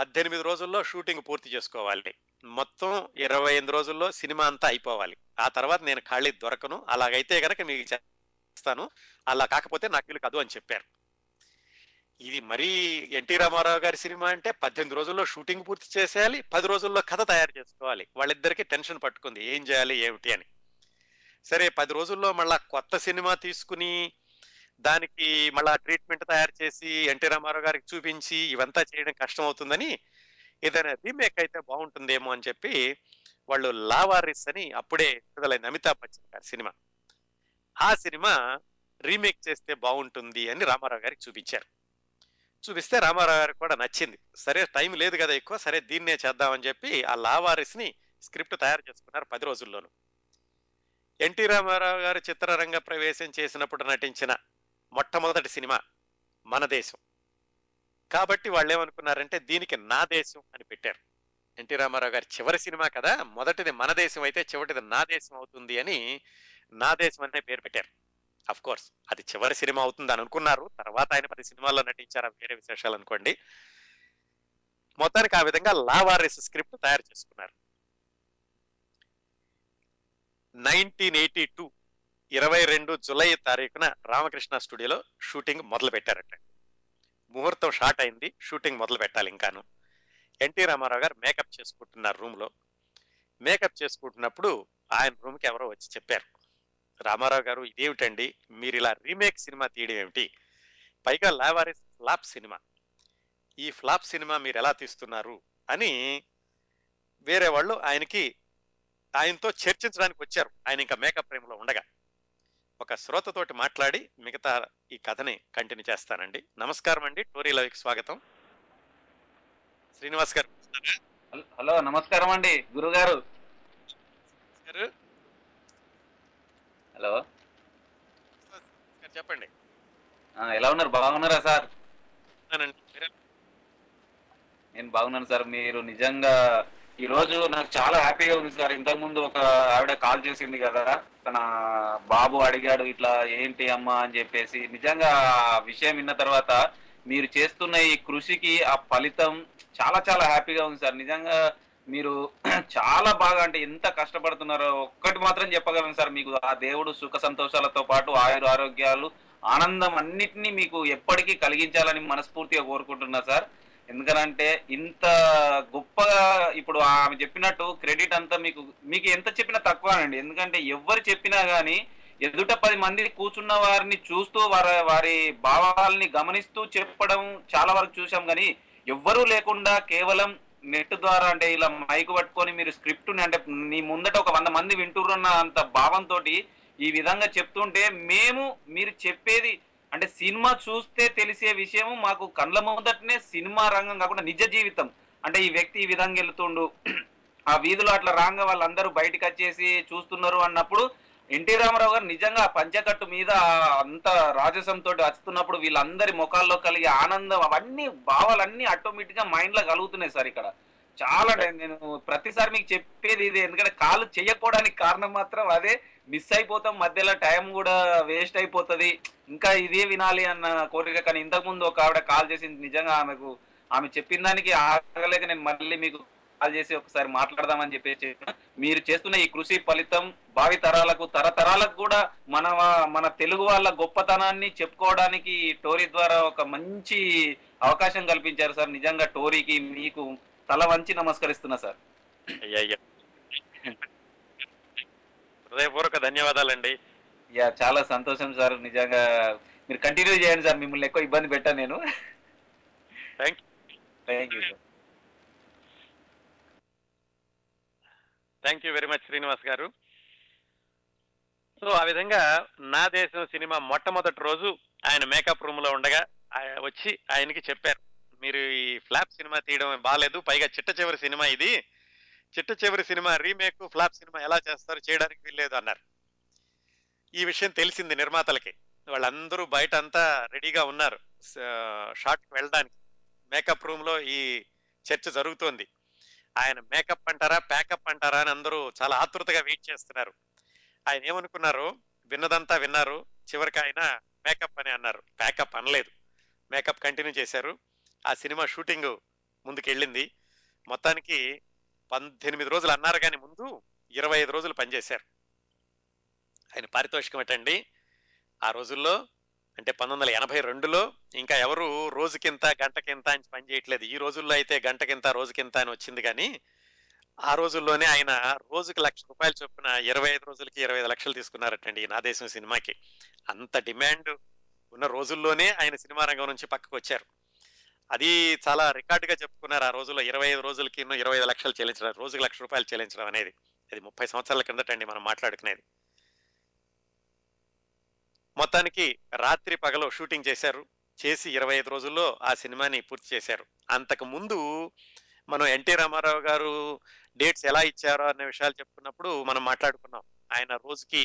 18 రోజుల్లో షూటింగ్ పూర్తి చేసుకోవాలి, మొత్తం 25 రోజుల్లో సినిమా అంతా అయిపోవాలి, ఆ తర్వాత నేను ఖాళీ దొరకను, అలాగైతే కనుక మీకు చేస్తాను, అలా కాకపోతే నాకు వీలు కాదు అని చెప్పారు. ఇది మరీ ఎన్టీ రామారావు గారి సినిమా అంటే 18 రోజుల్లో షూటింగ్ పూర్తి చేసేయాలి, 10 రోజుల్లో కథ తయారు చేసుకోవాలి. వాళ్ళిద్దరికీ టెన్షన్ పట్టుకుంది ఏం చేయాలి ఏమిటి అని. సరే 10 రోజుల్లో మళ్ళా కొత్త సినిమా తీసుకుని దానికి మళ్ళా ట్రీట్మెంట్ తయారు చేసి ఎన్టీ రామారావు గారికి చూపించి ఇవంతా చేయడం కష్టం అవుతుందని, ఏదైనా రీమేక్ అయితే బాగుంటుందేమో అని చెప్పి వాళ్ళు లావారిస్ అని అప్పుడే విడుదలైన అమితాబ్ బచ్చన్ గారి సినిమా, ఆ సినిమా రీమేక్ చేస్తే బాగుంటుంది అని రామారావు గారికి చూపించారు. చూపిస్తే రామారావు గారికి కూడా నచ్చింది. సరే టైం లేదు కదా ఎక్కువ, సరే దీన్నే చేద్దామని చెప్పి ఆ లావారిస్ని స్క్రిప్ట్ తయారు చేసుకున్నారు 10 రోజుల్లోనూ. ఎన్టీ రామారావు గారు చిత్రరంగ ప్రవేశం చేసినప్పుడు నటించిన మొట్టమొదటి సినిమా మన దేశం. కాబట్టి వాళ్ళు ఏమనుకున్నారంటే దీనికి నా దేశం అని పెట్టారు. ఎన్టీ రామారావు గారి చివరి సినిమా కదా, మొదటిది మన దేశం అయితే చివరిది నా దేశం అవుతుంది అని నా దేశం అనే పేరు పెట్టారు. అఫ్ కోర్స్ అది చివరి సినిమా అవుతుంది అని అనుకున్నారు. తర్వాత ఆయన 10 సినిమాల్లో నటించారు, వేరే విశేషాలు అనుకోండి. మొత్తానికి ఆ విధంగా లావారిస్ స్క్రిప్ట్ తయారు చేసుకున్నారు. 1982 22 జూలై తారీఖున రామకృష్ణ స్టూడియోలో షూటింగ్ మొదలు పెట్టారట. ముహూర్తం షార్ట్ అయింది, షూటింగ్ మొదలు పెట్టాలి ఇంకాను. ఎన్టీ రామారావు గారు మేకప్ చేసుకుంటున్నారు రూమ్లో. మేకప్ చేసుకుంటున్నప్పుడు ఆయన రూమ్కి ఎవరో వచ్చి చెప్పారు, రామారావు గారు ఇదేమిటండి మీరు ఇలా రీమేక్ సినిమా తీయడం ఏమిటి, పైగా లావారిస్ ఫ్లాప్ సినిమా, ఈ ఫ్లాప్ సినిమా మీరు ఎలా తీస్తున్నారు అని వేరే వాళ్ళు ఆయనతో చర్చించడానికి వచ్చారు. ఆయన ఇంకా మేకప్ ప్రేమలో ఉండగా ఒక శ్రోతతోటి మాట్లాడి మిగతా ఈ కథని కంటిన్యూ చేస్తానండి. నమస్కారం అండి, టోరీ లైవ్కి స్వాగతం. శ్రీనివాస్ గారు. హలో నమస్కారం అండి గురుగారు. హలో చెప్పండి, ఎలా ఉన్నారు? బాగున్నారా సార్? నేను బాగున్నాను సార్. మీరు నిజంగా ఈ రోజు నాకు చాలా హ్యాపీగా ఉంది సార్. ఇంతకు ముందు ఒక ఆవిడ కాల్ చేసింది కదా, తన బాబు అడిగాడు ఇట్లా ఏంటి అమ్మా అని చెప్పేసి. నిజంగా విషయం విన్న తర్వాత మీరు చేస్తున్న ఈ కృషికి ఆ ఫలితం చాలా చాలా హ్యాపీగా ఉంది సార్. నిజంగా మీరు చాలా బాగా, అంటే ఎంత కష్టపడుతున్నారో ఒక్కటి మాత్రం చెప్పగలను సార్. మీకు ఆ దేవుడు సుఖ సంతోషాలతో పాటు ఆయుర ఆరోగ్యాలు ఆనందం అన్నిటినీ మీకు ఎప్పటికీ కలిగించాలని మనస్ఫూర్తిగా కోరుకుంటున్నా సార్. ఎందుకనంటే ఇంత గొప్పగా ఇప్పుడు ఆమె చెప్పినట్టు క్రెడిట్ అంతా మీకు ఎంత చెప్పినా తక్కువనండి. ఎందుకంటే ఎవరు చెప్పినా కానీ ఎదుట 10 మంది కూర్చున్న వారిని చూస్తూ వారి భావాల్ని గమనిస్తూ చెప్పడం చాలా వరకు చూసాం. కానీ ఎవ్వరూ లేకుండా కేవలం నెట్ ద్వారా, అంటే ఇలా మైకు పట్టుకొని మీరు స్క్రిప్ట్ని, అంటే నీ ముందట 100 మంది వింటున్న అంత భావంతో ఈ విధంగా చెప్తుంటే మీరు చెప్పేది అంటే సినిమా చూస్తే తెలిసే విషయము మాకు కళ్ళ ముందటనే. సినిమా రంగం కాకుండా నిజ జీవితం, అంటే ఈ వ్యక్తి ఈ విధంగా వెళ్తుండు, ఆ వీధిలో అట్లా రాంగ వాళ్ళందరూ బయటకు వచ్చేసి చూస్తున్నారు అన్నప్పుడు ఎన్టీ రామారావు గారు నిజంగా పంచకట్టు మీద అంత రాజసంతో వస్తున్నప్పుడు వీళ్ళందరి ముఖాల్లో కలిగే ఆనందం అవన్నీ భావాలన్నీ ఆటోమేటిక్ గా మైండ్ లో కలుగుతున్నాయి సార్. ఇక్కడ చాలా నేను ప్రతిసారి మీకు చెప్పేది ఇదే. ఎందుకంటే కాల్ చేయకపోవడానికి కారణం మాత్రం అదే, మిస్ అయిపోతాం, మధ్యలో టైం కూడా వేస్ట్ అయిపోతుంది, ఇంకా ఇదే వినాలి అన్న కోరిక. కానీ ఇంతకుముందు ఒక ఆవిడ కాల్ చేసింది, నిజంగా ఆమె చెప్పిన దానికి ఆగలేక నేను మళ్ళీ మీకు కాల్ చేసి ఒకసారి మాట్లాడదామని చెప్పేసి మీరు చేస్తున్న ఈ కృషి ఫలితం భావి తరాలకు తరతరాలకు కూడా మన తెలుగు వాళ్ళ గొప్పతనాన్ని చెప్పుకోవడానికి టోరీ ద్వారా ఒక మంచి అవకాశం కల్పించారు సార్. నిజంగా టోరీకి మీకు తల వంచి నమస్కరిస్తున్నా సార్. హృదయపూర్వక ధన్యవాదాలండి. యా, చాలా సంతోషం సార్. నిజంగా మీరు కంటిన్యూ చేయండి సార్, మిమ్మల్ని ఎక్కువ ఇబ్బంది పెట్టాను నేను. Thank you very much Srinivas గారు. సో ఆ విధంగా నా దేశం సినిమా మొట్టమొదటి రోజు ఆయన మేకప్ రూమ్ లో ఉండగా వచ్చి ఆయనకి చెప్పారు, మీరు ఈ ఫ్లాప్ సినిమా తీయడం బాగాలేదు, పైగా చిట్ట చివరి సినిమా ఇది, చిట్ట చివరి సినిమా రీమేక్ ఫ్లాప్ సినిమా ఎలా చేస్తారు, చేయడానికి వీల్లేదు అన్నారు. ఈ విషయం తెలిసింది నిర్మాతలకి. వాళ్ళందరూ బయట అంతా రెడీగా ఉన్నారు షాట్కి వెళ్ళడానికి. మేకప్ రూమ్లో ఈ చర్చ జరుగుతోంది. ఆయన మేకప్ అంటారా ప్యాకప్ అంటారా అని అందరూ చాలా ఆతృతగా వెయిట్ చేస్తున్నారు. ఆయన ఏమనుకున్నారు, విన్నదంతా విన్నారు, చివరికి ఆయన మేకప్ అని అన్నారు. ప్యాకప్ అనలేదు, మేకప్ కంటిన్యూ చేశారు. ఆ సినిమా షూటింగ్ ముందుకెళ్ళింది. మొత్తానికి 18 రోజులు అన్నారు, కానీ ముందు 25 రోజులు పనిచేశారు. ఆయన పారితోషికం ఏంటండి ఆ రోజుల్లో అంటే 1982లో ఇంకా ఎవరు రోజుకింత గంటకింత అని పనిచేయట్లేదు. ఈ రోజుల్లో అయితే గంటకింత రోజుకింత అని వచ్చింది. కానీ ఆ రోజుల్లోనే ఆయన రోజుకి ₹1,00,000 చొప్పున 25 రోజులకి ₹25 లక్షలు తీసుకున్నారటండి నా దేశం సినిమాకి. అంత డిమాండ్ ఉన్న రోజుల్లోనే ఆయన సినిమా రంగం నుంచి పక్కకు వచ్చారు. అది చాలా రికార్డుగా చెప్పుకున్నారు ఆ రోజుల్లో. 25 రోజులకి ₹25 లక్షలు చెల్లించడం, రోజుకి ₹1,00,000 చెల్లించడం అనేది, అది 30 సంవత్సరాల కిందటండి మనం మాట్లాడుకునేది. మొత్తానికి రాత్రి పగలో షూటింగ్ చేశారు, చేసి 25 రోజుల్లో ఆ సినిమాని పూర్తి చేశారు. అంతకుముందు మనం ఎన్టీ రామారావు గారు డేట్స్ ఎలా ఇచ్చారో అనే విషయాలు చెప్పుకున్నప్పుడు మనం మాట్లాడుకున్నాం. ఆయన రోజుకి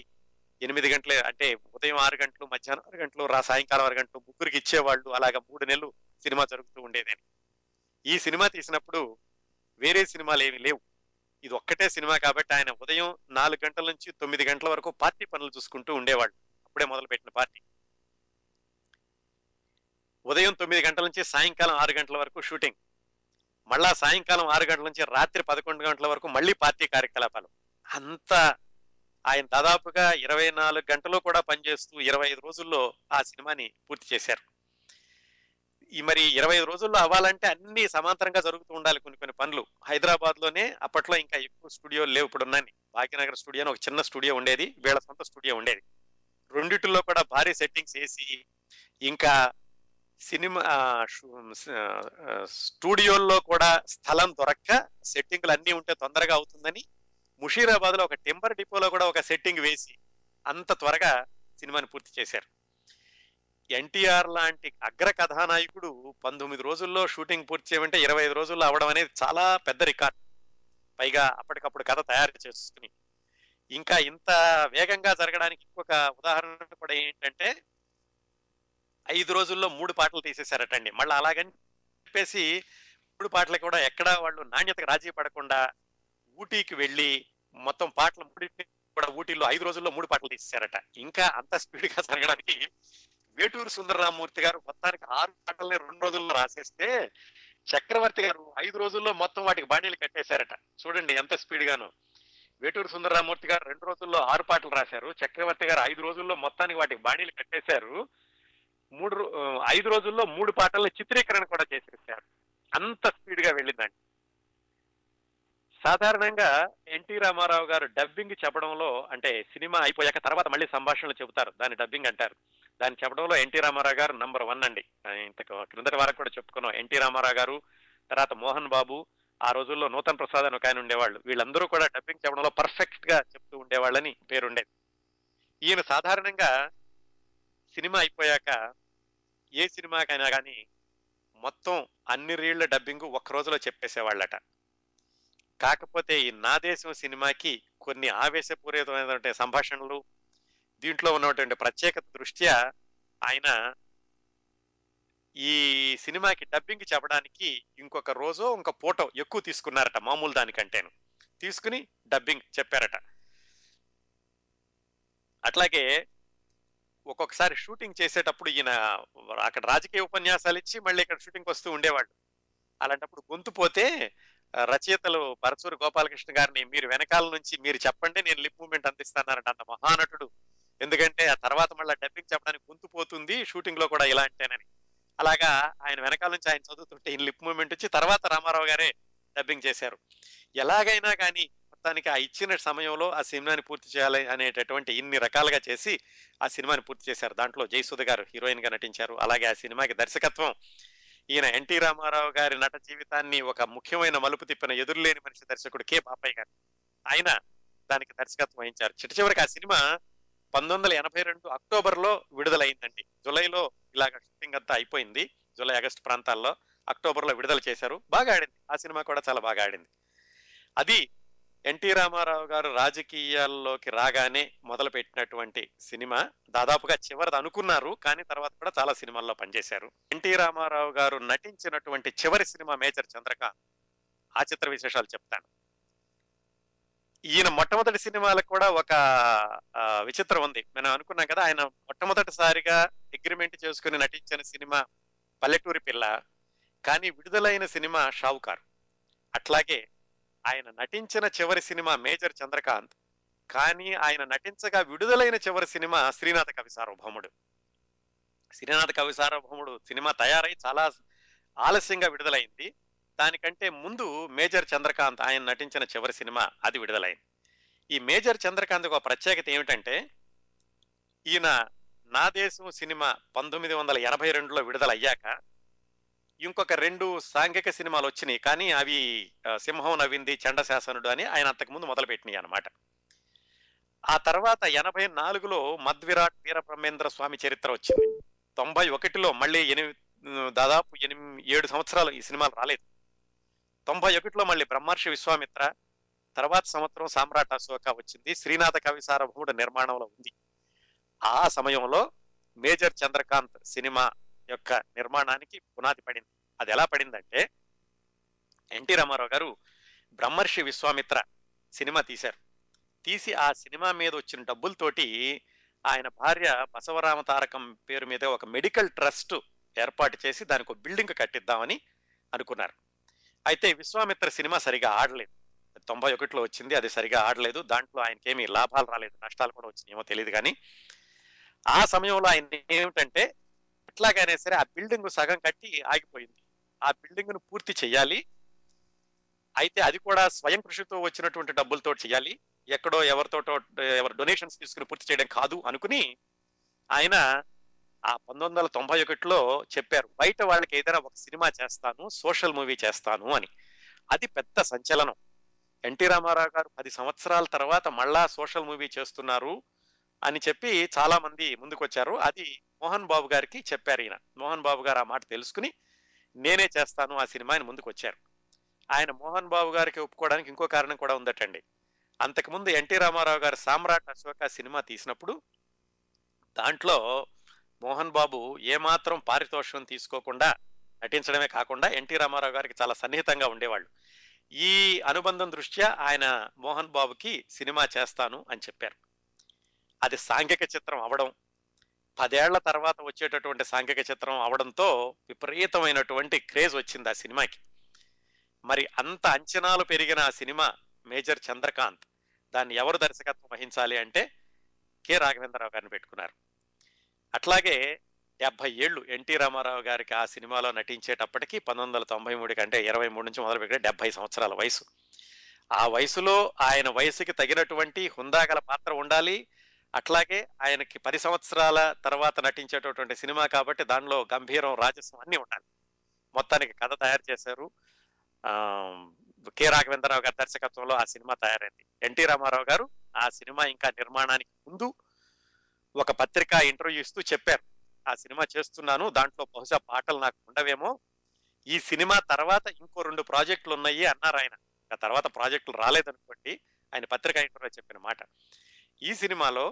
8 గంటలు అంటే ఉదయం 6 గంటలు, మధ్యాహ్నం 6 గంటలు, సాయంకాలం 6 గంటలు ముగ్గురికి ఇచ్చేవాళ్ళు. అలాగా 3 నెలలు సినిమా జరుగుతూ ఉండేదని. ఈ సినిమా తీసినప్పుడు వేరే సినిమాలు ఏమి లేవు, ఇది ఒక్కటే సినిమా కాబట్టి ఆయన ఉదయం 4 గంటల నుంచి 9 గంటల వరకు పార్టీ పనులు చూసుకుంటూ ఉండేవాళ్ళు. అప్పుడే మొదలుపెట్టిన పార్టీ. ఉదయం 9 గంటల నుంచి సాయంకాలం 6 గంటల వరకు షూటింగ్, మళ్ళా సాయంకాలం 6 గంటల నుంచి రాత్రి 11 గంటల వరకు మళ్ళీ పార్టీ కార్యకలాపాలు. అంతా ఆయన దాదాపుగా 24 గంటలు కూడా పనిచేస్తూ 25 రోజుల్లో ఆ సినిమాని పూర్తి చేశారు. ఈ మరి 25 రోజుల్లో అవ్వాలంటే అన్ని సమాంతరంగా జరుగుతూ ఉండాలి. కొన్ని కొన్ని పనులు హైదరాబాద్ లోనే, అప్పట్లో ఇంకా ఎక్కువ స్టూడియోలు లేవు ఇప్పుడున్నాయి. భాగ్యనగర్ స్టూడియో అని ఒక చిన్న స్టూడియో ఉండేది, వీళ్ళ సొంత స్టూడియో ఉండేది. రెండిటిలో కూడా భారీ సెట్టింగ్స్ వేసి, ఇంకా సినిమా స్టూడియోల్లో కూడా స్థలం దొరక్క సెట్టింగ్లు అన్నీ ఉంటే తొందరగా అవుతుందని ముషీరాబాద్లో ఒక టెంపర్ డిపోలో కూడా ఒక సెట్టింగ్ వేసి అంత త్వరగా సినిమాని పూర్తి చేశారు. ఎన్టీఆర్ లాంటి అగ్ర కథానాయకుడు 19 రోజుల్లో షూటింగ్ పూర్తి చేయమంటే 25 రోజుల్లో అవడం అనేది చాలా పెద్ద రికార్డ్. పైగా అప్పటికప్పుడు కథ తయారు చేసుకుని, ఇంకా ఇంత వేగంగా జరగడానికి ఇంకొక ఉదాహరణ కూడా ఏంటంటే 5 రోజుల్లో 3 పాటలు తీసేశారటండి. మళ్ళీ అలాగని చెప్పేసి 3 పాటలు కూడా ఎక్కడా వాళ్ళు నాణ్యతకు రాజీ పడకుండా ఊటీకి వెళ్ళి మొత్తం పాటలు కూడా ఊటీలో 5 రోజుల్లో 3 పాటలు తీసేశారట. ఇంకా అంత స్పీడ్గా జరగడానికి వేటూరు సుందరరామమూర్తి గారు మొత్తానికి 6 పాటల్ని 2 రోజుల్లో రాసేస్తే, చక్రవర్తి గారు 5 రోజుల్లో మొత్తం వాటికి బాణీలు కట్టేశారట. చూడండి ఎంత స్పీడ్ గాను. వేటూరు సుందరరామమూర్తి గారు 2 రోజుల్లో 6 పాటలు రాశారు, చక్రవర్తి గారు 5 రోజుల్లో మొత్తానికి వాటికి బాణీలు కట్టేశారు. 5 రోజుల్లో 3 పాటల చిత్రీకరణ కూడా చేసేసారు. అంత స్పీడ్ గా వెళ్ళిందండి. సాధారణంగా ఎన్టీ రామారావు గారు డబ్బింగ్ చెప్పడంలో, అంటే సినిమా అయిపోయాక తర్వాత మళ్ళీ సంభాషణలు చెబుతారు, దాన్ని డబ్బింగ్ అంటారు. దాన్ని చెప్పడంలో ఎన్టీ రామారావు గారు నంబర్ 1 అండి. ఇంత క్రిందటి వారం కూడా చెప్పుకున్నాం. ఎన్టీ రామారావు గారు, తర్వాత మోహన్ బాబు, ఆ రోజుల్లో నూతన్ ప్రసాద్ అని ఒక ఆయన ఉండేవాళ్ళు, వీళ్ళందరూ కూడా డబ్బింగ్ చెప్పడంలో పర్ఫెక్ట్ గా చెప్తూ ఉండేవాళ్ళని పేరుండేది. ఈయన సాధారణంగా సినిమా అయిపోయాక ఏ సినిమాకైనా కానీ మొత్తం అన్ని రీళ్ల డబ్బింగ్ ఒక్క రోజులో చెప్పేసేవాళ్ళట. కాకపోతే ఈ నా దేశం సినిమాకి కొన్ని ఆవేశపూరితమైనటువంటి సంభాషణలు, దీంట్లో ఉన్నటువంటి ప్రత్యేకత దృష్ట్యా ఆయన ఈ సినిమాకి డబ్బింగ్ చెప్పడానికి ఇంకొక రోజు ఇంకొక పూట ఎక్కువ తీసుకున్నారట మామూలు దానికంటేను. తీసుకుని డబ్బింగ్ చెప్పారట. అట్లాగే ఒక్కొక్కసారి షూటింగ్ చేసేటప్పుడు ఈయన అక్కడ రాజకీయ ఉపన్యాసాలు ఇచ్చి మళ్ళీ ఇక్కడ షూటింగ్కి వస్తూ ఉండేవాళ్ళు. అలాంటప్పుడు గొంతు పోతే రచయితలు పరచూరి గోపాలకృష్ణ గారిని, మీరు వెనకాల నుంచి మీరు చెప్పండి, నేను లిప్ మూమెంట్ అందిస్తానంట అంత మహానటుడు. ఎందుకంటే ఆ తర్వాత మళ్ళీ డబ్బింగ్ చెప్పడానికి గొంతు పోతుంది, షూటింగ్ లో కూడా ఇలా అంటేనని. అలాగా ఆయన వెనకాల నుంచి ఆయన చదువుతుంటే ఈయన లిప్ మూమెంట్ వచ్చి తర్వాత రామారావు గారే డబ్బింగ్ చేశారు. ఎలాగైనా కానీ మొత్తానికి ఆ ఇచ్చిన సమయంలో ఆ సినిమాని పూర్తి చేయాలి అనేటటువంటి ఇన్ని రకాలుగా చేసి ఆ సినిమాని పూర్తి చేశారు. దాంట్లో జయసుధ గారు హీరోయిన్ గా నటించారు. అలాగే ఆ సినిమాకి దర్శకత్వం ఈయన ఎన్టీ రామారావు గారి నట జీవితాన్ని ఒక ముఖ్యమైన మలుపు తిప్పిన ఎదురులేని మనిషి దర్శకుడు కె బాపయ్య గారు, ఆయన దానికి దర్శకత్వం వహించారు. చిట్చివరికి ఆ సినిమా 1982 అక్టోబర్లో విడుదలైందండి. జూలైలో ఇలాగ షూటింగ్ అంతా అయిపోయింది, జూలై ఆగస్టు ప్రాంతాల్లో. అక్టోబర్లో విడుదల చేశారు. బాగా ఆడింది ఆ సినిమా కూడా, చాలా బాగా ఆడింది. అది ఎన్టీ రామారావు గారు రాజకీయాల్లోకి రాగానే మొదలుపెట్టినటువంటి సినిమా. దాదాపుగా చివరిది అనుకున్నారు, కానీ తర్వాత కూడా చాలా సినిమాల్లో పనిచేశారు. ఎన్టీ రామారావు గారు నటించినటువంటి చివరి సినిమా మేజర్ చంద్రకాంత్. ఆ చిత్ర విశేషాలు చెప్తాను. ఈయన మొట్టమొదటి సినిమాలకు కూడా ఒక విచిత్రం ఉంది. మనం అనుకున్నాం కదా, ఆయన మొట్టమొదటిసారిగా అగ్రిమెంట్ చేసుకుని నటించిన సినిమా పల్లెటూరి పిల్ల, కానీ విడుదలైన సినిమా షావుకారు. అట్లాగే ఆయన నటించిన చివరి సినిమా మేజర్ చంద్రకాంత్, కానీ ఆయన నటించగా విడుదలైన చివరి సినిమా శ్రీనాథ కవి సార్వభౌముడు. శ్రీనాథ కవి సార్వభౌముడు సినిమా తయారై చాలా ఆలస్యంగా విడుదలైంది. దానికంటే ముందు మేజర్ చంద్రకాంత్ ఆయన నటించిన చివరి సినిమా, అది విడుదలైంది. ఈ మేజర్ చంద్రకాంత్ ఒక ప్రత్యేకత ఏమిటంటే, ఈయన నా దేశం సినిమా 1982లో విడుదలయ్యాక ఇంకొక 2 సాంఘిక సినిమాలు వచ్చినాయి, కానీ అవి సింహం నవ్వింది, చండశాసనుడు అని ఆయన అంతకుముందు మొదలుపెట్టినాయి అనమాట. ఆ తర్వాత 84లో మధ్విరాట్ వీరబ్రహ్మేంద్ర స్వామి చరిత్ర వచ్చింది. 91లో మళ్ళీ దాదాపు 7 సంవత్సరాలు ఈ సినిమాలు రాలేదు. 91లో మళ్ళీ బ్రహ్మర్షి విశ్వామిత్ర, తర్వాత సంవత్సరం సామ్రాట్ అశోక వచ్చింది. శ్రీనాథ కవి సార్వభౌముడు నిర్మాణంలో ఉంది. ఆ సమయంలో మేజర్ చంద్రకాంత్ సినిమా యొక్క నిర్మాణానికి పునాది పడింది. అది ఎలా పడిందంటే, ఎన్టీ రామారావు గారు బ్రహ్మర్షి విశ్వామిత్ర సినిమా తీశారు. తీసి ఆ సినిమా మీద వచ్చిన డబ్బులతోటి ఆయన భార్య బసవరామ తారకం పేరు మీద ఒక మెడికల్ ట్రస్ట్ ఏర్పాటు చేసి దానికి ఒక బిల్డింగ్ కట్టిద్దామని అనుకున్నారు. అయితే విశ్వామిత్ర సినిమా సరిగా ఆడలేదు. 91లో వచ్చింది, అది సరిగా ఆడలేదు. దాంట్లో ఆయనకేమీ లాభాలు రాలేదు, నష్టాలు కూడా వచ్చినాయేమో తెలియదు. కానీ ఆ సమయంలో ఆయన ఏమిటంటే, ఎట్లాగైనా సరే ఆ బిల్డింగ్ సగం కట్టి ఆగిపోయింది. ఆ బిల్డింగ్ను పూర్తి చేయాలి, అయితే అది కూడా స్వయం కృషితో వచ్చినటువంటి డబ్బులతో చేయాలి, ఎక్కడో ఎవరితోటో ఎవరు డొనేషన్స్ తీసుకుని పూర్తి చేయడం కాదు అనుకుని ఆయన ఆ 1991లో చెప్పారు, బయట వాళ్ళకి ఏదైనా ఒక సినిమా చేస్తాను, సోషల్ మూవీ చేస్తాను అని. అది పెద్ద సంచలనం. ఎన్టీ రామారావు గారు 10 సంవత్సరాల తర్వాత మళ్ళా సోషల్ మూవీ చేస్తున్నారు అని చెప్పి చాలా మంది ముందుకొచ్చారు. అది మోహన్ బాబు గారికి చెప్పారు ఈయన. మోహన్ బాబు గారు ఆ మాట తెలుసుకుని నేనే చేస్తాను ఆ సినిమా అని ముందుకు వచ్చారు. ఆయన మోహన్ బాబు గారికి ఒప్పుకోవడానికి ఇంకో కారణం కూడా ఉందటండి. అంతకుముందు ఎన్టీ రామారావు గారు సామ్రాట్ అశోక సినిమా తీసినప్పుడు దాంట్లో మోహన్ బాబు ఏమాత్రం పారితోషికం తీసుకోకుండా నటించడమే కాకుండా ఎన్టీ రామారావు గారికి చాలా సన్నిహితంగా ఉండేవాళ్ళు. ఈ అనుబంధం దృష్ట్యా ఆయన మోహన్ బాబుకి సినిమా చేస్తాను అని చెప్పారు. అది సాంఘిక చిత్రం అవడం, 10 ఏళ్ల తర్వాత వచ్చేటటువంటి సాంఘిక చిత్రం అవడంతో విపరీతమైనటువంటి క్రేజ్ వచ్చింది ఆ సినిమాకి. మరి అంత అంచనాలు పెరిగిన ఆ సినిమా మేజర్ చంద్రకాంత్, దాన్ని ఎవరు దర్శకత్వం వహించాలి అంటే కె రాఘవేంద్రరావు గారిని పెట్టుకున్నారు. అట్లాగే 70 ఏళ్ళు ఎన్టీ రామారావు గారికి ఆ సినిమాలో నటించేటప్పటికి 1993 కంటే 23 నుంచి మొదలు పెట్టి 70 సంవత్సరాల వయసు. ఆ వయసులో ఆయన వయసుకి తగినటువంటి హుందాగల పాత్ర ఉండాలి. అట్లాగే ఆయనకి 10 సంవత్సరాల తర్వాత నటించేటటువంటి సినిమా కాబట్టి దానిలో గంభీరం, రాజసం అన్నీ ఉండాలి. మొత్తానికి కథ తయారు చేశారు. కె రాఘవేంద్రరావు గారి దర్శకత్వంలో ఆ సినిమా తయారైంది. ఎన్టీ రామారావు గారు ఆ సినిమా ఇంకా నిర్మాణానికి ముందు ఒక పత్రికా ఇంటర్వ్యూ ఇస్తూ చెప్పారు, ఆ సినిమా చేస్తున్నాను, దాంట్లో బహుశా పాటలు నాకు ఉండవేమో, ఈ సినిమా తర్వాత ఇంకో 2 ప్రాజెక్టులు ఉన్నాయి అన్నారు ఆయన. ఆ తర్వాత ప్రాజెక్టులు రాలేదనుకోండి, ఆయన పత్రికా ఇంటర్వ్యూలో చెప్పిన మాట. ఈ సినిమాలో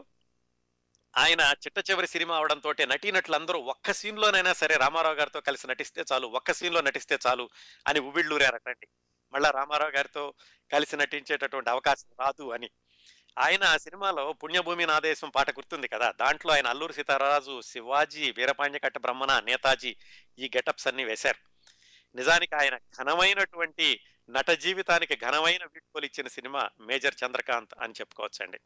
ఆయన చిట్ట చివరి సినిమా అవడంతో నటీనటులందరూ ఒక్క సీన్లోనైనా సరే రామారావు గారితో కలిసి నటిస్తే చాలు, ఒక్క సీన్లో నటిస్తే చాలు అని ఉవ్విళ్ళూరారటండి. మళ్ళా రామారావు గారితో కలిసి నటించేటటువంటి అవకాశం రాదు అని. ఆయన ఆ సినిమాలో పుణ్యభూమి నా దేశం పాట గుర్తుంది కదా, దాంట్లో ఆయన అల్లూరి సీతారామరాజు, శివాజీ, వీరపాండ్యకట్ట బ్రహ్మణ, నేతాజీ ఈ గెటప్స్ అన్ని వేశారు. నిజానికి ఆయన ఘనమైనటువంటి నట జీవితానికి ఘనమైన వీడ్కోలు ఇచ్చిన సినిమా మేజర్ చంద్రకాంత్ అని చెప్పుకోవచ్చండి.